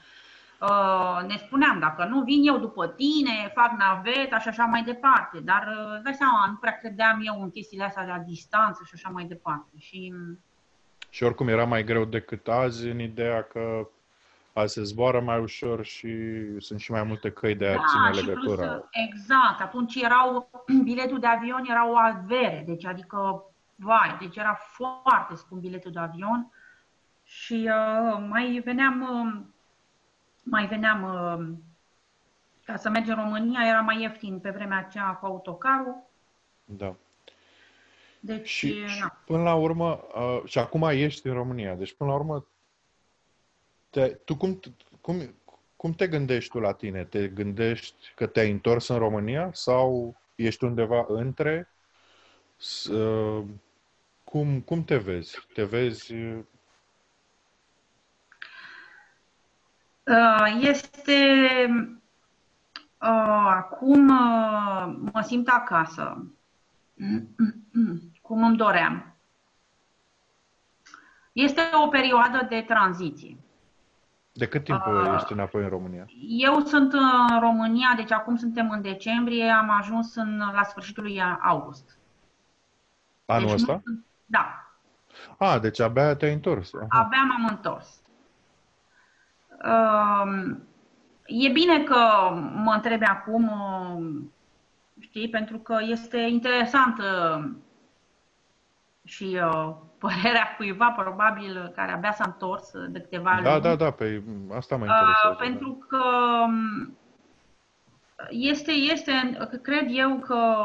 uh, ne spuneam, dacă nu vin eu după tine, fac naveta și așa mai departe, dar îți dai seama, nu prea credeam eu în chestiile astea de la distanță și așa mai departe. Și, și oricum era mai greu decât azi în ideea că se zboară mai ușor și sunt și mai multe căi de a da, ține legătura. Plus, exact. Atunci erau, biletul de avion era o avere. Deci, adică, vai, deci era foarte scump biletul de avion și uh, mai veneam, uh, mai veneam, uh, ca să merg în România, era mai ieftin pe vremea aceea cu autocarul. Da. Deci, și, și până la urmă, uh, și acum ești în România, deci până la urmă, Te, tu cum, cum, cum te gândești tu la tine? Te gândești că te-ai întors în România sau ești undeva între? Uh, cum, cum te vezi? Te vezi? Uh, este... Uh, acum uh, mă simt acasă. Cum îmi doream. Este o perioadă de tranziție. De cât timp uh, ești înapoi în România? Eu sunt în România, deci acum suntem în decembrie, am ajuns în, la sfârșitul lui august. Anul deci ăsta? Nu, da. A, deci abia te-ai întors. Aha. Abia m-am întors. Uh, e bine că mă întrebi acum, uh, știi, pentru că este interesant uh, și... Uh, părerea cuiva, probabil, care abia s-a întors de câteva luni. Da, da, da, pe asta mă interesează. Pentru că este, este, cred eu că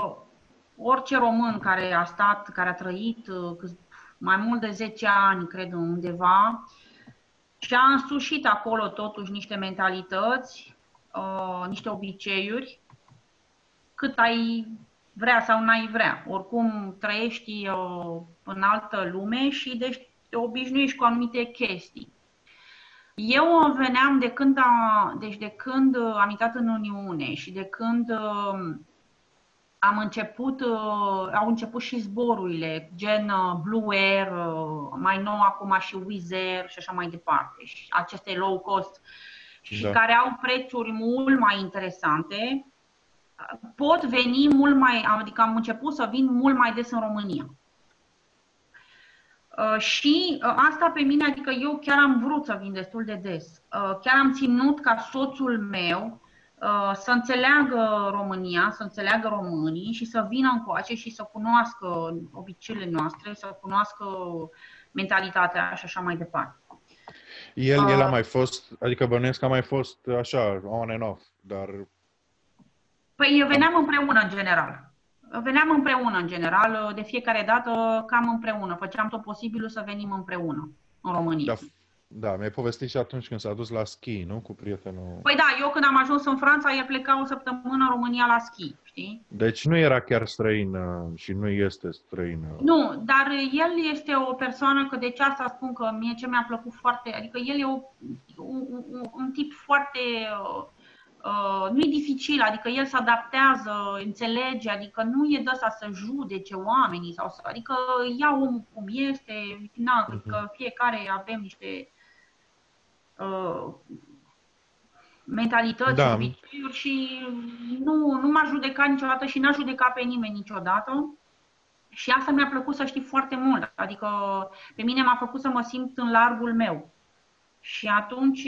orice român care a stat, care a trăit mai mult de zece ani, cred, undeva, și-a însușit acolo totuși niște mentalități, niște obiceiuri, cât ai vrea sau n-ai vrea. Oricum trăiești o, în altă lume și deci te obișnuiești cu anumite chestii. Eu veneam de când, a, deci de când am intrat în Uniune și de când am început, au început și zborurile, gen Blue Air, mai nou acum și Wizz Air și așa mai departe. Și aceste low cost și da. Care au prețuri mult mai interesante, pot veni mult mai, adică am început să vin mult mai des în România. Uh, și uh, asta pe mine, adică eu chiar am vrut să vin destul de des. Uh, chiar am ținut ca soțul meu uh, să înțeleagă România, să înțeleagă românii și să vină încoace și să cunoască obiceiurile noastre, să cunoască mentalitatea și așa mai departe. El, uh, el a mai fost, adică bănuiesc că a mai fost așa, on and off, dar... Păi eu veneam împreună în general. Veneam împreună, în general, de fiecare dată cam împreună. Făceam tot posibilul să venim împreună în România. Da, da, mi-ai povestit și atunci când s-a dus la schi, nu? Cu prietenul... Păi da, eu când am ajuns în Franța, el pleca o săptămână în România la schi, știi? Deci nu era chiar străină și nu este străină. Nu, dar el este o persoană, că de asta spun că mie ce mi-a plăcut foarte... Adică el e o, un, un, un tip foarte... Uh, nu e dificil, adică el se adaptează, înțelege, adică nu e de asta să judece oamenii, sau să, adică ia omul cum este, na, uh-huh. Că fiecare avem niște uh, mentalități, da. Obiceiuri și nu, nu m-a judecat niciodată și n-a judecat pe nimeni niciodată. Și asta mi-a plăcut să știu foarte mult, adică pe mine m-a făcut să mă simt în largul meu. Și atunci,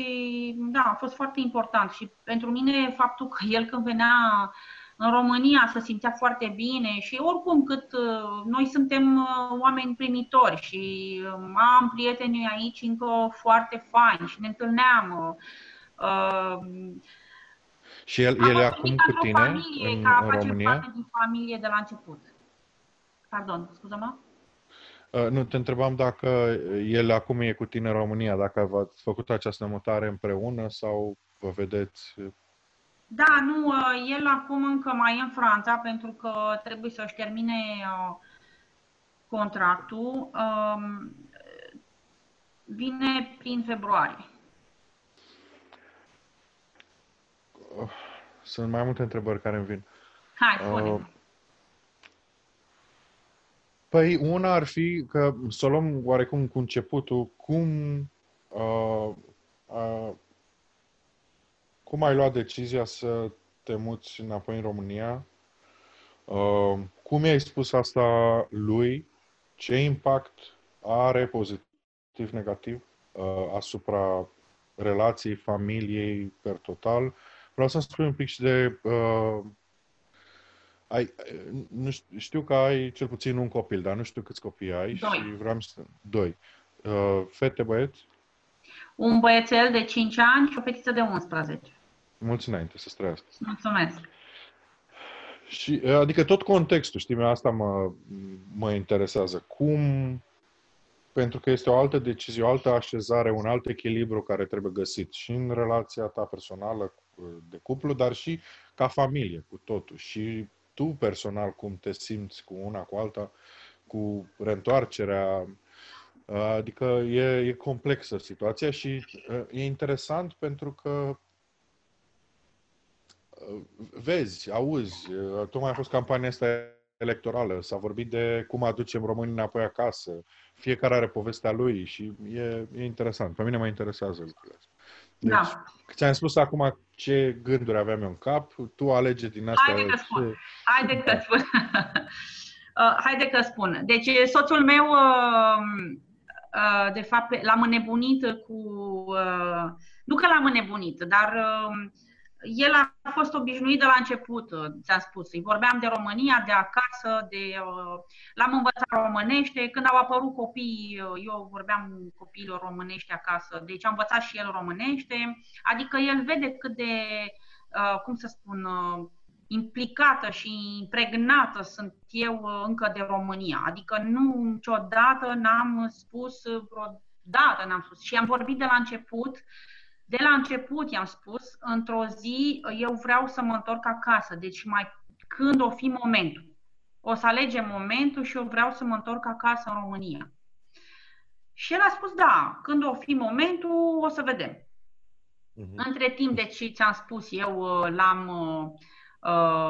da, a fost foarte important și pentru mine faptul că el când venea în România se simțea foarte bine și oricum cât noi suntem oameni primitori și am prieteni aici încă foarte faini și ne întâlneam. Și el, el e acum cu tine familie, în ca România? Face parte din familie de la început. Pardon, scuză-mă? Nu, te întrebam dacă el acum e cu tine în România, dacă v-ați făcut această mutare împreună sau vă vedeți? Da, nu, el acum încă mai e în Franța pentru că trebuie să-și termine contractul. Vine prin februarie. Sunt mai multe întrebări care îmi vin. Hai, spune-mi. Păi una ar fi că să o luăm oarecum cu începutul, cum, uh, uh, cum ai luat decizia să te muți înapoi în România, uh, cum i-ai spus asta lui, ce impact are pozitiv, negativ uh, asupra relației, familiei, per total. Vreau să-mi spui un pic și de... Uh, Ai, nu știu, știu că ai cel puțin un copil, dar nu știu câți copii ai. Doi. Și vreau să... Doi. Uh, fete, băieți? Un băiețel de cinci ani și o fetiță de unsprezece. Mulți înainte să străiască. Mulțumesc. Și, adică tot contextul, știi, asta mă, mă interesează. Cum... Pentru că este o altă decizie, o altă așezare, un alt echilibru care trebuie găsit și în relația ta personală de cuplu, dar și ca familie, cu totul. Și tu personal, cum te simți cu una, cu alta, cu reîntoarcerea, adică e, e complexă situația și e interesant pentru că vezi, auzi, tocmai a fost campania asta electorală, s-a vorbit de cum aducem românii înapoi acasă, fiecare are povestea lui și e, e interesant, pe mine mă interesează lucrurile astea. Deci, da. Ți-am spus acum ce gânduri aveam eu în cap, tu alege din astea. Haide că spun. Ce... Haide că spun. Haide că spun. Deci soțul meu, de fapt, l-am înnebunit cu... Nu că l-am înnebunit, dar el a fost obișnuit de la început, ți-am spus. Îi vorbeam de România, de acasă, de... L-am învățat românește. Când au apărut copiii, eu vorbeam cu copiilor românești acasă, deci am învățat și el românește. Adică el vede cât de, cum să spun, implicată și impregnată sunt eu încă de România. Adică nu niciodată n-am spus, vreodată n-am spus. Și am vorbit de la început. De la început i-am spus, într-o zi eu vreau să mă întorc acasă, deci mai când o fi momentul. o să alegem momentul și eu vreau să mă întorc acasă în România. Și el a spus, da, când o fi momentul, o să vedem. Uh-huh. Între timp, deci ți-am spus, eu l-am uh,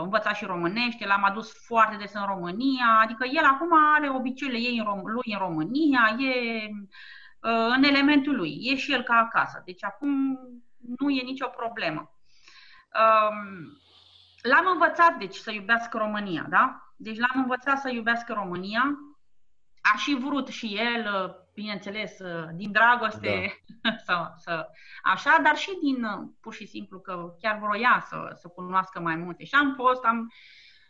învățat și românește, l-am adus foarte des în România, adică el acum are obiceiurile ei în Rom- lui în România, e uh, în elementul lui, e și el ca acasă. Deci acum nu e nicio problemă. Uh, l-am învățat, deci, să iubească România, da? Deci l-am învățat să iubească România. A și vrut și el, bineînțeles, din dragoste, da. să, să, așa, dar și din, pur și simplu, că chiar vroia să, să cunoască mai multe. Și am fost, am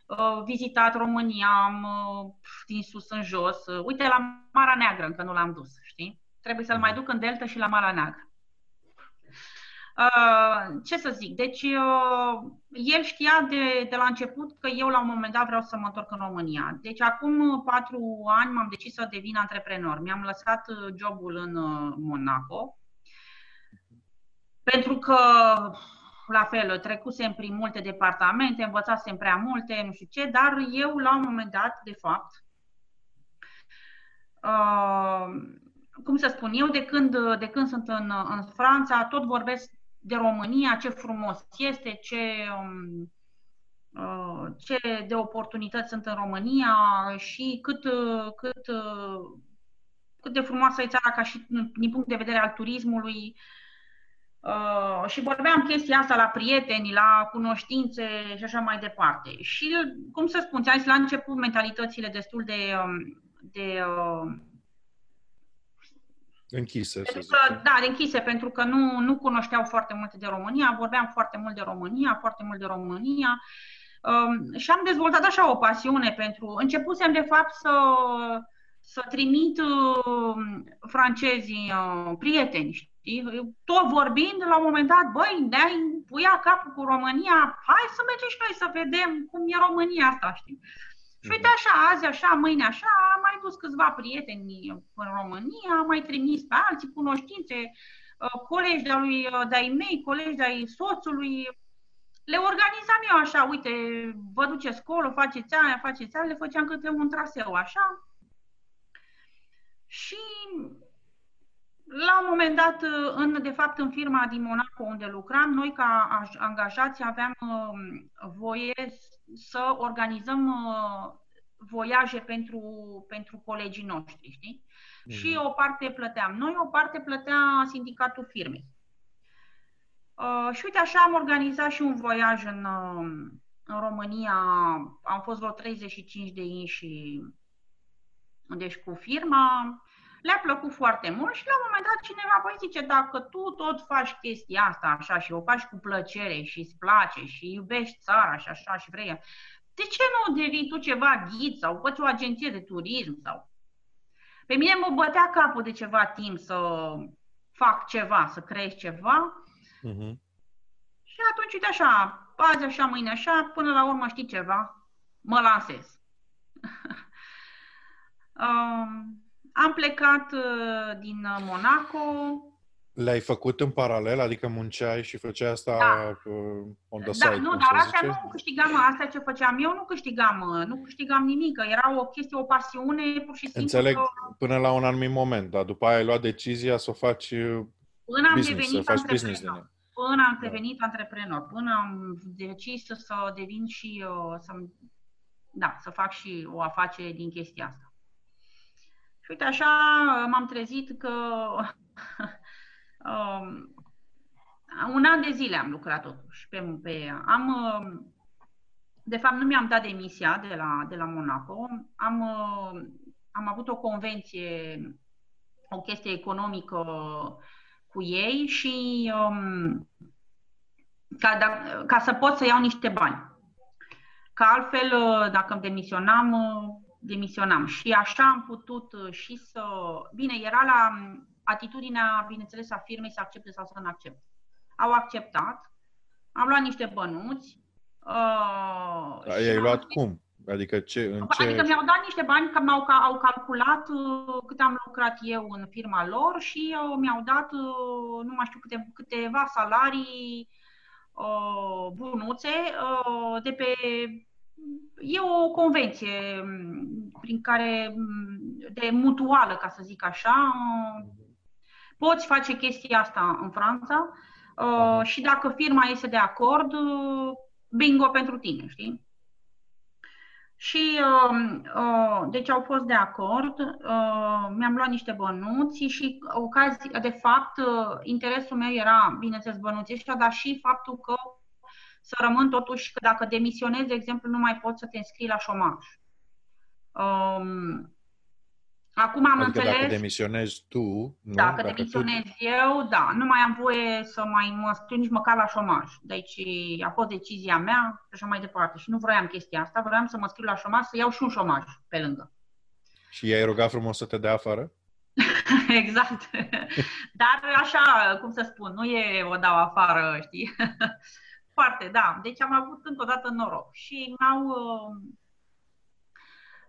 uh, vizitat România, am uh, din sus în jos. Uite, la Mara Neagră încă nu l-am dus, știi? Trebuie să-l mai duc în Delta și la Mara Neagră. Uh, ce să zic? Deci, uh, el știa de, de la început că eu la un moment dat vreau să mă întorc în România. Deci, acum patru ani m-am decis să devin antreprenor. Mi-am lăsat jobul în Monaco, pentru că, la fel, trecusem prin multe departamente, învățasem prea multe, nu știu ce, dar eu la un moment dat, de fapt, uh, cum să spun, eu de când, de când sunt în, în Franța, tot vorbesc de România, ce frumos este, ce, ce de oportunități sunt în România și cât, cât, cât de frumoasă e țara ca și din punct de vedere al turismului. Și vorbeam chestia asta la prieteni, la cunoștințe și așa mai departe. Și, cum să spun, ți-am zis la început mentalitățile destul de... de închise, pentru că, da, închise, pentru că nu, nu cunoșteau foarte multe de România, vorbeam foarte mult de România, foarte mult de România um, și am dezvoltat așa o pasiune pentru... Începusem, de fapt, să, să trimit uh, francezii, uh, prieteni, știi? Tot vorbind, la un moment dat, băi, ne-ai puia capul cu România, hai să mergem și noi să vedem cum e România asta, știi? Și uite așa, azi așa, mâine așa, am mai dus câțiva prieteni în România, am mai trimis pe alții, cunoștințe, colegi de-a lui, de-ai mei, colegi de-ai soțului. Le organizam eu așa, uite, vă duceți colo, faceți aia, faceți aia, le făceam câte un traseu așa. Și la un moment dat, în, de fapt, în firma din Monaco unde lucram, noi ca angajați aveam voie să organizăm voiaje pentru, pentru colegii noștri, știi? Mm-hmm. Și o parte plăteam noi, o parte plătea sindicatul firmei. Uh, și uite așa am organizat și un voiaj în, în România, am fost vreo treizeci și cinci de inși, deci cu firma. Le-a plăcut foarte mult și la un moment dat cineva, păi, zice, dacă tu tot faci chestia asta așa și o faci cu plăcere și îți place și iubești țara și așa și vrei, de ce nu devii tu ceva ghid sau faci o agenție de turism? Sau... Pe mine mă bătea capul de ceva timp să fac ceva, să creez ceva. Uh-huh. Și atunci, uite așa, azi așa, mâine așa, până la urmă, știi ceva, mă lansez. um... Am plecat din Monaco. Le-ai făcut în paralel? Adică munceai și făceai asta, da. On the side, da, nu, dar asta nu câștigam, asta ce făceam eu nu câștigam, nu câștigam nimic. Era o chestie, o pasiune pur și simplu. Înțeleg, că... până la un anumit moment, dar după aia ai luat decizia să o faci până business, am devenit să faci business din ea. Până am devenit antreprenor, până am decis să devin și, să, da, să fac și o afacere din chestia asta. Și uite, așa m-am trezit că um, un an de zile am lucrat totuși pe, pe am, de fapt, nu mi-am dat demisia de la, de la Monaco. Am, am avut o convenție, o chestie economică cu ei și um, ca, da, ca să pot să iau niște bani. Că altfel, dacă îmi demisionam... demisionam. Și așa am putut și să... Bine, era la atitudinea, bineînțeles, a firmei să accepte sau să nu accepte. Au acceptat, am luat niște bănuți. Uh, da, i-ai luat am... cum? Adică ce, în ce... Adică mi-au dat niște bani, că m-au, au calculat uh, cât am lucrat eu în firma lor și uh, mi-au dat, uh, nu mai știu, câte, câteva salarii uh, bunuțe uh, de pe... E o convenție prin care, de mutuală, ca să zic așa, poți face chestia asta în Franța și dacă firma este de acord, bingo pentru tine, știi? Și, deci, au fost de acord, mi-am luat niște bănuți și, ocazia, de fapt, interesul meu era, bineînțeles, bănuții ăștia, dar și faptul că să rămân totuși, că dacă demisionezi, de exemplu, nu mai poți să te înscrii la șomaj. Um, acum am adică înțeles... dacă demisionezi tu... Nu? Dacă, dacă demisionez tu... eu, da, nu mai am voie să mai mă înscriu nici măcar la șomaj. Deci a fost decizia mea și așa mai departe. Și nu vroiam chestia asta, vroiam să mă înscriu la șomaj, să iau și un șomaj pe lângă. Și i-ai rugat frumos să te dea afară? Exact. Dar așa, cum să spun, nu e o dau afară, știi? Foarte, da. Deci am avut încă o dată noroc și m-au,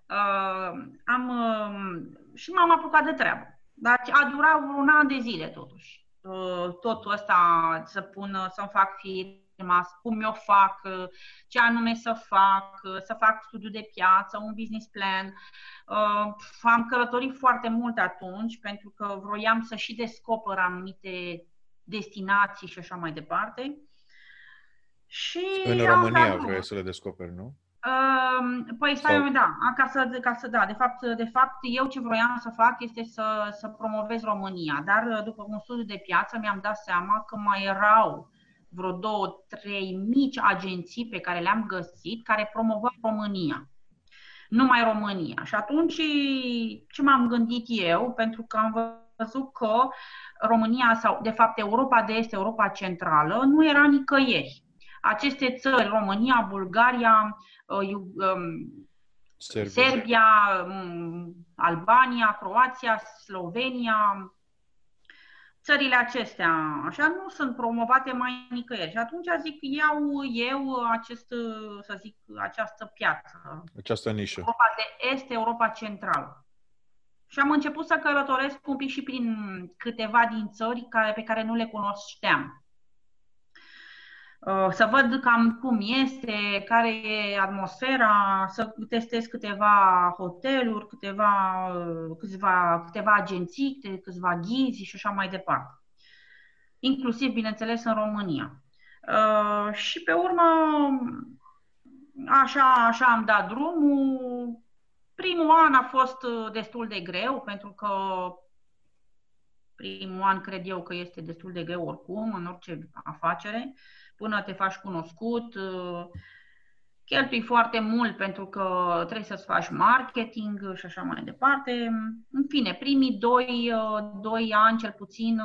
uh, am, uh, și m-am apucat de treabă. Dar a durat un an de zile totuși. Uh, totul ăsta să pun, să-mi fac firma, cum eu fac, ce anume să fac, să fac studiu de piață, un business plan. Uh, am călătorit foarte mult atunci pentru că vroiam să și descoper anumite destinații și așa mai departe. Și în România vrei să le descoperi, nu? Păi stai, Sau... da, ca să, ca să, da, de fapt, de fapt eu ce vroiam să fac este să, să promovez România, dar după un studiu de piață mi-am dat seama că mai erau vreo două, trei mici agenții pe care le-am găsit, care promovau România, numai România. Și atunci ce m-am gândit eu, pentru că am văzut că România sau, de fapt, Europa de Est, Europa Centrală, nu era nicăieri. Aceste țări, România, Bulgaria, Serbia, Serbia, Albania, Croația, Slovenia, țările acestea, așa, nu sunt promovate mai nicăieri. Și atunci zic, iau eu acest, să zic, această piață. Această nișă. Europa de Est, Europa Centrală. Și am început să călătoresc un pic și prin câteva din țări care, pe care nu le cunoșteam. Să văd cam cum este, care e atmosfera, să testez câteva hoteluri, câteva, câțiva, câteva agenții, câțiva ghizi și așa mai departe. Inclusiv, bineînțeles, în România. Și pe urmă, așa, așa am dat drumul. Primul an a fost destul de greu, pentru că primul an cred eu că este destul de greu oricum, în orice afacere. Până te faci cunoscut, cheltui foarte mult pentru că trebuie să-ți faci marketing și așa mai departe. În fine, primii doi, doi ani cel puțin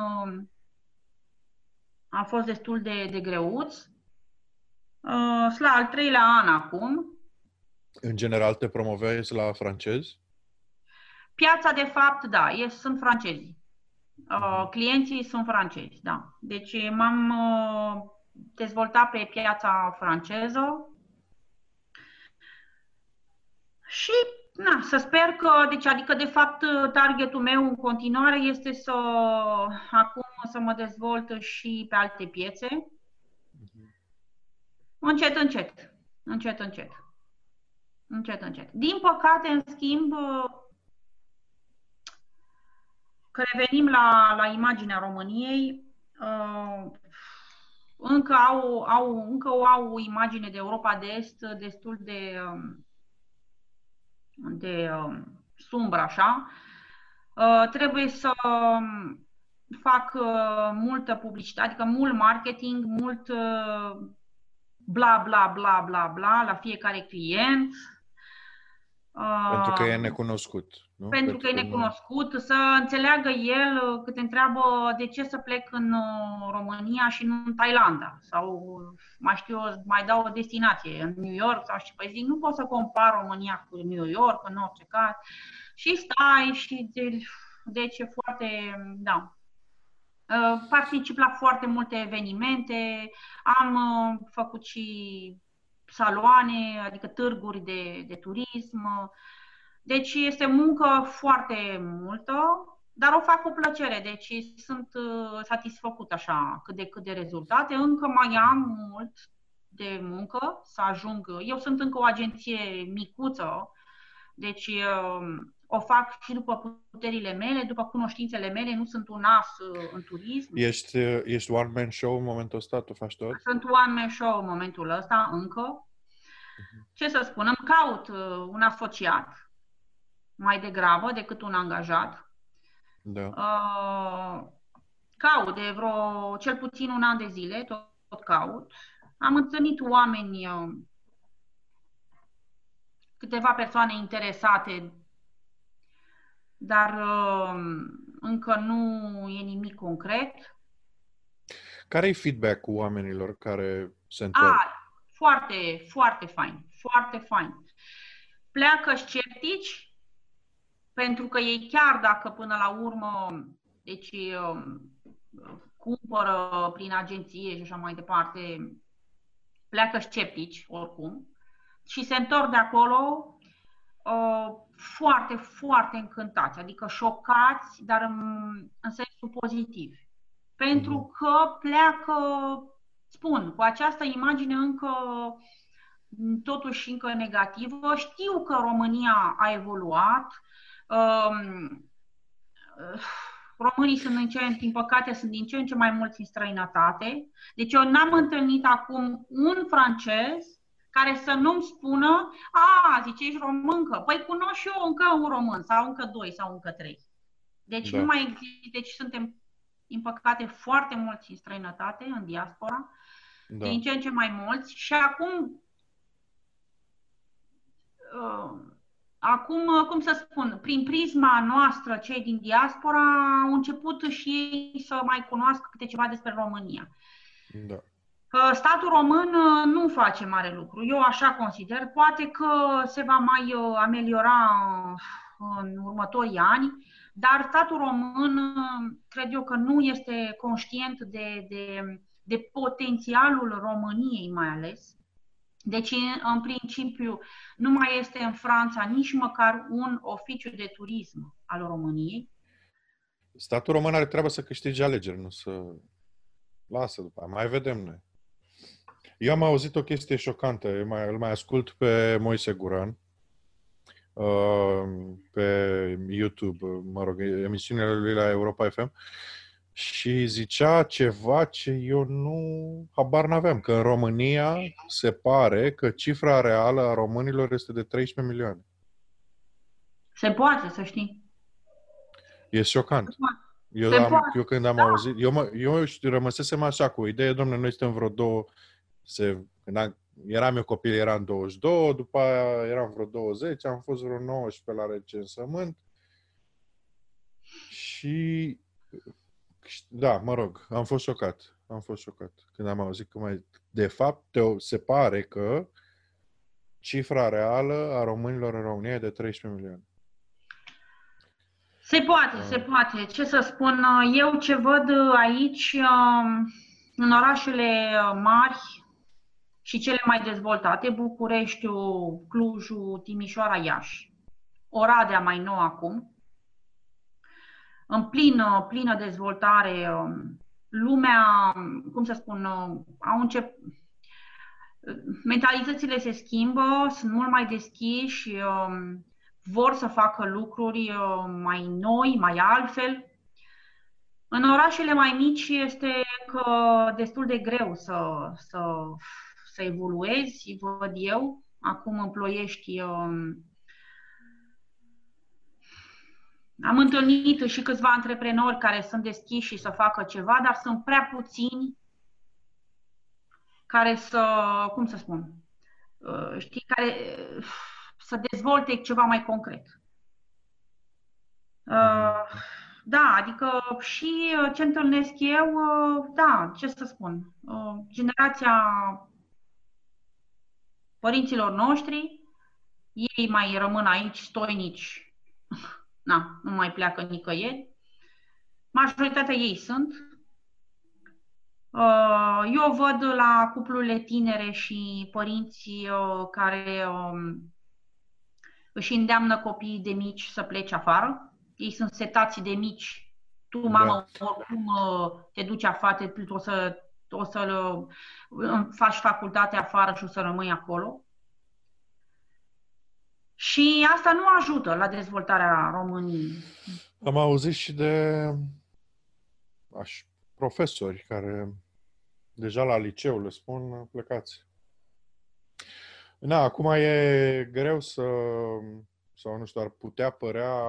a fost destul de, de greuți. La al treilea an acum. În general te promovezi la francezi? Piața, de fapt, da, e, sunt francezi. Clienții sunt francezi, da. Deci m-am... dezvolta pe piața franceză și na, să sper că, deci, adică de fapt targetul meu în continuare este să acum să mă dezvolt și pe alte piețe. Uh-huh. Încet, încet. Încet, încet. Încet, încet. Din păcate, în schimb, că revenim la, la imaginea României, uh, Încă au, au, încă au o imagine de Europa de Est destul de, de sumbră, așa. Trebuie să fac multă publicitate, adică mult marketing, mult bla, bla, bla, bla, bla la fiecare client. Pentru că e necunoscut. Nu? Pentru, pentru că e necunoscut, nu... să înțeleagă el că te întreabă de ce să plec în România și nu în Thailanda sau mai știu, mai dau o destinație în New York sau și păi zic, nu pot să compar România cu New York în orice caz și stai și de, deci e foarte, da. Particip la foarte multe evenimente, am făcut și saloane, adică târguri de, de turism. Deci este muncă foarte multă, dar o fac cu plăcere, deci sunt satisfăcut așa cât de cât de rezultate. Încă mai am mult de muncă, să ajung... Eu sunt încă o agenție micuță, deci o fac și după puterile mele, după cunoștințele mele, nu sunt un as în turism. Ești, ești one-man show în momentul ăsta? Tu faci tot? Sunt one-man show în momentul ăsta, încă. Uh-huh. Ce să spun, îmi caut un asociat mai degrabă decât un angajat. Da. Uh, caut de vreo, cel puțin un an de zile, tot, tot caut. Am întâlnit oameni, uh, câteva persoane interesate, dar uh, încă nu e nimic concret. Care-i feedback-ul oamenilor care se întorc? Ah, foarte, foarte fain. Foarte fain. Pleacă sceptici, pentru că ei chiar dacă până la urmă deci, cumpără prin agenție și așa mai departe, pleacă sceptici oricum și se întorc de acolo uh, foarte, foarte încântați, adică șocați, dar în, în sensul pozitiv. Pentru că pleacă, spun, cu această imagine încă totuși încă negativă, știu că România a evoluat. Um, românii sunt în ce, din păcate, sunt din ce în ce mai mulți în străinătate. Deci eu n-am întâlnit acum un francez care să nu-mi spună: a, zice, ești româncă. Păi cunoști eu încă un român, sau încă doi, sau încă trei. Deci da. Nu mai există. Deci suntem, din păcate, foarte mulți în străinătate, în diaspora. Da. Din ce în ce mai mulți. Și acum... Uh, Acum, cum să spun, prin prisma noastră, cei din diaspora, au început și ei să mai cunoască câte ceva despre România. Da. Statul român nu face mare lucru, eu așa consider. Poate că se va mai ameliora în următorii ani, dar statul român, cred eu că nu este conștient de, de, de potențialul României mai ales. Deci, în principiu, nu mai este în Franța nici măcar un oficiu de turism al României. Statul român are treabă să câștige alegeri, nu să lasă după aia. Mai vedem noi. Eu am auzit o chestie șocantă. Eu mai, îl mai ascult pe Moise Guran, pe YouTube, mă rog, emisiunile lui la Europa F M, și zicea ceva ce eu nu habar n-aveam, că în România se pare că cifra reală a românilor este de treisprezece milioane. Se poate, să știi. E șocant. Eu, am, eu când am da. auzit, eu, mă, eu rămăsesem așa cu o idee, dom'le, noi suntem vreo două, se, când am, eram eu copil, eram douăzeci și doi, după aia eram vreo douăzeci, am fost vreo nouăsprezece la recensământ și... Da, mă rog, am fost șocat. Am fost șocat când am auzit că mai... De fapt, se pare că cifra reală a românilor în România e de treisprezece milioane. Se poate, uh. se poate. Ce să spun, eu ce văd aici, în orașele mari și cele mai dezvoltate, Bucureștiul, Clujul, Timișoara, Iași, Oradea mai nou acum, în plină, plină dezvoltare, lumea, cum să spun, au început, mentalitățile se schimbă, sunt mult mai deschiși, vor să facă lucruri mai noi, mai altfel. În orașele mai mici este că destul de greu să, să, să evoluezi, văd eu. Acum în Ploiești... Am întâlnit și câțiva antreprenori care sunt deschiși și să facă ceva, dar sunt prea puțini care să, cum să spun, știi, care să dezvolte ceva mai concret. Da, adică și ce întâlnesc eu, da, ce să spun, generația părinților noștri, ei mai rămân aici stoinici. Na, nu mai pleacă nicăieri. Majoritatea ei sunt. Eu văd la cuplurile tinere și părinții care își îndeamnă copiii de mici să plece afară. Ei sunt setați de mici. Tu, mamă, da. oricum te duci afară, o să o să faci facultate afară și o să rămâi acolo. Și asta nu ajută la dezvoltarea României. Am auzit și de aș, profesori care deja la liceu le spun plecați. Na, acum e greu să, sau nu știu, ar putea părea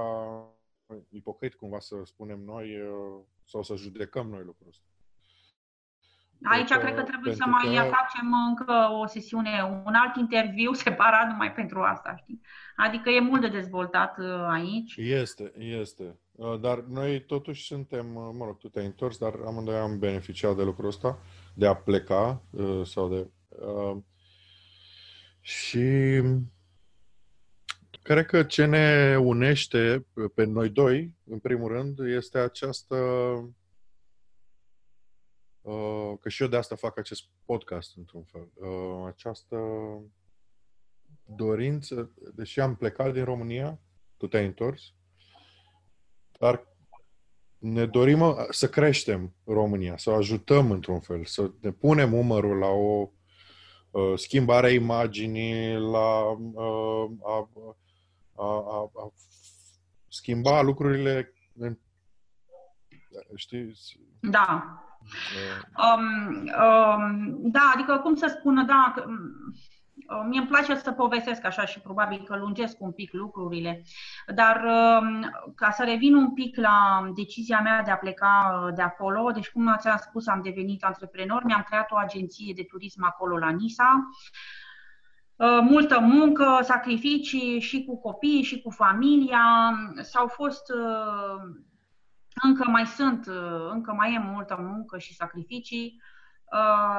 ipocrit cumva să spunem noi sau să judecăm noi lucrul ăsta. Aici că, cred că trebuie să mai că... facem încă o sesiune, un alt interviu separat numai pentru asta, știi? Adică e mult de dezvoltat aici. Este, este. Dar noi totuși suntem, mă rog, tu te-ai întors, dar amândoi am beneficiat de lucrul ăsta, de a pleca sau de... Și cred că ce ne unește pe noi doi, în primul rând, este această... Că și eu de asta fac acest podcast, într-un fel. Această dorință, deși am plecat din România, tu te-ai întors, dar ne dorim să creștem România, să ajutăm într-un fel, să ne punem umărul la o schimbare a imaginii, la a, a, a, a schimba lucrurile, știi? Da. Um, um, da, adică cum să spun, da, mie îmi place să povestesc așa și probabil că lungesc un pic lucrurile, dar um, ca să revin un pic la decizia mea de a pleca de acolo, deci cum ți-am spus, am devenit antreprenor, mi-am creat o agenție de turism acolo la Nisa, uh, multă muncă, sacrificii și cu copiii și cu familia, s-au fost... Uh, Încă mai sunt, încă mai e multă muncă și sacrificii,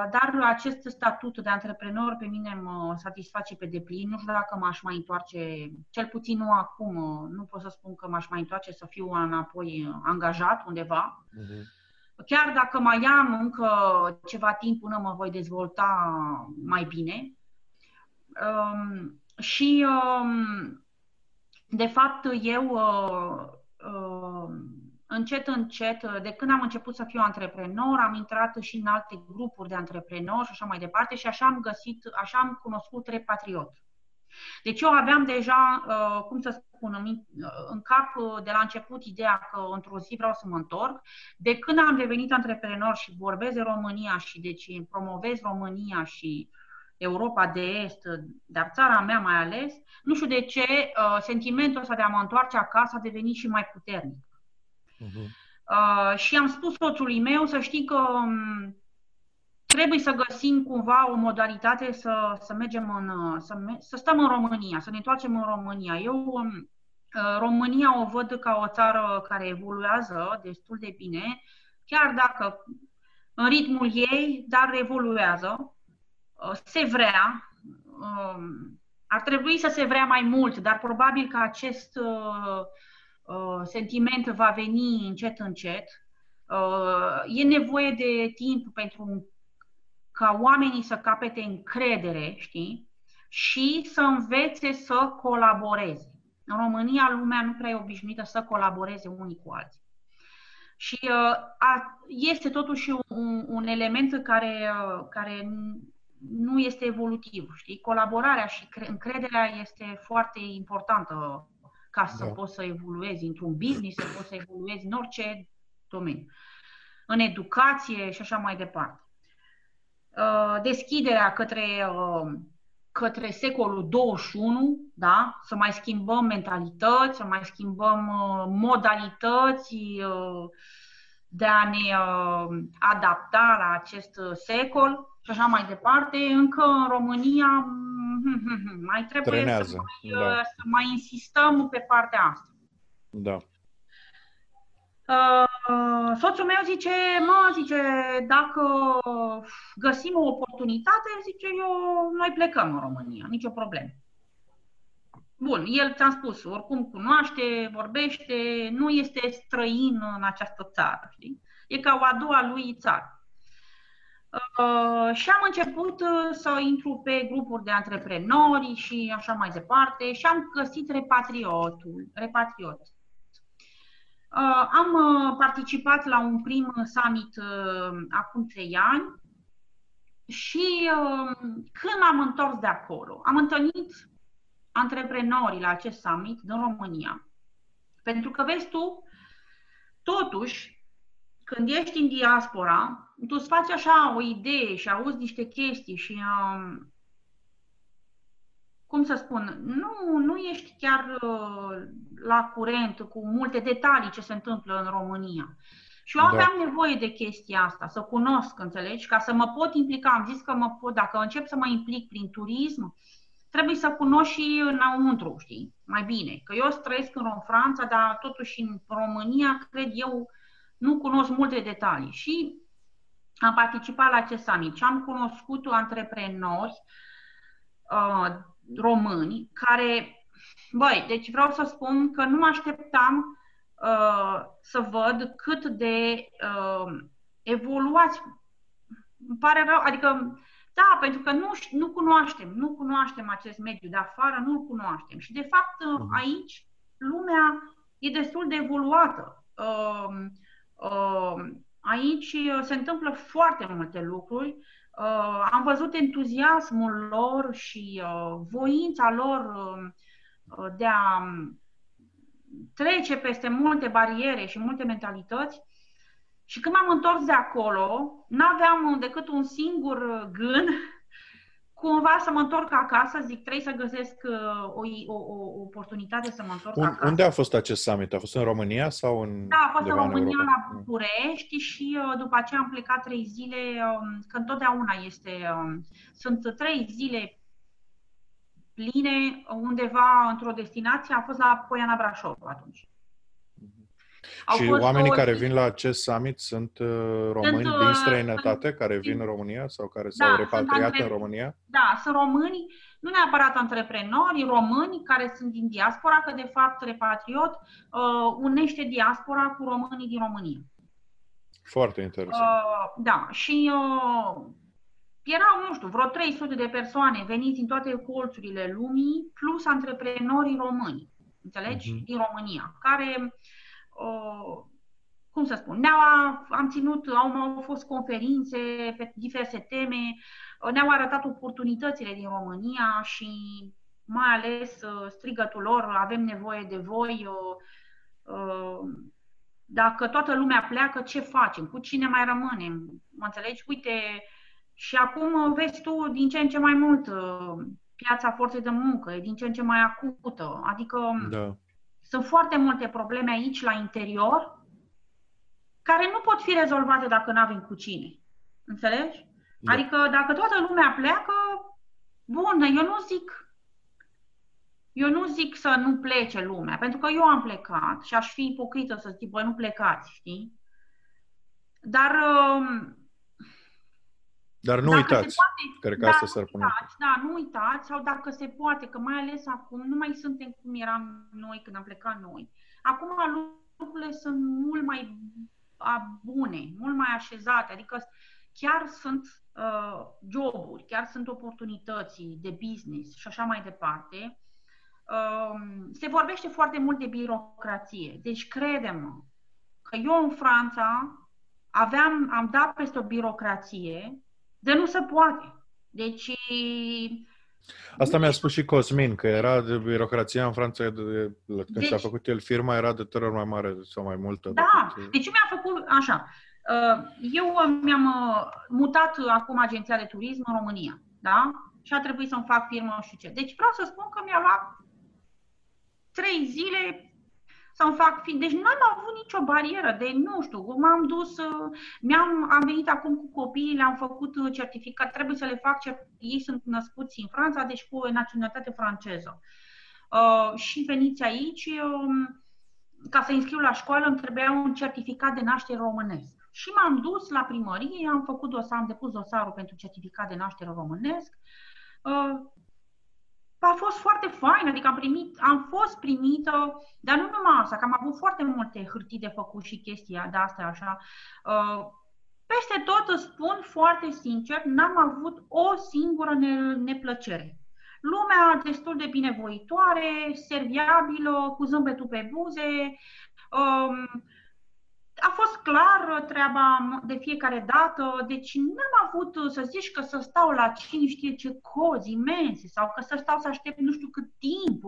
dar acest statut de antreprenor pe mine mă satisface pe deplin. Nu știu dacă m-aș mai întoarce, cel puțin nu acum, nu pot să spun că m-aș mai întoarce să fiu înapoi angajat undeva. Uh-huh. Chiar dacă mai am încă ceva timp până mă voi dezvolta mai bine. Um, și, um, de fapt, eu... Uh, uh, Încet, încet, de când am început să fiu antreprenor, am intrat și în alte grupuri de antreprenori și așa mai departe și așa am găsit, așa am cunoscut Repatriot. Deci eu aveam deja, cum să spun, în cap de la început ideea că într-o zi vreau să mă întorc. De când am devenit antreprenor și vorbesc de România și deci promovez România și Europa de Est, dar țara mea mai ales, nu știu de ce, sentimentul ăsta de a mă întoarce acasă a devenit și mai puternic. Uh-huh. Uh, și am spus soțului meu să știi că um, trebuie să găsim cumva o modalitate să, să mergem în, să, me- să stăm în România, să ne întoarcem în România. Eu um, România o văd ca o țară care evoluează destul de bine, chiar dacă în ritmul ei, dar evoluează. Uh, se vrea, uh, ar trebui să se vrea mai mult, dar probabil că acest uh, sentiment va veni încet, încet. E nevoie de timp pentru ca oamenii să capete încredere, știi? Și să învețe să colaboreze. În România lumea nu prea e obișnuită să colaboreze unii cu alții. Și este totuși un, un element care, care nu este evolutiv, știi? Colaborarea și încrederea este foarte importantă ca să da. Poți să evoluezi într-un business, să poți să evoluezi în orice domeniu, în educație și așa mai departe. Deschiderea către, către secolul douăzeci și unu, da? Să mai schimbăm mentalități, să mai schimbăm modalități de a ne adapta la acest secol și așa mai departe, încă în România mai trebuie Trenează, să, mai, da. să mai insistăm pe partea asta. Da. Soțul meu zice, mă, zice, dacă găsim o oportunitate, zice, eu, noi plecăm în România, nicio problemă. Bun, el ți-a spus, oricum cunoaște, vorbește, nu este străin în această țară, știi? E ca o a doua lui țară. Uh, și am început uh, să intru pe grupuri de antreprenori și așa mai departe și am găsit Repatriotul, Repatriot. Uh, am uh, participat la un prim summit uh, acum trei ani Și uh, când m-am întors de acolo, am întâlnit antreprenorii la acest summit din România. Pentru că, vezi tu, totuși, când ești în diaspora, tu îți faci așa o idee și auzi niște chestii și, uh, cum să spun, nu, nu ești chiar uh, la curent cu multe detalii ce se întâmplă în România. Și eu aveam da. nevoie de chestia asta, să cunosc, înțelegi, ca să mă pot implica. Am zis că mă pot, dacă încep să mă implic prin turism, trebuie să cunosc și înăuntru, știi, mai bine. Că eu trăiesc în Franța, dar totuși în România, cred eu, nu cunosc multe detalii. Și am participat la acest summit și am cunoscut antreprenori uh, români care, băi, deci vreau să spun că nu mă așteptam să văd cât de uh, evoluați. Îmi pare rău, adică, da, pentru că nu, nu cunoaștem, nu cunoaștem acest mediu de afară, nu-l cunoaștem. Și, de fapt, uh, aici lumea e destul de evoluată. Uh, uh, aici se întâmplă foarte multe lucruri. Uh, am văzut entuziasmul lor și uh, voința lor uh, de a trece peste multe bariere și multe mentalități. Și când m-am întors de acolo, n-aveam decât un singur gând, cumva să mă întorc acasă, zic, trebuie să găsesc o, o, o oportunitate să mă întorc un, acasă. Unde a fost acest summit? A fost în România sau în... Da, a fost în România, în la București, și după aceea am plecat trei zile, că întotdeauna este... Sunt trei zile pline undeva într-o destinație. A fost la Poiana Brașov atunci. Au și oamenii o... care vin la acest summit sunt români sunt, din străinătate, sunt... care vin în România sau care da, s-au repatriat antre... în România? Da, sunt români, nu neapărat antreprenori, români care sunt din diaspora, că de fapt Repatriot uh, unește diaspora cu românii din România. Foarte interesant. Uh, da, și... Uh, Erau, nu știu, vreo trei sute de persoane veniți din toate colțurile lumii, plus antreprenorii români, înțelegi? Uh-huh. Din România, care, uh, cum să spun, ne-au am ținut, au, au fost conferințe pe diverse teme, uh, ne-au arătat oportunitățile din România și mai ales uh, strigătul lor, avem nevoie de voi, uh, uh, dacă toată lumea pleacă, ce facem? Cu cine mai rămânem? Mă înțelegi? Uite... Și acum vezi tu din ce în ce mai mult piața forței de muncă, e din ce în ce mai acută. Adică da. sunt foarte multe probleme aici la interior care nu pot fi rezolvate dacă nu avem cu cine. Înțelegi? Da. Adică dacă toată lumea pleacă, bun, eu nu zic eu nu zic să nu plece lumea, pentru că eu am plecat și aș fi ipocrită să zic, bă, nu plecați, știi? Dar... Dar nu dacă uitați, poate, cred că da, asta s-ar pune. Da, nu uitați, sau dacă se poate, că mai ales acum nu mai suntem cum eram noi când am plecat noi. Acum lucrurile sunt mult mai bune, mult mai așezate, adică chiar sunt uh, joburi, chiar sunt oportunități de business și așa mai departe. Uh, se vorbește foarte mult de birocrație, deci crede-mă că eu în Franța aveam, am dat peste o birocrație de nu se poate. Deci... Asta mi-a spus și Cosmin, că era de birocrația în Franța, de, de, când deci, s-a făcut el firma, era de trei ori mai mare sau mai multă. Da, decât... deci mi-a făcut așa. Eu mi-am mutat acum agenția de turism în România, da? Și a trebuit să-mi fac firmă, nu știu ce. Deci vreau să spun că mi-a luat trei zile... să-mi fac fi. Deci n-am avut nicio barieră de, nu știu, m-am dus, mi-am, am venit acum cu copiii, le-am făcut certificat, trebuie să le fac, ei sunt născuți în Franța, deci cu naționalitate franceză. Uh, și veniți aici, um, ca să înscriu la școală, îmi trebuia un certificat de naștere românesc. Și m-am dus la primărie, am făcut dosar, am depus dosarul pentru certificat de naștere românesc. Uh, A fost foarte fain, adică am, primit, am fost primită, dar nu numai asta, că am avut foarte multe hârtii de făcut și chestia de astea așa. Peste tot îți spun foarte sincer, n-am avut o singură ne- neplăcere. Lumea destul de binevoitoare, serviabilă, cu zâmbetul pe buze, a fost clar treaba de fiecare dată, deci n-am avut să zici că să stau la cine știe ce cozi imense sau că să stau să aștept nu știu cât timp.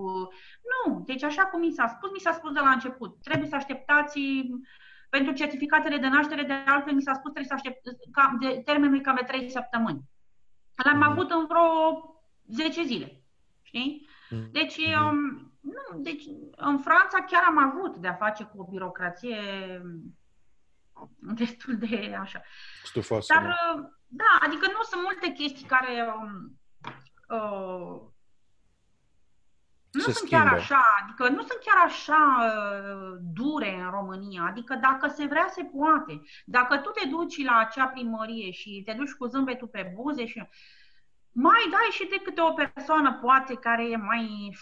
Nu, deci așa cum mi s-a spus, mi s-a spus de la început. Trebuie să așteptați pentru certificatele de naștere, de altfel mi s-a spus trebuie să aștept, cam, de, termenul e cam de trei săptămâni. L-am avut în vreo zece zile, știi? Deci, um, nu, deci, în Franța chiar am avut de-a face cu o birocrație destul de așa. Stufoasă. Dar, mă. da, adică nu sunt multe chestii care um, uh, nu Se sunt schimbă. chiar așa, adică nu sunt chiar așa uh, dure în România. Adică dacă se vrea, se poate. Dacă tu te duci la acea primărie și te duci cu zâmbetul pe buze și... mai dai și de câte o persoană, poate, care e mai,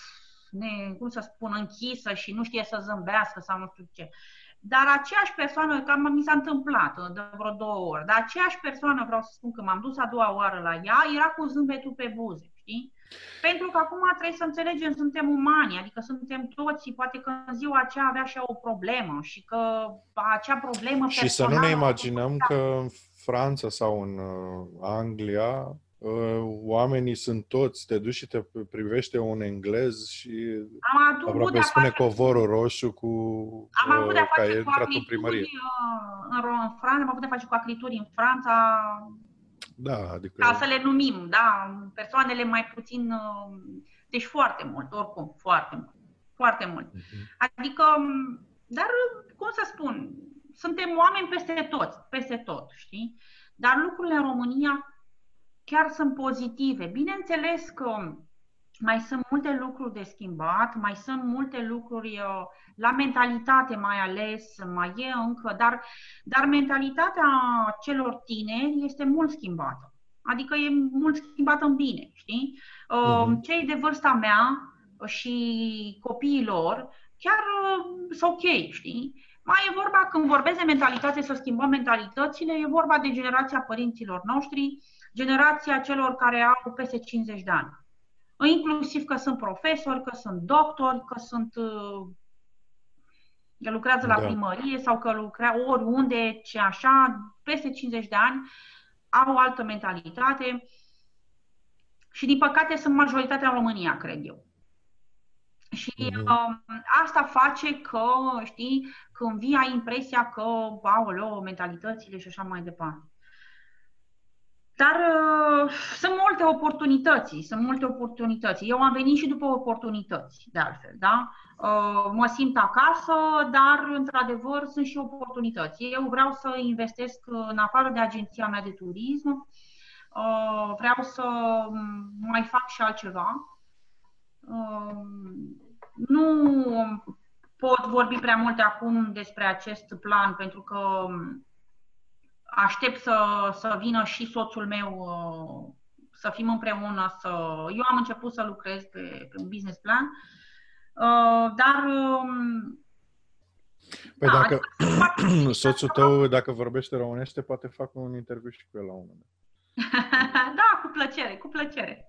ne, cum să spun, închisă și nu știe să zâmbească sau nu știu ce. Dar aceeași persoană, cam mi s-a întâmplat de vreo două ori, dar aceeași persoană, vreau să spun că m-am dus a doua oară la ea, era cu zâmbetul pe buze, știi? Pentru că acum trebuie să înțelegem, suntem umani, adică suntem toți, poate că în ziua aceea avea și o problemă și că acea problemă și personală... Și să nu ne imaginăm că în Franța sau în Anglia... oamenii sunt toți, te duci și te privește un englez și am aproape spune covorul roșu cu am uh, avut de a face cu acrituri în, în Franța, am avut de face cu acrituri în Franța, da, adică... ca să le numim, da, persoanele mai puțin, deci foarte mult, oricum, foarte mult, foarte mult. Uh-huh. Adică, dar cum să spun, suntem oameni peste toți, peste tot, știi? Dar lucrurile în România chiar sunt pozitive. Bineînțeles că mai sunt multe lucruri de schimbat, mai sunt multe lucruri la mentalitate mai ales, mai e încă, dar, dar mentalitatea celor tineri este mult schimbată. Adică e mult schimbată în bine, știi? Uh-huh. Cei de vârsta mea și copiii lor chiar sunt ok, știi? Mai e vorba, când vorbesc de mentalitate, să schimbăm mentalitățile, e vorba de generația părinților noștri, generația celor care au peste cincizeci de ani. Inclusiv că sunt profesori, că sunt doctori, că sunt că lucrează la da. primărie sau că lucrează oriunde, ce așa, peste cincizeci de ani, au altă mentalitate și, din păcate, sunt majoritatea în România, cred eu. Și um, asta face că, știi, când vii ai impresia că, aoleo, mentalitățile și așa mai departe. Dar uh, sunt multe oportunități, sunt multe oportunități. Eu am venit și după oportunități, de altfel, da? Uh, mă simt acasă, dar, într-adevăr, sunt și oportunități. Eu vreau să investesc, în afară de agenția mea de turism, uh, vreau să mai fac și altceva. Uh, nu pot vorbi prea mult acum despre acest plan, pentru că aștept să, să vină și soțul meu, uh, să fim împreună. Să... Eu am început să lucrez pe, pe un business plan, uh, dar... Um, păi da, dacă adică soțul tău, dacă vorbește românește, poate fac un interviu și cu el la un moment dat. Da, cu plăcere, cu plăcere.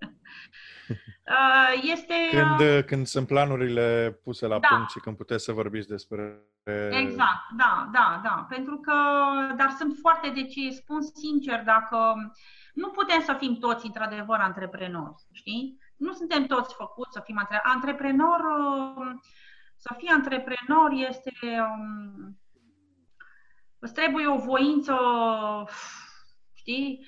Este... Când, când sunt planurile puse la da. punct și când puteți să vorbiți despre... Exact, da, da, da. Pentru că, dar sunt foarte, deci spun sincer, dacă nu putem să fim toți, într-adevăr, antreprenori, știi? Nu suntem toți făcuți să fim antreprenori. Antreprenor, să fii antreprenor este... Îți trebuie o voință, știi?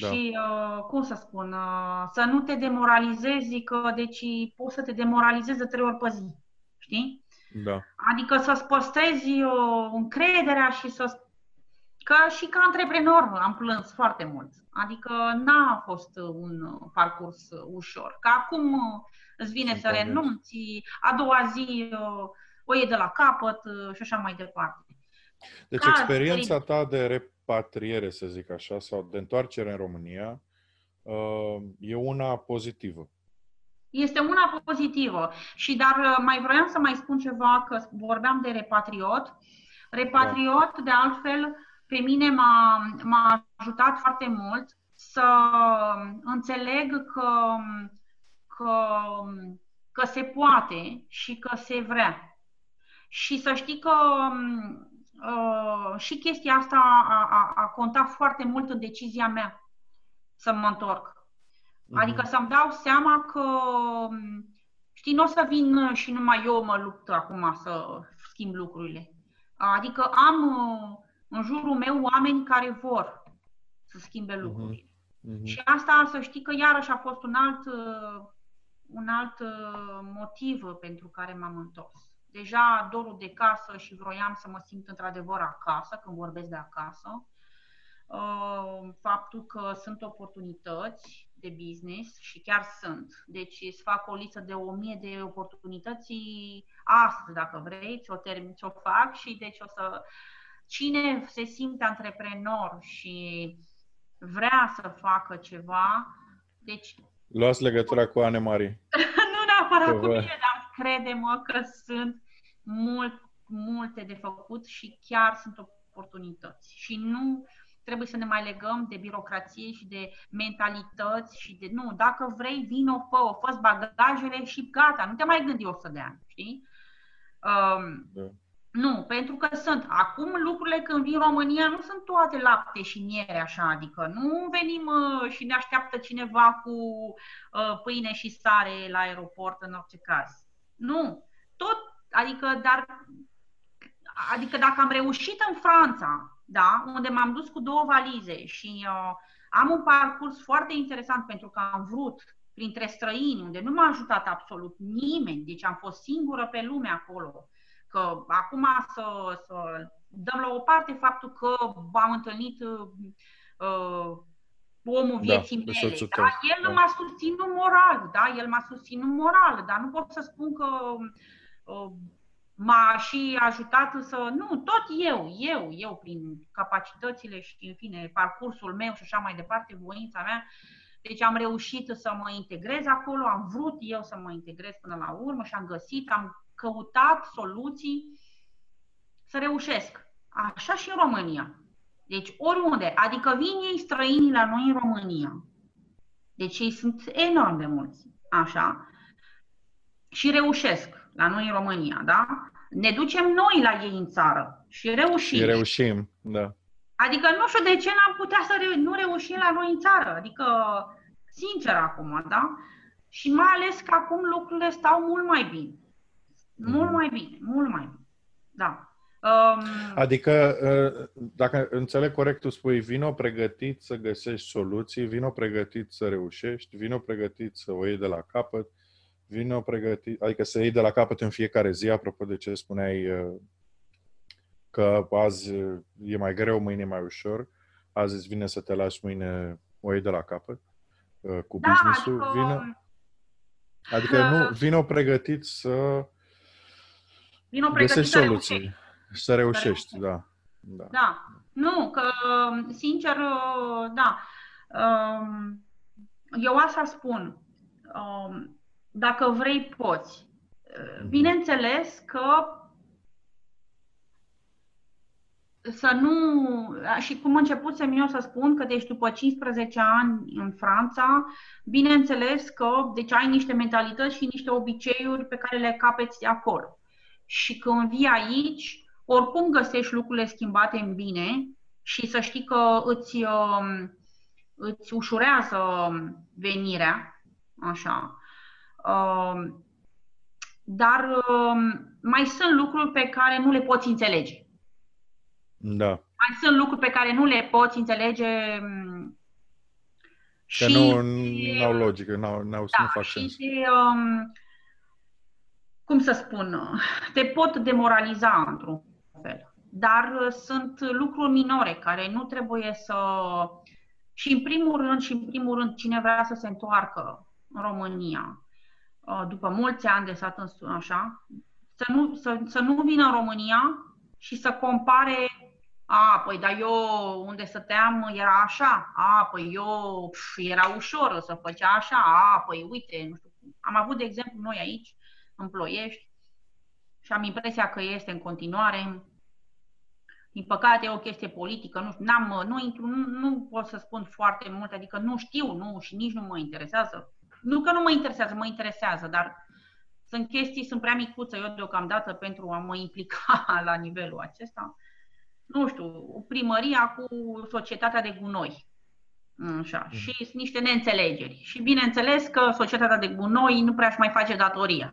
Da. Și, uh, cum să spun, uh, să nu te demoralizezi, zic, uh, deci poți să te demoralizezi de trei ori pe zi, știi? Da. Adică să-ți păstrezi uh, încrederea și să... Că și ca antreprenor am plâns foarte mult. Adică n-a fost un parcurs ușor. Că acum uh, îți vine să renunți, a doua zi uh, o iei de la capăt uh, și așa mai departe. Deci ca experiența azi, ta de rep- patriere, să zic așa, sau de întoarcere în România, e una pozitivă. Este una pozitivă. Și dar mai vroiam să mai spun ceva, că vorbeam de Repatriot. Repatriot, da. de altfel, pe mine m-a, m-a ajutat foarte mult să înțeleg că, că, că se poate și că se vrea. Și să știi că uh, și chestia asta a, a, a contat foarte mult în decizia mea să mă întorc. Uh-huh. Adică să-mi dau seama că, știi, nu o să vin și numai eu mă lupt acum să schimb lucrurile. Adică am uh, în jurul meu oameni care vor să schimbe lucrurile. Uh-huh. Uh-huh. Și asta, să știi că iarăși a fost un alt... Uh, un alt motiv pentru care m-am întors. Deja dorul de casă și vroiam să mă simt într-adevăr acasă, când vorbesc de acasă. Faptul că sunt oportunități de business și chiar sunt. Deci îți fac o listă de o mie de oportunități astăzi, dacă vrei, ți-o termin, ți-o fac și deci o să... Cine se simte antreprenor și vrea să facă ceva, deci... Luați legătura cu Anne-Marie. Nu neapărat cu mine, dar crede-mă că sunt mult, multe de făcut și chiar sunt oportunități. Și nu trebuie să ne mai legăm de birocrație și de mentalități și de... Nu, dacă vrei, vino, fă-o, fă-ți bagajele și gata, nu te mai gândi o sută de ani, știi? Um, da. Nu, pentru că sunt. Acum lucrurile când vin România nu sunt toate lapte și miere așa, adică nu venim uh, și ne așteaptă cineva cu uh, pâine și sare la aeroport în orice caz. Nu. Tot, adică, dar, adică dacă am reușit în Franța, da, unde m-am dus cu două valize și uh, am un parcurs foarte interesant pentru că am vrut printre străini, unde nu m-a ajutat absolut nimeni, deci am fost singură pe lume acolo. Că acum să, să dăm la o parte faptul că am întâlnit uh, omul vieții da, mele. Da? El da. m-a susținut moral, da? El m-a susținut moral, dar nu pot să spun că uh, m-a și ajutat să... Nu, tot eu, eu, eu prin capacitățile și, în fine, parcursul meu și așa mai departe, voința mea. Deci am reușit să mă integrez acolo, am vrut eu să mă integrez până la urmă și am găsit, am căutat soluții să reușesc. Așa și în România. Deci oriunde. Adică vin ei străini la noi în România. Deci ei sunt enorm de mulți. Așa. Și reușesc la noi în România, da? Ne ducem noi la ei în țară. Și reușim. Și reușim, da. Adică nu știu de ce n-am putea să reu- nu reușim la noi în țară. Adică, sincer acum, da? Și mai ales că acum lucrurile stau mult mai bine. Mult mai bine, mult mai bine, da. Um... Adică, dacă înțeleg corect, tu spui vino pregătit să găsești soluții, vino pregătit să reușești, vino pregătit să o iei de la capăt, vino pregătit, adică să iei de la capăt în fiecare zi, apropo de ce spuneai că azi e mai greu, mâine e mai ușor, azi îți vine să te lași, mâine o iei de la capăt cu business-ul, da, adică... vino... Adică nu, vino pregătit să... Vino pregătit să reușești. Să reușești, da. Da. Da. Nu, că, sincer, da. Eu asta spun. Dacă vrei, poți. Bineînțeles că să nu... Și cum începusem eu să spun că deci după cincisprezece ani în Franța, bineînțeles că deci ai niște mentalități și niște obiceiuri pe care le capeți acolo. Și când vii aici, oricum găsești lucrurile schimbate în bine și să știi că îți, îți ușurează venirea, așa. Dar mai sunt lucruri pe care nu le poți înțelege. Da. Mai sunt lucruri pe care nu le poți înțelege că și... Că nu au logică, nu au sens. Cum să spun, te pot demoraliza într-un fel, dar sunt lucruri minore care nu trebuie să... Și în primul rând, și în primul rând, cine vrea să se întoarcă în România, după mulți ani de stat în așa, să nu, să, să nu vină în România și să compare, a, păi, dar eu unde stăteam era așa, a, păi, eu pf, era ușor să făcea așa, a, păi, uite, nu știu. Am avut, de exemplu, noi aici, în Ploiești, și am impresia că este în continuare. Din păcate, e o chestie politică, nu știu, n-am, nu, intru, nu, nu pot să spun foarte mult, adică nu știu, nu, și nici nu mă interesează. Nu că nu mă interesează, mă interesează, dar sunt chestii, sunt prea micuță eu deocamdată pentru a mă implica la nivelul acesta. nu știu, primăria cu societatea de gunoi. Așa. Mm. Și sunt niște neînțelegeri. Și bineînțeles că societatea de gunoi nu prea își mai face datoria.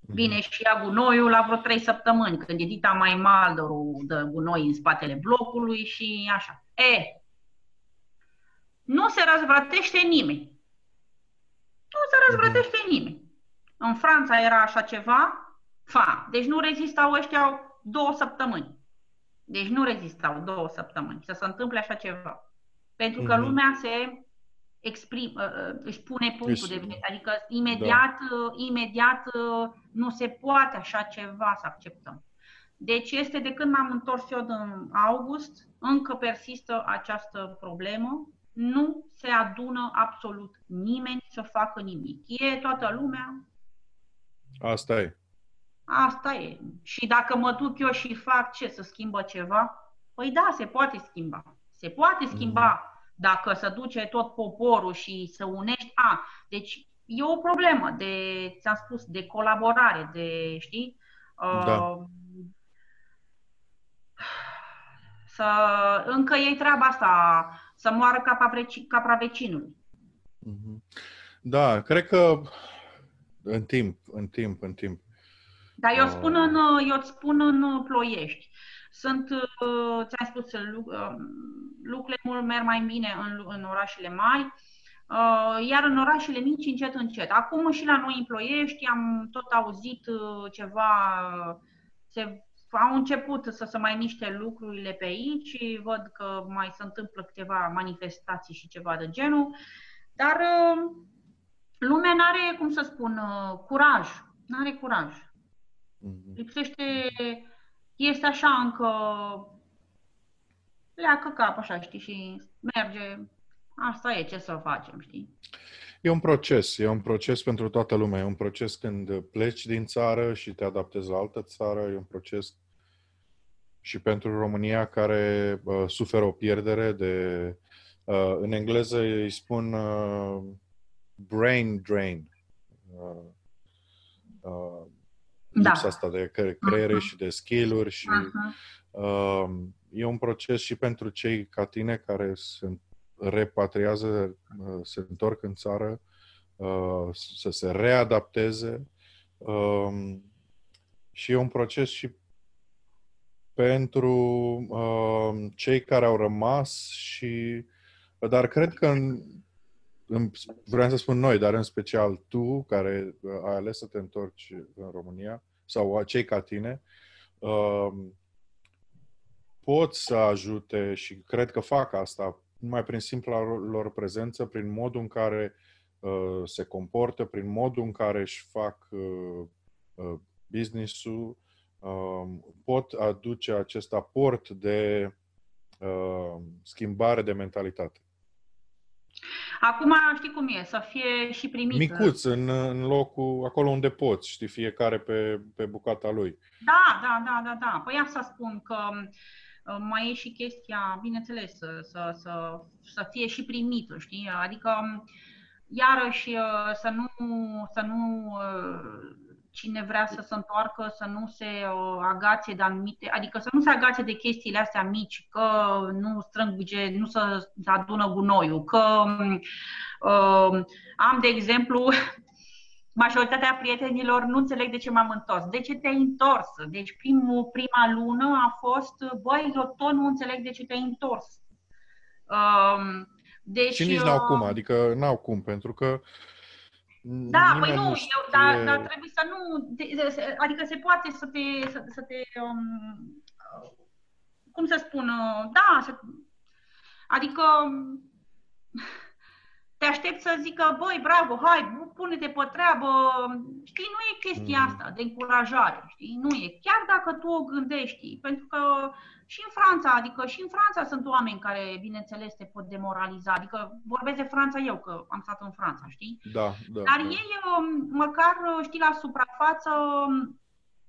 Vine și ia gunoiul la vreo trei săptămâni, când e dita mai maldorul de gunoi în spatele blocului și așa. E, nu se răzvrătește nimeni. Nu se răzvrătește nimeni. În Franța era așa ceva, fa, deci nu rezistau ăștia două săptămâni. Deci nu rezistau două săptămâni să se întâmple așa ceva. Pentru că lumea se... Exprim, își pune punctul de vedere. Adică imediat, da. imediat nu se poate așa ceva să acceptăm. Deci este de când m-am întors eu din august, încă persistă această problemă. Nu se adună absolut nimeni să facă nimic. E toată lumea. Asta e. Asta e. Și dacă mă duc eu și fac ce, să schimbă ceva? Păi da, se poate schimba. Se poate schimba. Mm. Dacă se duce tot poporul și se unește, a, deci e o problemă de, ți-am spus, de colaborare, de, știi? Da. Uh, să, încă e treaba asta, să moară capra vecinului. Da, cred că în timp, în timp, în timp. Dar eu spun în, eu spun în Ploiești. Sunt, ți-am spus, lucrurile mult merg mai bine în, în orașele mari, iar în orașele mici, încet, încet. Acum și la noi în Ploiești am tot auzit ceva, se, au început să se mai miște lucrurile pe aici, văd că mai se întâmplă câteva manifestații și ceva de genul, dar lumea n-are, cum să spun, curaj, n-are curaj. Lipsește... Este așa încă, leacă cap așa, știi, și merge, asta e, ce să facem, știi? E un proces, e un proces pentru toată lumea, e un proces când pleci din țară și te adaptezi la altă țară, e un proces și pentru România care uh, suferă o pierdere de, uh, în engleză îi spun uh, brain drain, uh, uh, Da. Lipsa asta de creiere uh-huh. și de skill-uri și uh-huh. uh, e un proces și pentru cei ca tine care se repatriază, uh, se întorc în țară, uh, să se readapteze uh, și e un proces și pentru uh, cei care au rămas și dar cred că în, vreau să spun noi, dar în special tu, care ai ales să te întorci în România, sau cei ca tine, pot să ajute și cred că fac asta, numai prin simpla lor prezență, prin modul în care se comportă, prin modul în care își fac business-ul, pot aduce acest aport de schimbare de mentalitate. Acum știi cum e, să fie și primit. Micuț, în, în locul, acolo unde poți, știi, fiecare pe, pe bucata lui. Da, da, da, da, da. Păi asta spun că mai e și chestia, bineînțeles, să, să, să, să fie și primit, știi? Adică, iarăși, să nu, să nu cine vrea să se întoarcă, să nu se agațe de anumite, adică să nu se agațe de chestiile astea mici, că nu strâng buget, nu se adună gunoiul, că uh, am, de exemplu, majoritatea prietenilor nu înțeleg de ce m-am întors. De ce te-ai întors? Deci primul, prima lună a fost, băi, eu tot nu înțeleg de ce te-ai întors. Uh, deci, și nici n-au cum, adică n-au cum, pentru că Da, păi nu, știe... eu, dar, dar trebuie să nu, adică se poate să te, să, să te um, cum să spun, da, să, adică te aștept să zică, băi, bravo, hai, pune-te pe treabă, știi, nu e chestia mm. asta de încurajare, știi, nu e, chiar dacă tu o gândești, pentru că și în Franța, adică și în Franța sunt oameni care, bineînțeles, te pot demoraliza, adică vorbesc de Franța eu, că am stat în Franța, știi? Da, da. Dar da. ei, măcar, știi, la suprafață,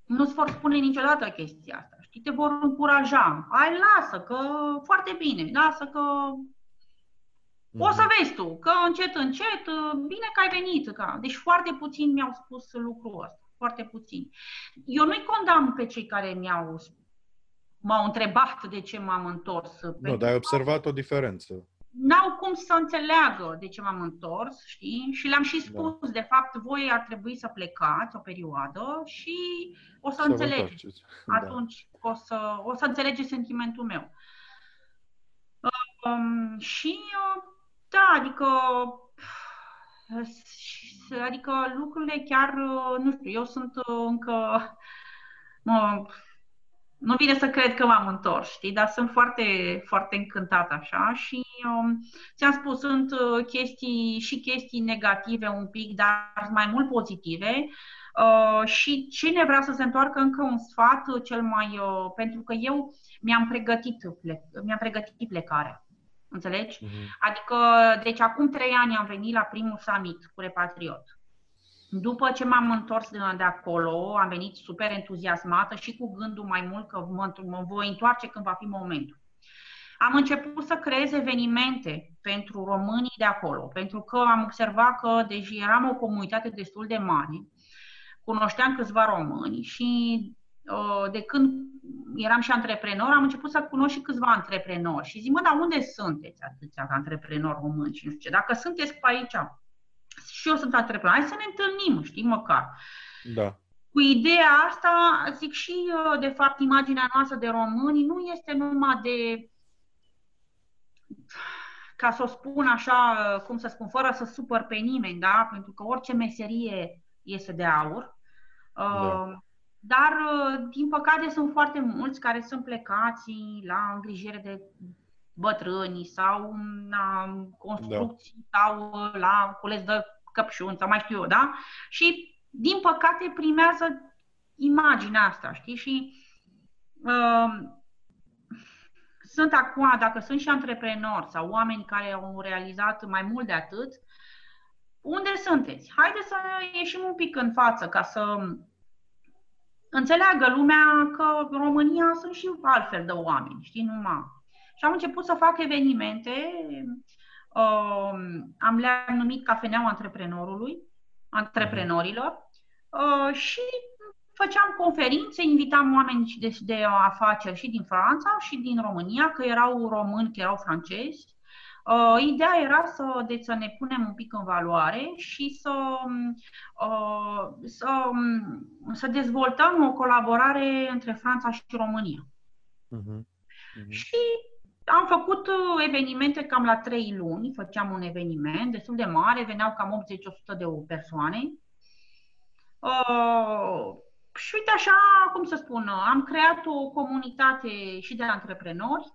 nu-ți vor spune niciodată chestia asta, știi, te vor încuraja, ai, lasă, că foarte bine, lasă, că... O să vezi tu, că încet, încet, bine că ai venit. Că... Deci foarte puțin mi-au spus lucrul ăsta, foarte puțin. Eu nu-i condamn pe cei care mi-au m-au întrebat de ce m-am întors. Nu, dar ai observat o diferență. N-au cum să înțeleagă de ce m-am întors, știi? Și le-am și spus, da. De fapt, voi ar trebui să plecați o perioadă și o să, să înțelegeți. Atunci da. o, să, o să înțelegeți sentimentul meu. Um, și, da, adică... Adică lucrurile chiar, nu știu, eu sunt încă... Mă, nu vine să cred că m-am întors, știi? Dar sunt foarte, foarte încântată așa și um, ți-am spus, sunt chestii și chestii negative un pic, dar mai mult pozitive. Uh, și cine vrea să se întoarcă, încă un sfat cel mai... Uh, pentru că eu mi-am pregătit, ple- mi-am pregătit plecarea. Înțelegi? Mm-hmm. Adică, deci acum trei ani am venit la primul summit cu Repatriot. După ce m-am întors de, de acolo, am venit super entuziasmată și cu gândul mai mult că mă, mă voi întoarce când va fi momentul. Am început să creez evenimente pentru românii de acolo, pentru că am observat că, deși eram o comunitate destul de mare, cunoșteam câțiva români și de când eram și antreprenor, am început să cunosc și câțiva antreprenori și zic, mă, dar unde sunteți atâția antreprenori români și nu știu ce, dacă sunteți pe aici și eu sunt antreprenor, hai să ne întâlnim, știi, măcar. Da. Cu ideea asta, zic și eu, de fapt, imaginea noastră de români nu este numai de, ca să o spun așa, cum să spun, fără să supăr pe nimeni, da? Pentru că orice meserie este de aur. Da. Uh, Dar, din păcate, sunt foarte mulți care sunt plecați la îngrijire de bătrâni sau la construcții, da. Sau la cules de căpșuni sau mai știu eu, da? Și, din păcate, primează imaginea asta, știi? Și uh, sunt acum, dacă sunt și antreprenori sau oameni care au realizat mai mult de atât, unde sunteți? Haideți să ieșim un pic în față ca să... înțeleagă lumea că în România sunt și altfel de oameni, știi, numai. Și am început să fac evenimente, uh, am le-am numit Cafeneaua Antreprenorului, Antreprenorilor, uh, și făceam conferințe, invitam oameni de, de afaceri și din Franța și din România, că erau români, că erau francezi. Uh, ideea era să, deci, să ne punem un pic în valoare și să, uh, să, să dezvoltăm o colaborare între Franța și România. Uh-huh. Uh-huh. Și am făcut evenimente cam la trei luni, făceam un eveniment destul de mare, veneau cam optzeci la o sută de persoane. Uh, și uite așa, cum să spun, am creat o comunitate și de antreprenori.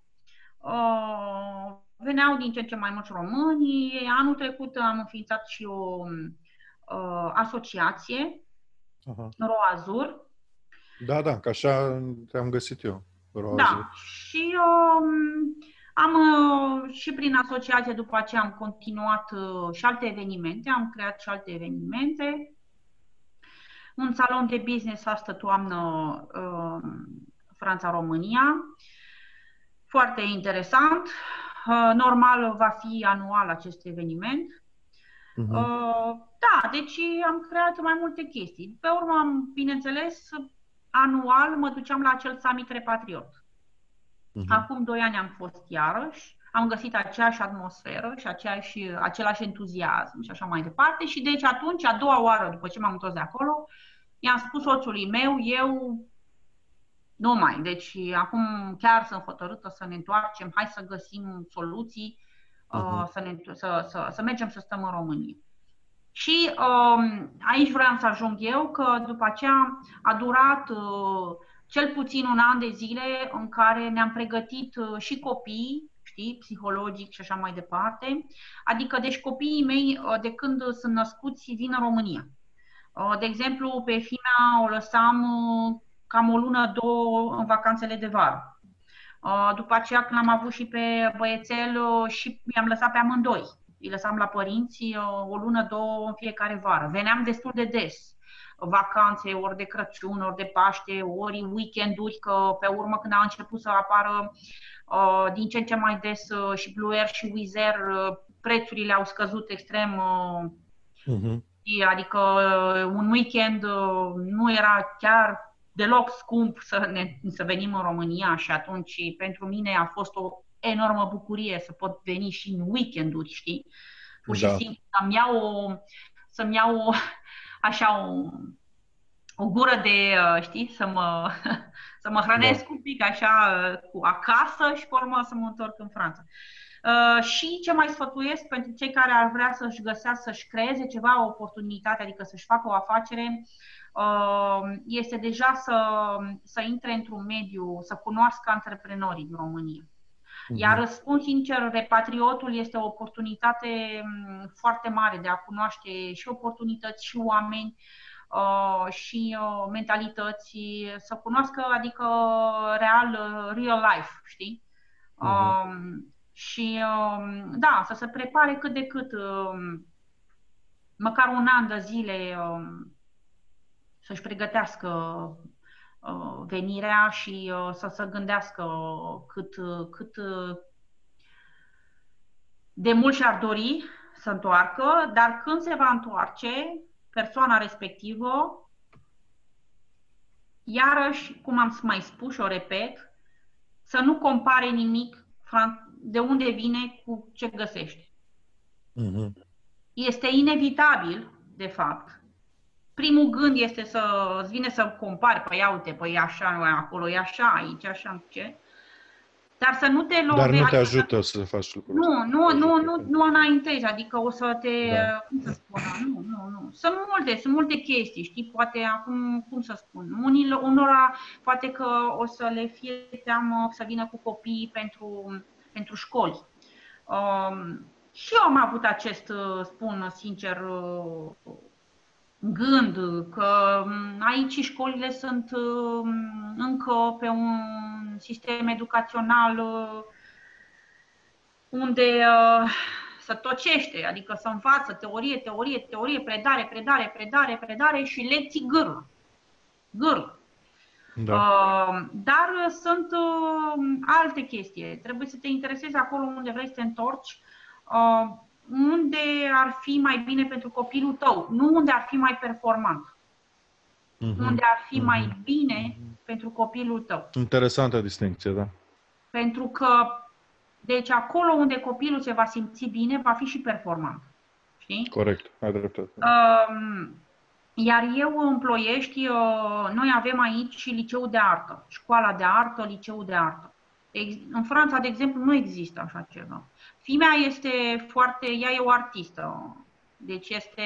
Uh, Veneau din ce în ce mai mulți români. Anul trecut am înființat și o uh, asociație, aha. Roazur. Da, da, că așa te-am găsit eu, Roazur. Da, și uh, am uh, și prin asociație după aceea am continuat uh, și alte evenimente, am creat și alte evenimente. Un salon de business astă toamnă uh, Franța-România. Foarte interesant. Normal va fi anual acest eveniment. Uh-huh. Da, deci am creat mai multe chestii. Pe urmă, am, bineînțeles, anual mă duceam la acel summit Repatriot. Uh-huh. Acum doi ani am fost iarăși, am găsit aceeași atmosferă și aceeași, același entuziasm și așa mai departe. Și deci atunci, a doua oară după ce m-am întors de acolo, i-am spus soțului meu, eu... Nu mai. Deci acum chiar sunt hotărâtă să ne întoarcem, hai să găsim soluții, uh-huh. uh, să, ne, să, să, să mergem să stăm în România. Și uh, aici vreau să ajung eu, că după aceea a durat uh, cel puțin un an de zile în care ne-am pregătit uh, și copii, știi, psihologic și așa mai departe. Adică, deci copiii mei uh, de când sunt născuți vin în România. Uh, de exemplu, pe Fina o lăsam... Uh, cam o lună, două în vacanțele de vară. După aceea, când am avut și pe băiețel, și mi-am lăsat pe amândoi. Îi lăsam la părinți o lună, două în fiecare vară. Veneam destul de des. Vacanțe, ori de Crăciun, ori de Paște, ori weekenduri, că pe urmă, când a început să apară din ce în ce mai des și Blue Air și Wizz Air, prețurile au scăzut extrem. Uh-huh. Adică un weekend nu era chiar deloc scump să, ne, să venim în România și atunci pentru mine a fost o enormă bucurie să pot veni și în weekenduri, știi? Pur și simplu să-mi iau o, să-mi iau o, așa o, o gură de, știi, să mă, să mă hrănesc da. un pic așa cu acasă și pe urmă să mă întorc în Franța. Uh, și ce mai sfătuiesc pentru cei care ar vrea să-și găsească, să-și creeze ceva, o oportunitate, adică să-și facă o afacere, uh, este deja să, să intre într-un mediu, să cunoască antreprenorii din România. Iar, răspund sincer, Repatriotul este o oportunitate foarte mare de a cunoaște și oportunități, și oameni, uh, și uh, mentalități, să cunoască, adică, real, real life, știi? Uh-huh. Um, și, um, da, să se prepare cât de cât, um, măcar un an de zile, um, să-și pregătească venirea și să se gândească cât, cât de mult și-ar dori să întoarcă, dar când se va întoarce persoana respectivă, iarăși, cum am mai spus și o repet, să nu compare nimic de unde vine cu ce găsește. Mm-hmm. Este inevitabil, de fapt. Primul gând este să-ți vine să compari, păi ia uite, păi așa, acolo e așa, aici, așa, ce. Dar să nu te lovești. Dar nu te ajută să faci lucruri. Nu, nu, nu, nu, nu înaintezi, adică o să te, da. cum să spun, nu, nu, nu. Sunt multe, sunt multe chestii, știi, poate acum, cum să spun, unilor, unora poate că o să le fie teamă să vină cu copiii pentru, pentru școli. Um, și eu am avut acest, spun sincer, gând că aici școlile sunt încă pe un sistem educațional unde se tocește, adică se învață teorie, teorie, teorie, predare, predare, predare, predare și lecții gârlă. Gârlă. Da. Dar sunt alte chestii. Trebuie să te interesezi acolo unde vrei să te întorci, unde ar fi mai bine pentru copilul tău, nu unde ar fi mai performant. Mm-hmm. Unde ar fi mm-hmm. mai bine pentru copilul tău. Interesantă distincție, da. Pentru că, deci, acolo unde copilul se va simți bine, va fi și performant. Știi? Corect, ai dreptate. Uh, iar eu în Ploiești, uh, noi avem aici liceul de artă, școala de artă, liceul de artă. În Franța, de exemplu, nu există așa ceva. Fimea este foarte, ea e o artistă, deci este,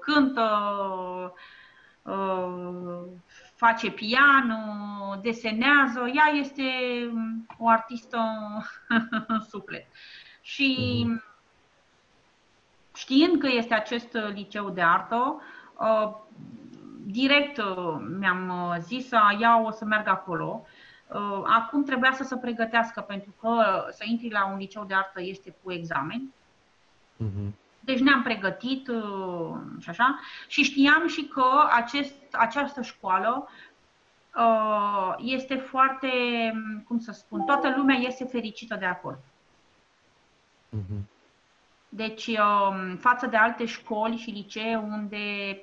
cântă, face pian, desenează, ea este o artistă în suflet. Și știind că este acest liceu de artă, direct mi-am zis, ea o să meargă acolo. Acum trebuia să se pregătească, pentru că să intri la un liceu de artă este cu examen. Uh-huh. Deci ne-am pregătit uh, și așa. Și știam și că acest, această școală uh, este foarte, cum să spun, toată lumea este fericită de acolo. Uh-huh. Deci uh, față de alte școli și licee unde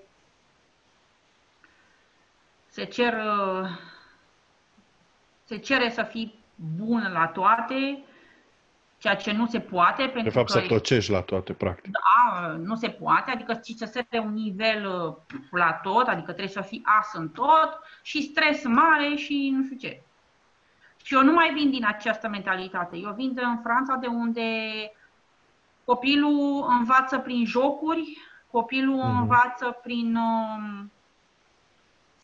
se cer... Uh, Se cere să fii bun la toate, ceea ce nu se poate. Pentru de fapt, că să tocești la toate, practic. Da, nu se poate, adică să sete un nivel la tot, adică trebuie să fii as în tot și stres mare și nu știu ce. Și eu nu mai vin din această mentalitate. Eu vin de în Franța, de unde copilul învață prin jocuri, copilul mm. învață prin...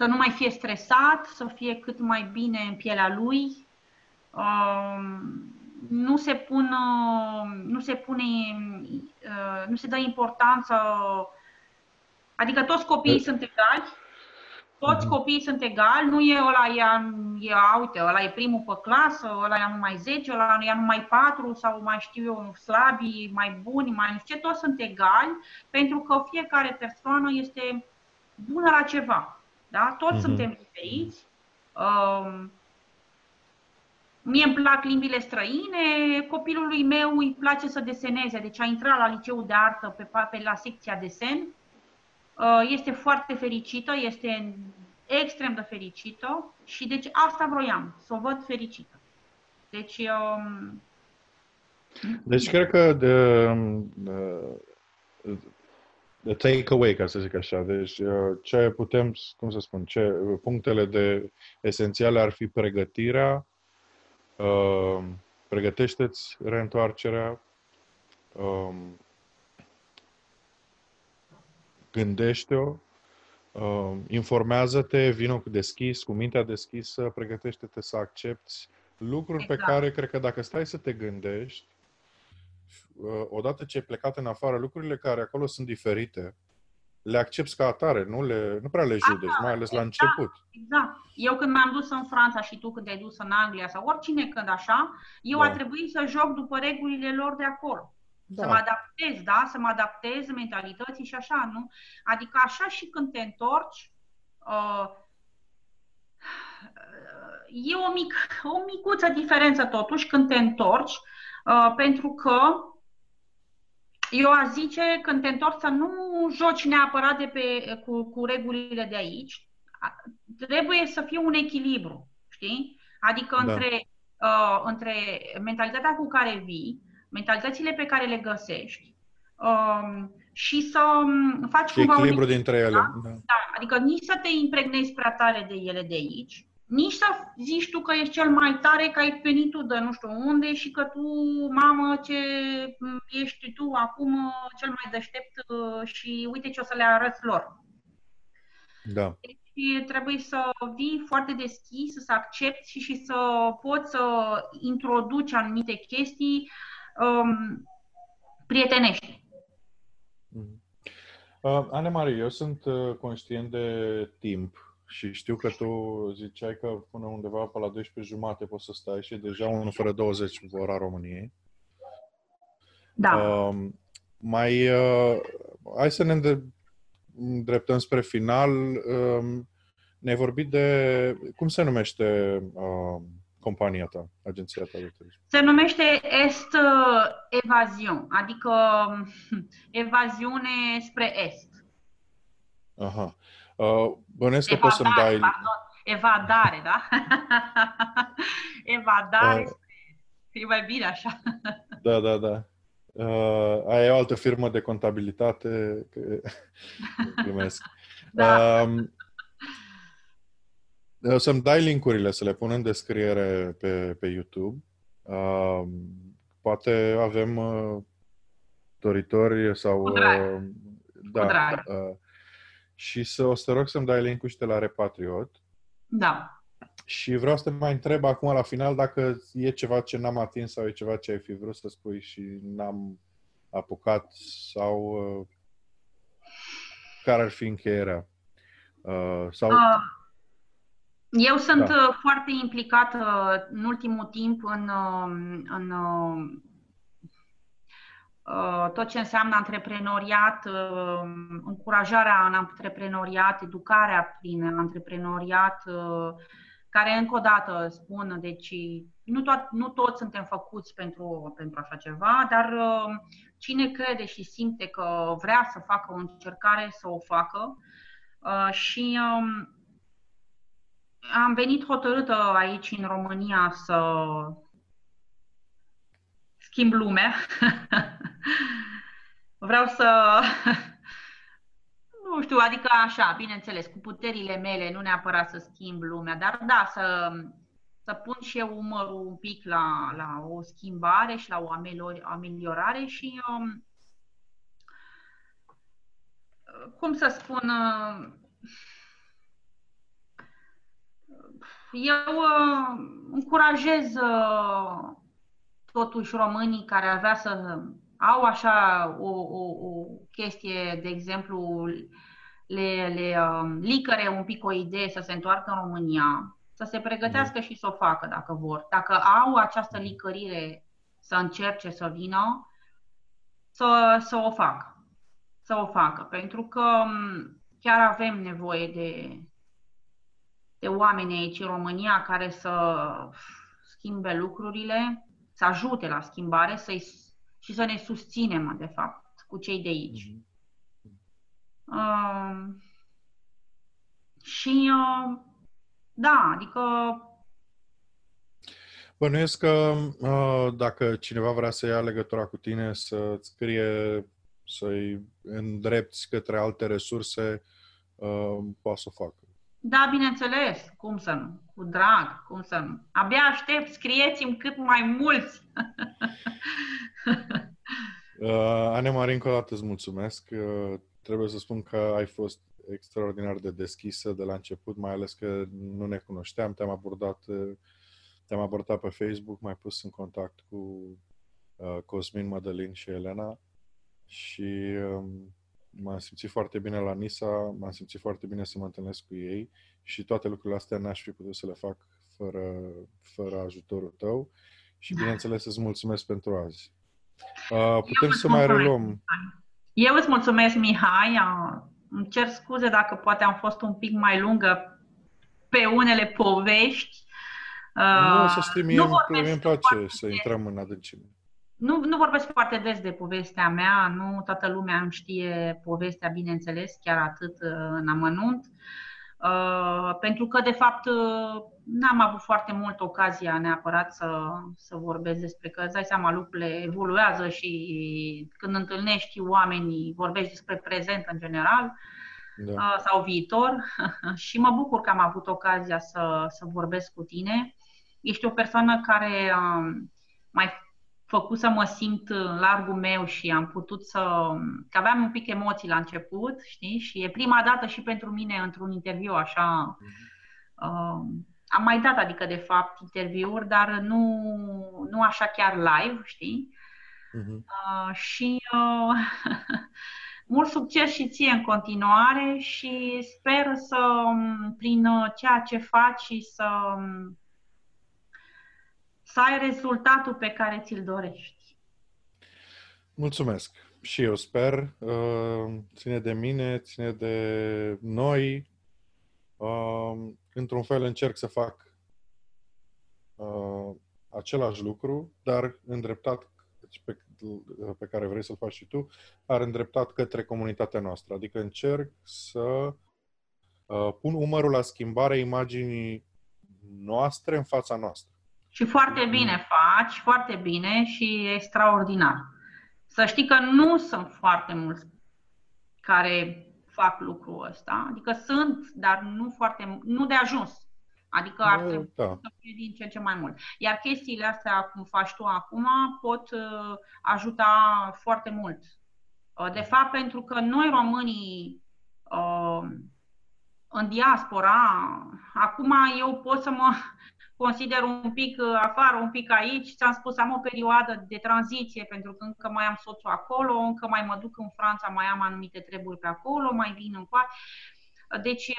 să nu mai fie stresat, să fie cât mai bine în pielea lui, nu se pune, nu se pune, nu se dă importanță, adică toți copiii sunt egali, toți copiii sunt egali, nu e ăla, e, uite, ăla e primul pe clasă, ăla e numai zece, ăla e numai patru sau mai știu eu, slabi, mai buni, mai nu știu ce, toți sunt egali, pentru că fiecare persoană este bună la ceva. Da? Toți mm-hmm. suntem diferiți. Um, mie îmi plac limbile străine, copilului meu îi place să deseneze, deci a intrat la liceul de artă pe, pe la secția desen. Uh, este foarte fericită, este extrem de fericită și deci asta vroiam, să o văd fericită. Deci eu... Deci cred că de, de, de take away, ca să zic așa, deci ce putem, cum să spun, ce punctele de esențiale ar fi pregătirea, uh, pregătește-ți reîntoarcerea, uh, gândește-o, uh, informează-te, vino cu deschis, cu mintea deschisă, pregătește-te să accepti lucruri exact. Pe care, cred că dacă stai să te gândești, odată ce ai plecat în afară, lucrurile care acolo sunt diferite, le accepți ca atare, nu, le, nu prea le judeci, mai ales exact, la început. Exact. Eu când m-am dus în Franța și tu când te-ai dus în Anglia sau oricine când așa, eu da. A trebuit să joc după regulile lor de acolo. Da. Să mă adaptez, da? Să mă adaptez mentalității și așa, nu? Adică așa și când te întorci, uh, e o, mic, o micuță diferență totuși când te întorci, uh, pentru că eu aș zice când te întorci să nu joci neapărat de pe, cu, cu regulile de aici. Trebuie să fie un echilibru, știi? Adică da. Între, uh, între mentalitatea cu care vii, mentalitățile pe care le găsești um, și să faci cumva un echilibru dintre ele. Da? Da. Da. Adică nici să te impregnezi prea tare de ele de aici, nici să zici tu că ești cel mai tare, că ai venit tu de nu știu unde și că tu, mamă, ce ești tu acum cel mai deștept și uite ce o să le arăți lor. Da. Deci trebuie să vii foarte deschis, să accepti și, și să poți să introduci anumite chestii um, prietenești. Uh, Anne-Marie, eu sunt conștient de timp. Și știu că tu ziceai că până undeva pe la douăsprezece jumate poți să stai și deja unu fără douăzeci ora României. Da. Uh, mai, uh, hai să ne îndreptăm spre final. Uh, ne-ai vorbit de... Cum se numește uh, compania ta, agenția ta de turism? Se numește Est Evasion, adică evaziune spre Est. Aha. Uh, bănesc că poți să-mi dai... Pardon. Evadare, da? Evadare. Uh, e mai bine așa. Da, da, da. Uh, ai o altă firmă de contabilitate. Glumesc. Da. Uh, o să-mi dai link-urile, să le pun în descriere pe, pe YouTube. Uh, poate avem uh, doritori sau... Cu drag. Uh, da. Cu drag. Uh, Și să, o să te rog să-mi dai link-ul și de la Repatriot. Da. Și vreau să te mai întreb acum la final dacă e ceva ce n-am atins sau e ceva ce ai fi vrut să spui și n-am apucat sau uh, care ar fi încheierea? Uh, sau... uh, eu sunt da. Foarte implicată uh, în ultimul timp în, uh, în uh, tot ce înseamnă antreprenoriat, încurajarea în antreprenoriat, educarea prin antreprenoriat, care încă o dată spun, deci nu, to- nu toți suntem făcuți pentru, pentru așa ceva, dar cine crede și simte că vrea să facă o încercare, să o facă. Și am venit hotărâtă aici în România să schimb lumea. Vreau să... Nu știu, adică așa, bineînțeles, cu puterile mele, nu neapărat să schimb lumea, dar da, să, să pun și eu umărul un pic la, la o schimbare și la o ameliorare și... Um, cum să spun... Uh, eu uh, încurajez... Uh, totuși românii care ar vrea să au așa o, o, o chestie, de exemplu, le, le um, licăre un pic o idee să se întoarcă în România, să se pregătească și să o facă dacă vor. Dacă au această licărire să încerce să vină, să, să o facă. Să o facă. Pentru că chiar avem nevoie de, de oameni aici în România care să schimbe lucrurile, să ajute la schimbare să-i, și să ne susținem, de fapt, cu cei de aici. Mm-hmm. Uh, Și da, adică... Bănuiesc că dacă cineva vrea să ia legătura cu tine, să-ți scrie, să-i îndrepți către alte resurse, poate să o facă. Da, bineînțeles, cum să nu, cu drag, cum să nu. Abia aștept, scrieți-mi cât mai mulți. uh, Anne-Marie, încă o dată îți mulțumesc. Uh, trebuie să spun că ai fost extraordinar de deschisă de la început, mai ales că nu ne cunoșteam, te-am abordat, te-am abordat pe Facebook, m-ai pus în contact cu uh, Cosmin, Madalin și Elena și... Uh, M-am simțit foarte bine la Nisa, m-am simțit foarte bine să mă întâlnesc cu ei și toate lucrurile astea n-aș fi putut să le fac fără, fără ajutorul tău și, bineînțeles, îți mulțumesc pentru azi. Putem să mai reluăm. Eu îți mulțumesc, Mihai. Îmi cer scuze dacă poate am fost un pic mai lungă pe unele povești. Nu, să știi, mie îmi place să intrăm în adâncime. Nu, nu vorbesc foarte des de povestea mea, nu toată lumea îmi știe povestea, bineînțeles, chiar atât în amănunt, uh, pentru că, de fapt, n-am avut foarte mult ocazia neapărat să, să vorbesc despre că, îți dai seama, lucrurile evoluează și când întâlnești oamenii, vorbești despre prezent în general, da. uh, sau viitor și mă bucur că am avut ocazia să, să vorbesc cu tine. Ești o persoană care uh, mai... făcut să mă simt largul meu și am putut să... că aveam un pic emoții la început, știi? Și e prima dată și pentru mine într-un interviu așa. Uh, am mai dat, adică, de fapt, interviuri, dar nu, nu așa chiar live, știi? Uh, și uh, mult succes și ție în continuare și sper să, prin ceea ce faci și să... să ai rezultatul pe care ți-l dorești. Mulțumesc. Și eu sper. Ține de mine, ține de noi. Într-un fel încerc să fac același lucru, dar îndreptat pe care vrei să-l faci și tu, dar îndreptat către comunitatea noastră. Adică încerc să pun umărul la schimbarea imaginii noastre în fața noastră. Și foarte bine faci, foarte bine și extraordinar. Să știi că nu sunt foarte mulți care fac lucrul ăsta. Adică sunt, dar nu foarte, nu de ajuns. Adică ar trebui da. să fie din ce în ce mai mult. Iar chestiile astea, cum faci tu acum, pot ajuta foarte mult. De fapt, pentru că noi românii... în diaspora, acum eu pot să mă consider un pic afară, un pic aici. Ți-am spus, am o perioadă de tranziție, pentru că încă mai am soțul acolo, încă mai mă duc în Franța, mai am anumite treburi pe acolo, mai vin în coace. Deci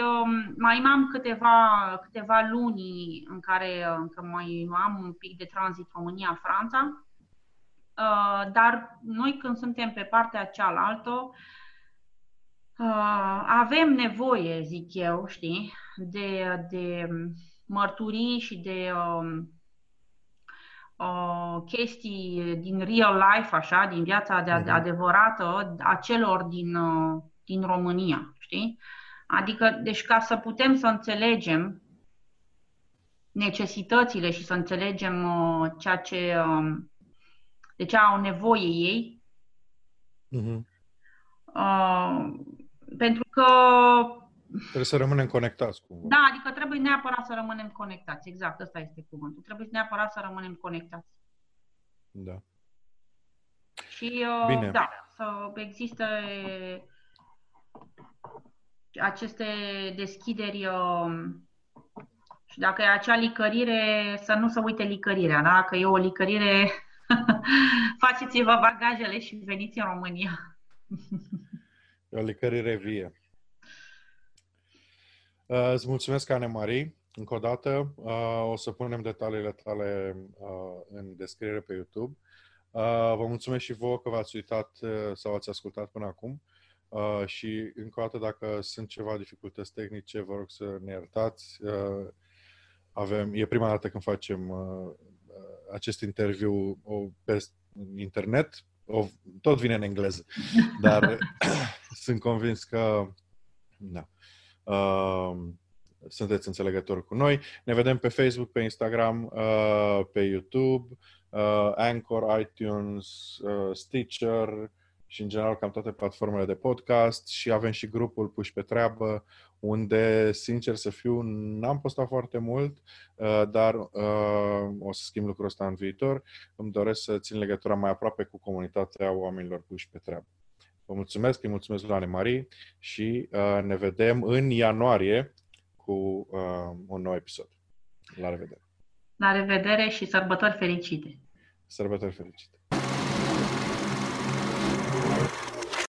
mai am câteva, câteva luni în care încă mai am un pic de tranzit România-Franța, dar noi când suntem pe partea cealaltă, avem nevoie, zic eu, știi, de, de mărturii și de um, uh, chestii din real life, așa, din viața de adevărată a celor din, uh, din România, știi? Adică, deci ca să putem să înțelegem necesitățile și să înțelegem uh, ceea ce, uh, de ce au nevoie ei, uh-huh. uh, pentru că... Trebuie să rămânem conectați cumva. Da, adică trebuie neapărat să rămânem conectați. Exact, ăsta este cuvântul. Trebuie neapărat să rămânem conectați. Da. Și, Bine. da, să există aceste deschideri și dacă e acea licărire, să nu se uite licărirea, da? Că e o licărire, faceți-vă bagajele și veniți în România. O licărire vie. Uh, îți mulțumesc, Anne-Marie, încă o dată. Uh, o să punem detaliile tale uh, în descriere pe YouTube. Uh, vă mulțumesc și vouă că v-ați uitat uh, sau ați ascultat până acum. Uh, și încă o dată, dacă sunt ceva dificultăți tehnice, vă rog să ne iertați. Uh, avem, e prima dată când facem uh, acest interviu pe internet. O, tot vine în engleză, dar sunt convins că... Da. Um, sunteți înțelegători cu noi. Ne vedem pe Facebook, pe Instagram, pe YouTube, Anchor, iTunes, Stitcher și în general cam toate platformele de podcast și avem și grupul Puși pe treabă, unde, sincer să fiu, n-am postat foarte mult, dar o să schimb lucrul ăsta în viitor. Îmi doresc să țin legătura mai aproape cu comunitatea oamenilor puși pe treabă. Vă mulțumesc, îi mulțumesc lui Anne-Marie și ne vedem în ianuarie cu un nou episod. La revedere! La revedere și sărbători fericite! Sărbători fericite!